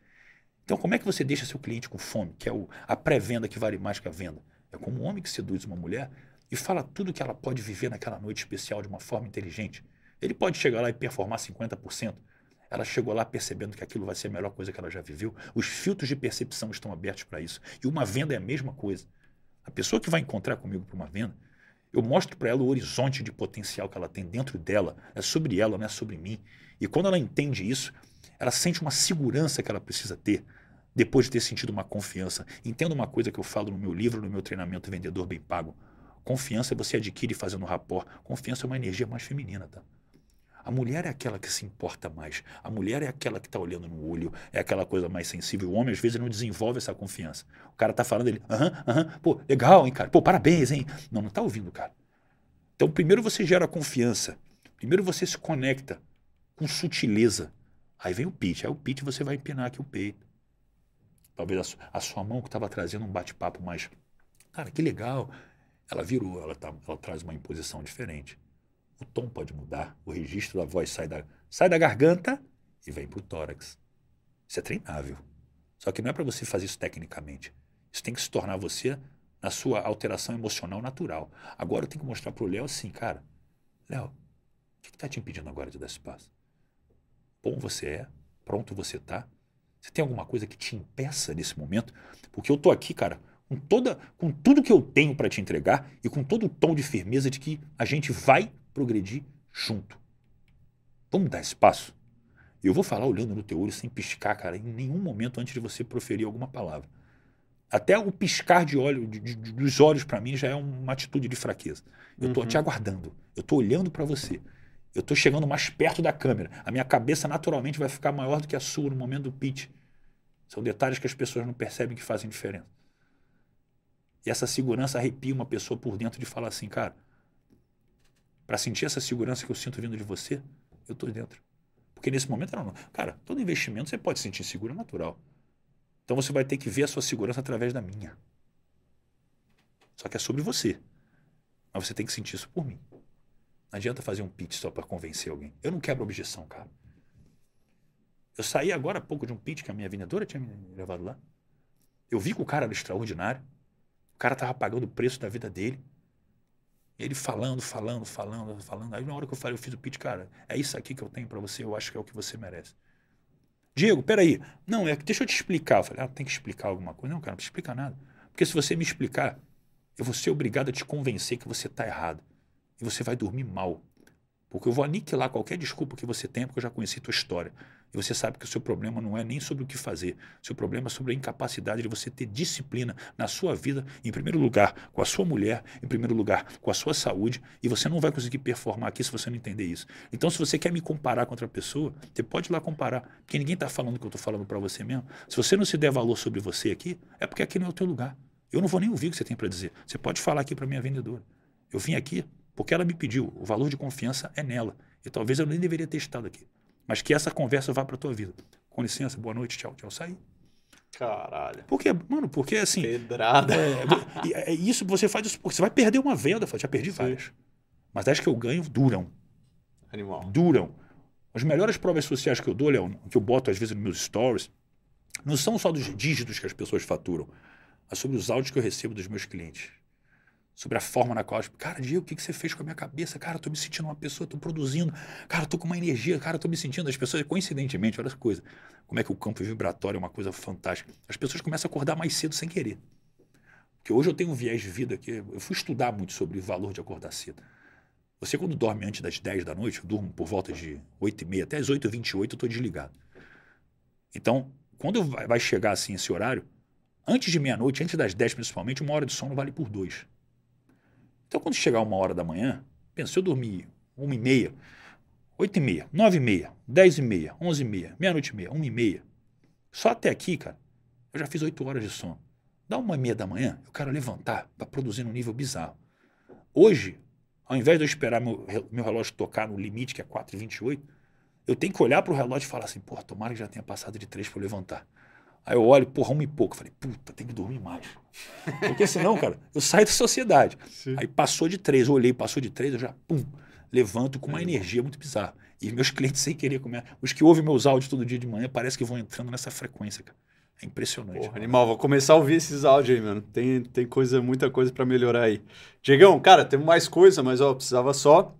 Então, como é que você deixa seu cliente com fome, que é o, a pré-venda que vale mais que a venda? É como um homem que seduz uma mulher e fala tudo que ela pode viver naquela noite especial de uma forma inteligente. Ele pode chegar lá e performar cinquenta por cento. Ela chegou lá percebendo que aquilo vai ser a melhor coisa que ela já viveu. Os filtros de percepção estão abertos para isso. E uma venda é a mesma coisa. A pessoa que vai encontrar comigo para uma venda, eu mostro para ela o horizonte de potencial que ela tem dentro dela. É sobre ela, não é sobre mim. E quando ela entende isso, ela sente uma segurança que ela precisa ter depois de ter sentido uma confiança. Entenda uma coisa que eu falo no meu livro, no meu treinamento Vendedor Bem Pago. Confiança você adquire fazendo rapport. Confiança é uma energia mais feminina, tá? A mulher é aquela que se importa mais. A mulher é aquela que está olhando no olho, é aquela coisa mais sensível. O homem, às vezes, não desenvolve essa confiança. O cara está falando, ele, aham, aham, pô, legal, hein, cara? Pô, parabéns, hein? Não, não está ouvindo, cara. Então, primeiro você gera confiança. Primeiro você se conecta com sutileza. Aí vem o pitch. Aí o pitch você vai empinar aqui o peito. Talvez a, su a sua mão que estava trazendo um bate-papo mais... Cara, que legal. Ela virou, ela, tá, ela traz uma imposição diferente. O tom pode mudar, o registro da voz sai da, sai da garganta e vem para o tórax. Isso é treinável. Só que não é para você fazer isso tecnicamente. Isso tem que se tornar você na sua alteração emocional natural. Agora eu tenho que mostrar para o Léo assim, cara, Léo, o que está te impedindo agora de dar esse passo? Bom você é, pronto você está. Você tem alguma coisa que te impeça nesse momento? Porque eu estou aqui, cara, com, toda, com tudo que eu tenho para te entregar e com todo o tom de firmeza de que a gente vai progredir junto. Vamos dar esse passo? Eu vou falar olhando no teu olho sem piscar, cara, em nenhum momento antes de você proferir alguma palavra. Até o piscar de olho, de, de, dos olhos para mim já é uma atitude de fraqueza. Eu estou uhum. te aguardando, eu estou olhando para você. Eu estou chegando mais perto da câmera. A minha cabeça naturalmente vai ficar maior do que a sua no momento do pitch. São detalhes que as pessoas não percebem que fazem diferença. E essa segurança arrepia uma pessoa por dentro de falar assim, cara, para sentir essa segurança que eu sinto vindo de você, eu estou dentro. Porque nesse momento, não, não. Cara, todo investimento você pode sentir seguro, é natural. Então você vai ter que ver a sua segurança através da minha. Só que é sobre você. Mas você tem que sentir isso por mim. Não adianta fazer um pitch só para convencer alguém. Eu não quebro objeção, cara. Eu saí agora há pouco de um pitch que a minha vendedora tinha me levado lá. Eu vi que o cara era extraordinário. O cara estava pagando o preço da vida dele. E ele falando, falando, falando, falando. Aí na hora que eu falei, eu fiz o pitch, cara, é isso aqui que eu tenho para você, eu acho que é o que você merece. Diego, peraí. Não, é, deixa eu te explicar. Eu falei, ah, tem que explicar alguma coisa. Não, cara, não te explica nada. Porque se você me explicar, eu vou ser obrigado a te convencer que você está errado. E você vai dormir mal. Porque eu vou aniquilar qualquer desculpa que você tenha, porque eu já conheci tua história. E você sabe que o seu problema não é nem sobre o que fazer. Seu problema é sobre a incapacidade de você ter disciplina na sua vida, em primeiro lugar, com a sua mulher, em primeiro lugar, com a sua saúde, e você não vai conseguir performar aqui se você não entender isso. Então, se você quer me comparar com outra pessoa, você pode ir lá comparar, porque ninguém está falando o que eu estou falando para você mesmo. Se você não se der valor sobre você aqui, é porque aqui não é o teu lugar. Eu não vou nem ouvir o que você tem para dizer. Você pode falar aqui para minha vendedora. Eu vim aqui porque ela me pediu, o valor de confiança é nela. E talvez eu nem deveria ter estado aqui. Mas que essa conversa vá para a tua vida. Com licença, boa noite, tchau, tchau, saí. Caralho. Por quê? Mano, porque assim... Pedrada. É, é, é isso, você faz isso porque você vai perder uma venda. Já perdi várias. Sim. Mas acho que eu ganho, duram. Animal. Duram. As melhores provas sociais que eu dou, Léo, que eu boto às vezes nos meus stories, não são só dos dígitos que as pessoas faturam, mas sobre os áudios que eu recebo dos meus clientes. Sobre a forma na qual... Cara, Diego, o que você fez com a minha cabeça? Cara, eu tô me sentindo uma pessoa, tô produzindo. Cara, eu tô com uma energia. Cara, eu tô me sentindo... As pessoas, coincidentemente, olha essa coisa. Como é que o campo vibratório é uma coisa fantástica. As pessoas começam a acordar mais cedo sem querer. Porque hoje eu tenho um viés de vida que... Eu fui estudar muito sobre o valor de acordar cedo. Você, quando dorme antes das dez da noite, eu durmo por volta de oito e meia, até as oito e vinte e oito eu tô desligado. Então, quando vai chegar assim esse horário, antes de meia-noite, antes das dez principalmente, uma hora de sono vale por dois. Então, quando chegar uma hora da manhã, pensa, se eu dormir uma e meia, oito e meia, nove e meia, dez e meia, onze e meia, meia-noite e meia, uma e meia, só até aqui, cara, eu já fiz oito horas de sono. Dá uma e meia da manhã, eu quero levantar para produzir num nível bizarro. Hoje, ao invés de eu esperar meu, meu relógio tocar no limite, que é quatro e vinte e oito, eu tenho que olhar para o relógio e falar assim, porra, tomara que já tenha passado de três para eu levantar. Aí eu olho, porra, uma e pouco. Falei, puta, tem que dormir mais. Porque senão, cara, eu saio da sociedade. Sim. Aí passou de três, eu olhei, passou de três, eu já, pum, levanto com uma é energia bom. muito bizarra. E meus clientes sem querer comer. Os que ouvem meus áudios todo dia de manhã parece que vão entrando nessa frequência, cara. É impressionante. Porra, animal, vou começar a ouvir esses áudios aí, mano. Tem, tem coisa, muita coisa pra melhorar aí. Diegão, cara, temos mais coisa, mas ó, precisava só,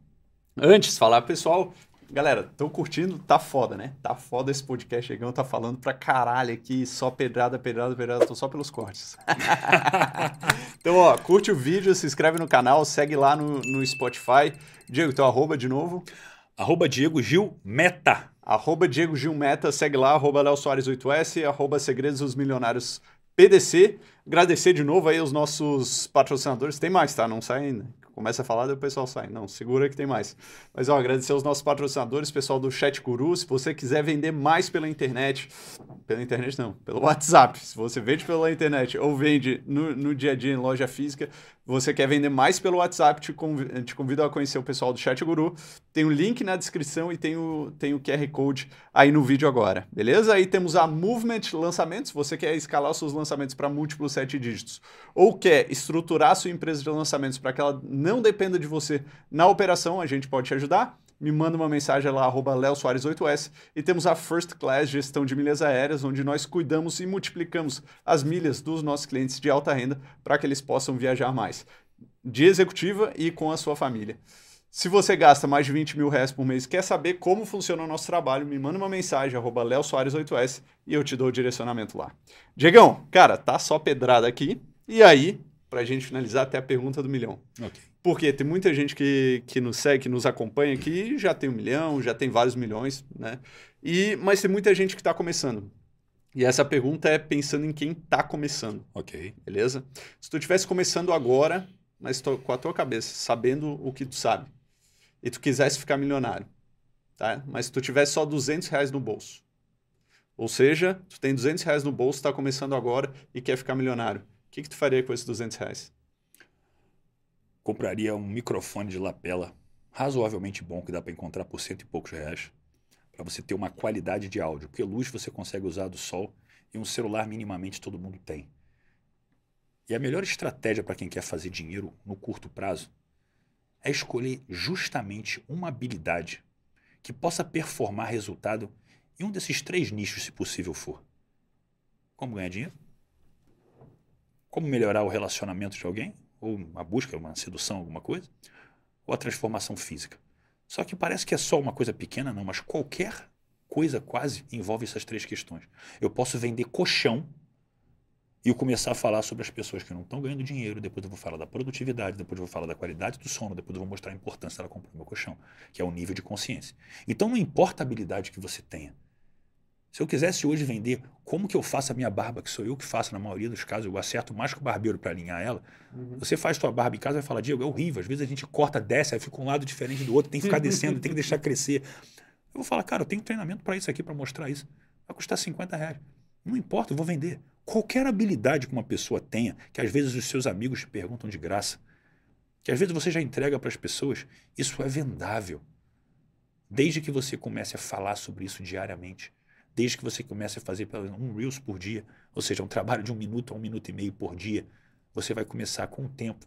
antes, falar pro pessoal... Galera, estão curtindo? Tá foda, né? Tá foda esse podcast, Diegão tá falando pra caralho aqui, só pedrada, pedrada, pedrada, tô só pelos cortes. Então, ó, curte o vídeo, se inscreve no canal, segue lá no, no Spotify. Diego, teu arroba de novo? Arroba Diego Gil Meta. Arroba Diego Gil Meta, segue lá, arroba Léo Soares oito S, arroba Segredos dos Milionários P D C. Agradecer de novo aí aos nossos patrocinadores. Tem mais, tá? Não sai ainda. Começa a falar, daí o pessoal sai. Não, segura que tem mais. Mas, ó, agradecer aos nossos patrocinadores, pessoal do ChatGuru. Se você quiser vender mais pela internet... Pela internet não, pelo WhatsApp. Se você vende pela internet ou vende no, no dia a dia em loja física, você quer vender mais pelo WhatsApp, te, conv- te convido a conhecer o pessoal do ChatGuru. Tem o um link na descrição e tem o, tem o Q R Code aí no vídeo agora, beleza? Aí temos a Movement Lançamentos. Você quer escalar os seus lançamentos para múltiplos sete dígitos ou quer estruturar a sua empresa de lançamentos para que ela não dependa de você na operação, a gente pode te ajudar. Me manda uma mensagem lá, arroba leosoares oito s. E temos a First Class, gestão de milhas aéreas, onde nós cuidamos e multiplicamos as milhas dos nossos clientes de alta renda para que eles possam viajar mais, de executiva e com a sua família. Se você gasta mais de vinte mil reais por mês e quer saber como funciona o nosso trabalho, me manda uma mensagem, arroba leosoares oito s, e eu te dou o direcionamento lá. Diegão, cara, tá só pedrada aqui. E aí, pra gente finalizar, até a pergunta do milhão. Ok. Porque tem muita gente que, que nos segue, que nos acompanha, que já tem um milhão, já tem vários milhões, né? E, mas tem muita gente que está começando. E essa pergunta é pensando em quem está começando. Ok. Beleza? Se tu estivesse começando agora, mas tô, com a tua cabeça, sabendo o que tu sabe, e tu quisesse ficar milionário, tá? Mas se tu tivesse só duzentos reais no bolso. Ou seja, tu tem duzentos reais no bolso, está começando agora e quer ficar milionário. O que, que tu faria com esses duzentos reais? Compraria um microfone de lapela razoavelmente bom, que dá para encontrar por cento e poucos reais, para você ter uma qualidade de áudio, porque luz você consegue usar do sol e um celular minimamente todo mundo tem. E a melhor estratégia para quem quer fazer dinheiro no curto prazo é escolher justamente uma habilidade que possa performar resultado em um desses três nichos, se possível for. Como ganhar dinheiro? Como melhorar o relacionamento de alguém? Ou uma busca, uma sedução, alguma coisa, ou a transformação física. Só que parece que é só uma coisa pequena, não, mas qualquer coisa quase envolve essas três questões. Eu posso vender colchão e eu começar a falar sobre as pessoas que não estão ganhando dinheiro, depois eu vou falar da produtividade, depois eu vou falar da qualidade do sono, depois eu vou mostrar a importância dela comprar o meu colchão, que é o nível de consciência. Então não importa a habilidade que você tenha. Se eu quisesse hoje vender como que eu faço a minha barba, que sou eu que faço na maioria dos casos, eu acerto mais que o barbeiro para alinhar ela. Uhum. Você faz tua barba em casa e vai falar, Diego, é horrível. Às vezes a gente corta, desce, aí fica um lado diferente do outro, tem que ficar descendo, tem que deixar crescer. Eu vou falar, cara, eu tenho treinamento para isso aqui, para mostrar isso. Vai custar cinquenta reais. Não importa, eu vou vender. Qualquer habilidade que uma pessoa tenha, que às vezes os seus amigos te perguntam de graça, que às vezes você já entrega para as pessoas, isso é vendável. Desde que você comece a falar sobre isso diariamente. Desde que você comece a fazer um Reels por dia, ou seja, um trabalho de um minuto a um minuto e meio por dia, você vai começar com o tempo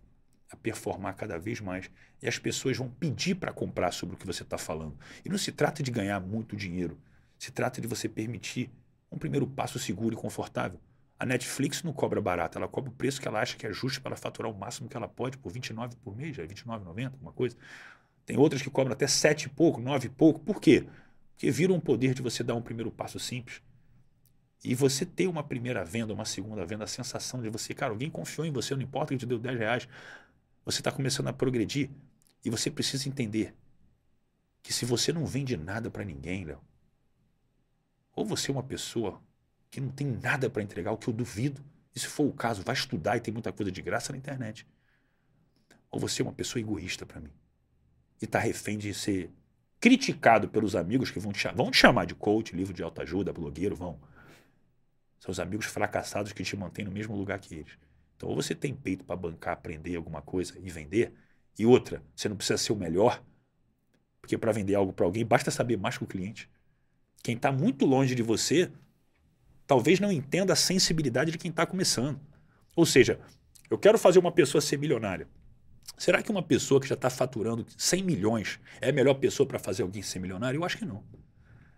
a performar cada vez mais e as pessoas vão pedir para comprar sobre o que você está falando. E não se trata de ganhar muito dinheiro, se trata de você permitir um primeiro passo seguro e confortável. A Netflix não cobra barato, ela cobra o preço que ela acha que é justo para ela faturar o máximo que ela pode, por vinte e nove por mês, é vinte e nove reais e noventa centavos, alguma coisa. Tem outras que cobram até sete e pouco, nove e pouco, por quê? Porque vira um poder de você dar um primeiro passo simples e você ter uma primeira venda, uma segunda venda, a sensação de você, cara, alguém confiou em você, não importa que te deu dez reais, você está começando a progredir e você precisa entender que se você não vende nada para ninguém, Léo, ou você é uma pessoa que não tem nada para entregar, o que eu duvido, e se for o caso, vai estudar e tem muita coisa de graça na internet, ou você é uma pessoa egoísta para mim e está refém de ser criticado pelos amigos que vão te, vão te chamar de coach, livro de autoajuda, blogueiro, vão. São os amigos fracassados que te mantêm no mesmo lugar que eles. Então, ou você tem peito para bancar, aprender alguma coisa e vender, e outra, você não precisa ser o melhor, porque para vender algo para alguém, basta saber mais que o cliente. Quem está muito longe de você, talvez não entenda a sensibilidade de quem está começando. Ou seja, eu quero fazer uma pessoa ser milionária. Será que uma pessoa que já está faturando cem milhões é a melhor pessoa para fazer alguém ser milionário? Eu acho que não.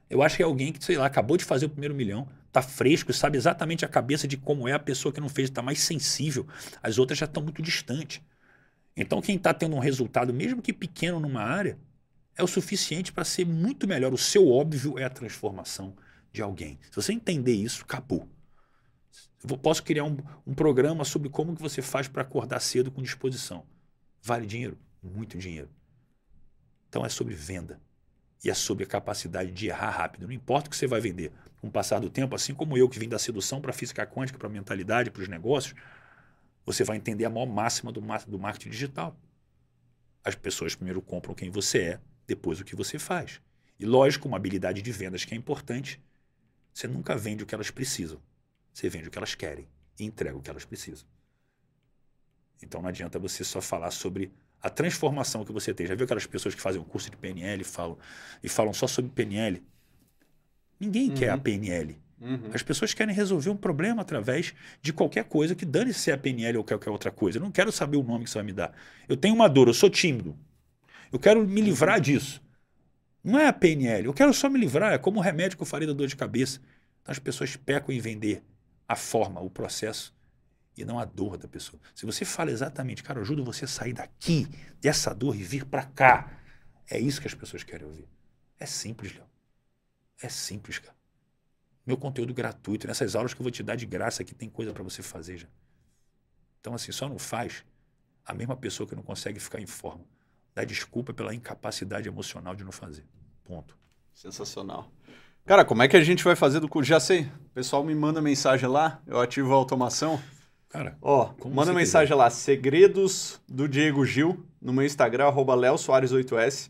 Eu acho que é alguém que, sei lá, acabou de fazer o primeiro milhão, está fresco, sabe exatamente a cabeça de como é a pessoa que não fez, está mais sensível. As outras já estão muito distantes. Então, quem está tendo um resultado, mesmo que pequeno numa área, é o suficiente para ser muito melhor. O seu óbvio é a transformação de alguém. Se você entender isso, acabou. Eu posso criar um, um programa sobre como que você faz para acordar cedo com disposição. Vale dinheiro? Muito dinheiro. Então é sobre venda. e é sobre a capacidade de errar rápido. Não importa o que você vai vender. Com o passar do tempo, assim como eu que vim da sedução para a física quântica, para a mentalidade, para os negócios, você vai entender a maior máxima do, do marketing digital. As pessoas primeiro compram quem você é, depois o que você faz. E lógico, uma habilidade de vendas que é importante, você nunca vende o que elas precisam. Você vende o que elas querem e entrega o que elas precisam. Então não adianta você só falar sobre a transformação que você tem. Já viu aquelas pessoas que fazem um curso de P N L e falam, e falam só sobre P N L? Ninguém uhum. quer a P N L. Uhum. As pessoas querem resolver um problema através de qualquer coisa, que dane-se se é a P N L ou qualquer outra coisa. Eu não quero saber o nome que você vai me dar. Eu tenho uma dor, eu sou tímido. Eu quero me livrar disso. Não é a P N L, eu quero só me livrar. É como o remédio que eu farei da dor de cabeça. As pessoas pecam em vender a forma, o processo, e não a dor da pessoa. Se você fala exatamente, cara, eu ajudo você a sair daqui, dessa dor e vir para cá, é isso que as pessoas querem ouvir. É simples, Léo. É simples, cara. Meu conteúdo gratuito, nessas aulas que eu vou te dar de graça aqui, tem coisa para você fazer já. Então, assim, só não faz a mesma pessoa que não consegue ficar em forma. Dá desculpa pela incapacidade emocional de não fazer. Ponto. Sensacional. Cara, como é que a gente vai fazer do curso? Já sei. O pessoal me manda mensagem lá, eu ativo a automação. Cara, ó, manda mensagem quiser. lá, segredos do Diego Gil, no meu Instagram, arroba leo soares oito s.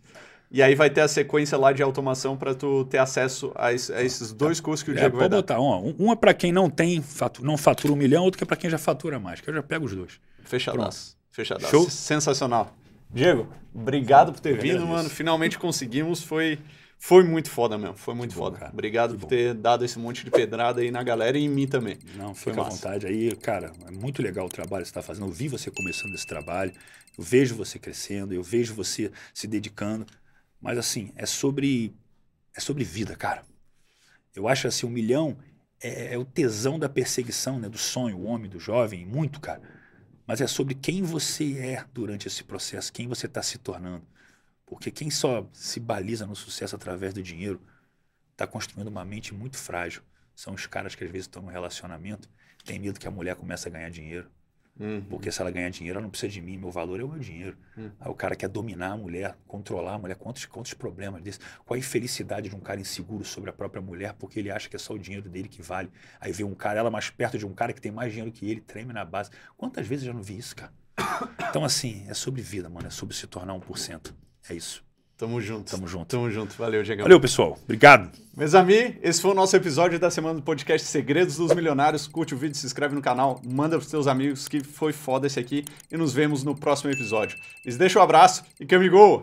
E aí vai ter a sequência lá de automação para tu ter acesso a, a esses dois cursos que o Diego é, vai botar. dar. Um, um é para quem não tem, fatu, não fatura um milhão, outro que é para quem já fatura mais, que eu já pego os dois. Fechadaço. Fechadaço. Show? Sensacional. Diego, obrigado por ter vindo, mano. Finalmente conseguimos, foi... Foi muito foda mesmo, foi muito bom, foda. Cara. Obrigado muito por bom. ter dado esse monte de pedrada aí na galera e em mim também. Não, fica à vontade aí, cara, é muito legal o trabalho que você está fazendo. Eu vi você começando esse trabalho, eu vejo você crescendo, eu vejo você se dedicando. Mas assim, é sobre, é sobre vida, cara. Eu acho assim, um milhão é, é o tesão da perseguição, né? Do sonho, o homem, do jovem, muito, cara. Mas é sobre quem você é durante esse processo, quem você está se tornando. Porque quem só se baliza no sucesso através do dinheiro está construindo uma mente muito frágil. São os caras que às vezes estão no relacionamento, tem medo que a mulher comece a ganhar dinheiro. Uhum. Porque se ela ganhar dinheiro, ela não precisa de mim, meu valor é o meu dinheiro. Uhum. Aí o cara quer dominar a mulher, controlar a mulher. Quantos, quantos problemas desse? Qual a infelicidade de um cara inseguro sobre a própria mulher porque ele acha que é só o dinheiro dele que vale. Aí vê um cara, ela mais perto de um cara que tem mais dinheiro que ele, treme na base. Quantas vezes eu já não vi isso, cara? Então assim, é sobre vida, mano. É sobre se tornar um por cento. É isso. Tamo junto. Tamo junto. Tamo junto. Valeu, Diego. Valeu, pessoal. Obrigado. Meus amigos, esse foi o nosso episódio da semana do podcast Segredos dos Milionários. Curte o vídeo, se inscreve no canal, manda pros seus amigos que foi foda esse aqui e nos vemos no próximo episódio. Eles deixam um abraço e que amigo!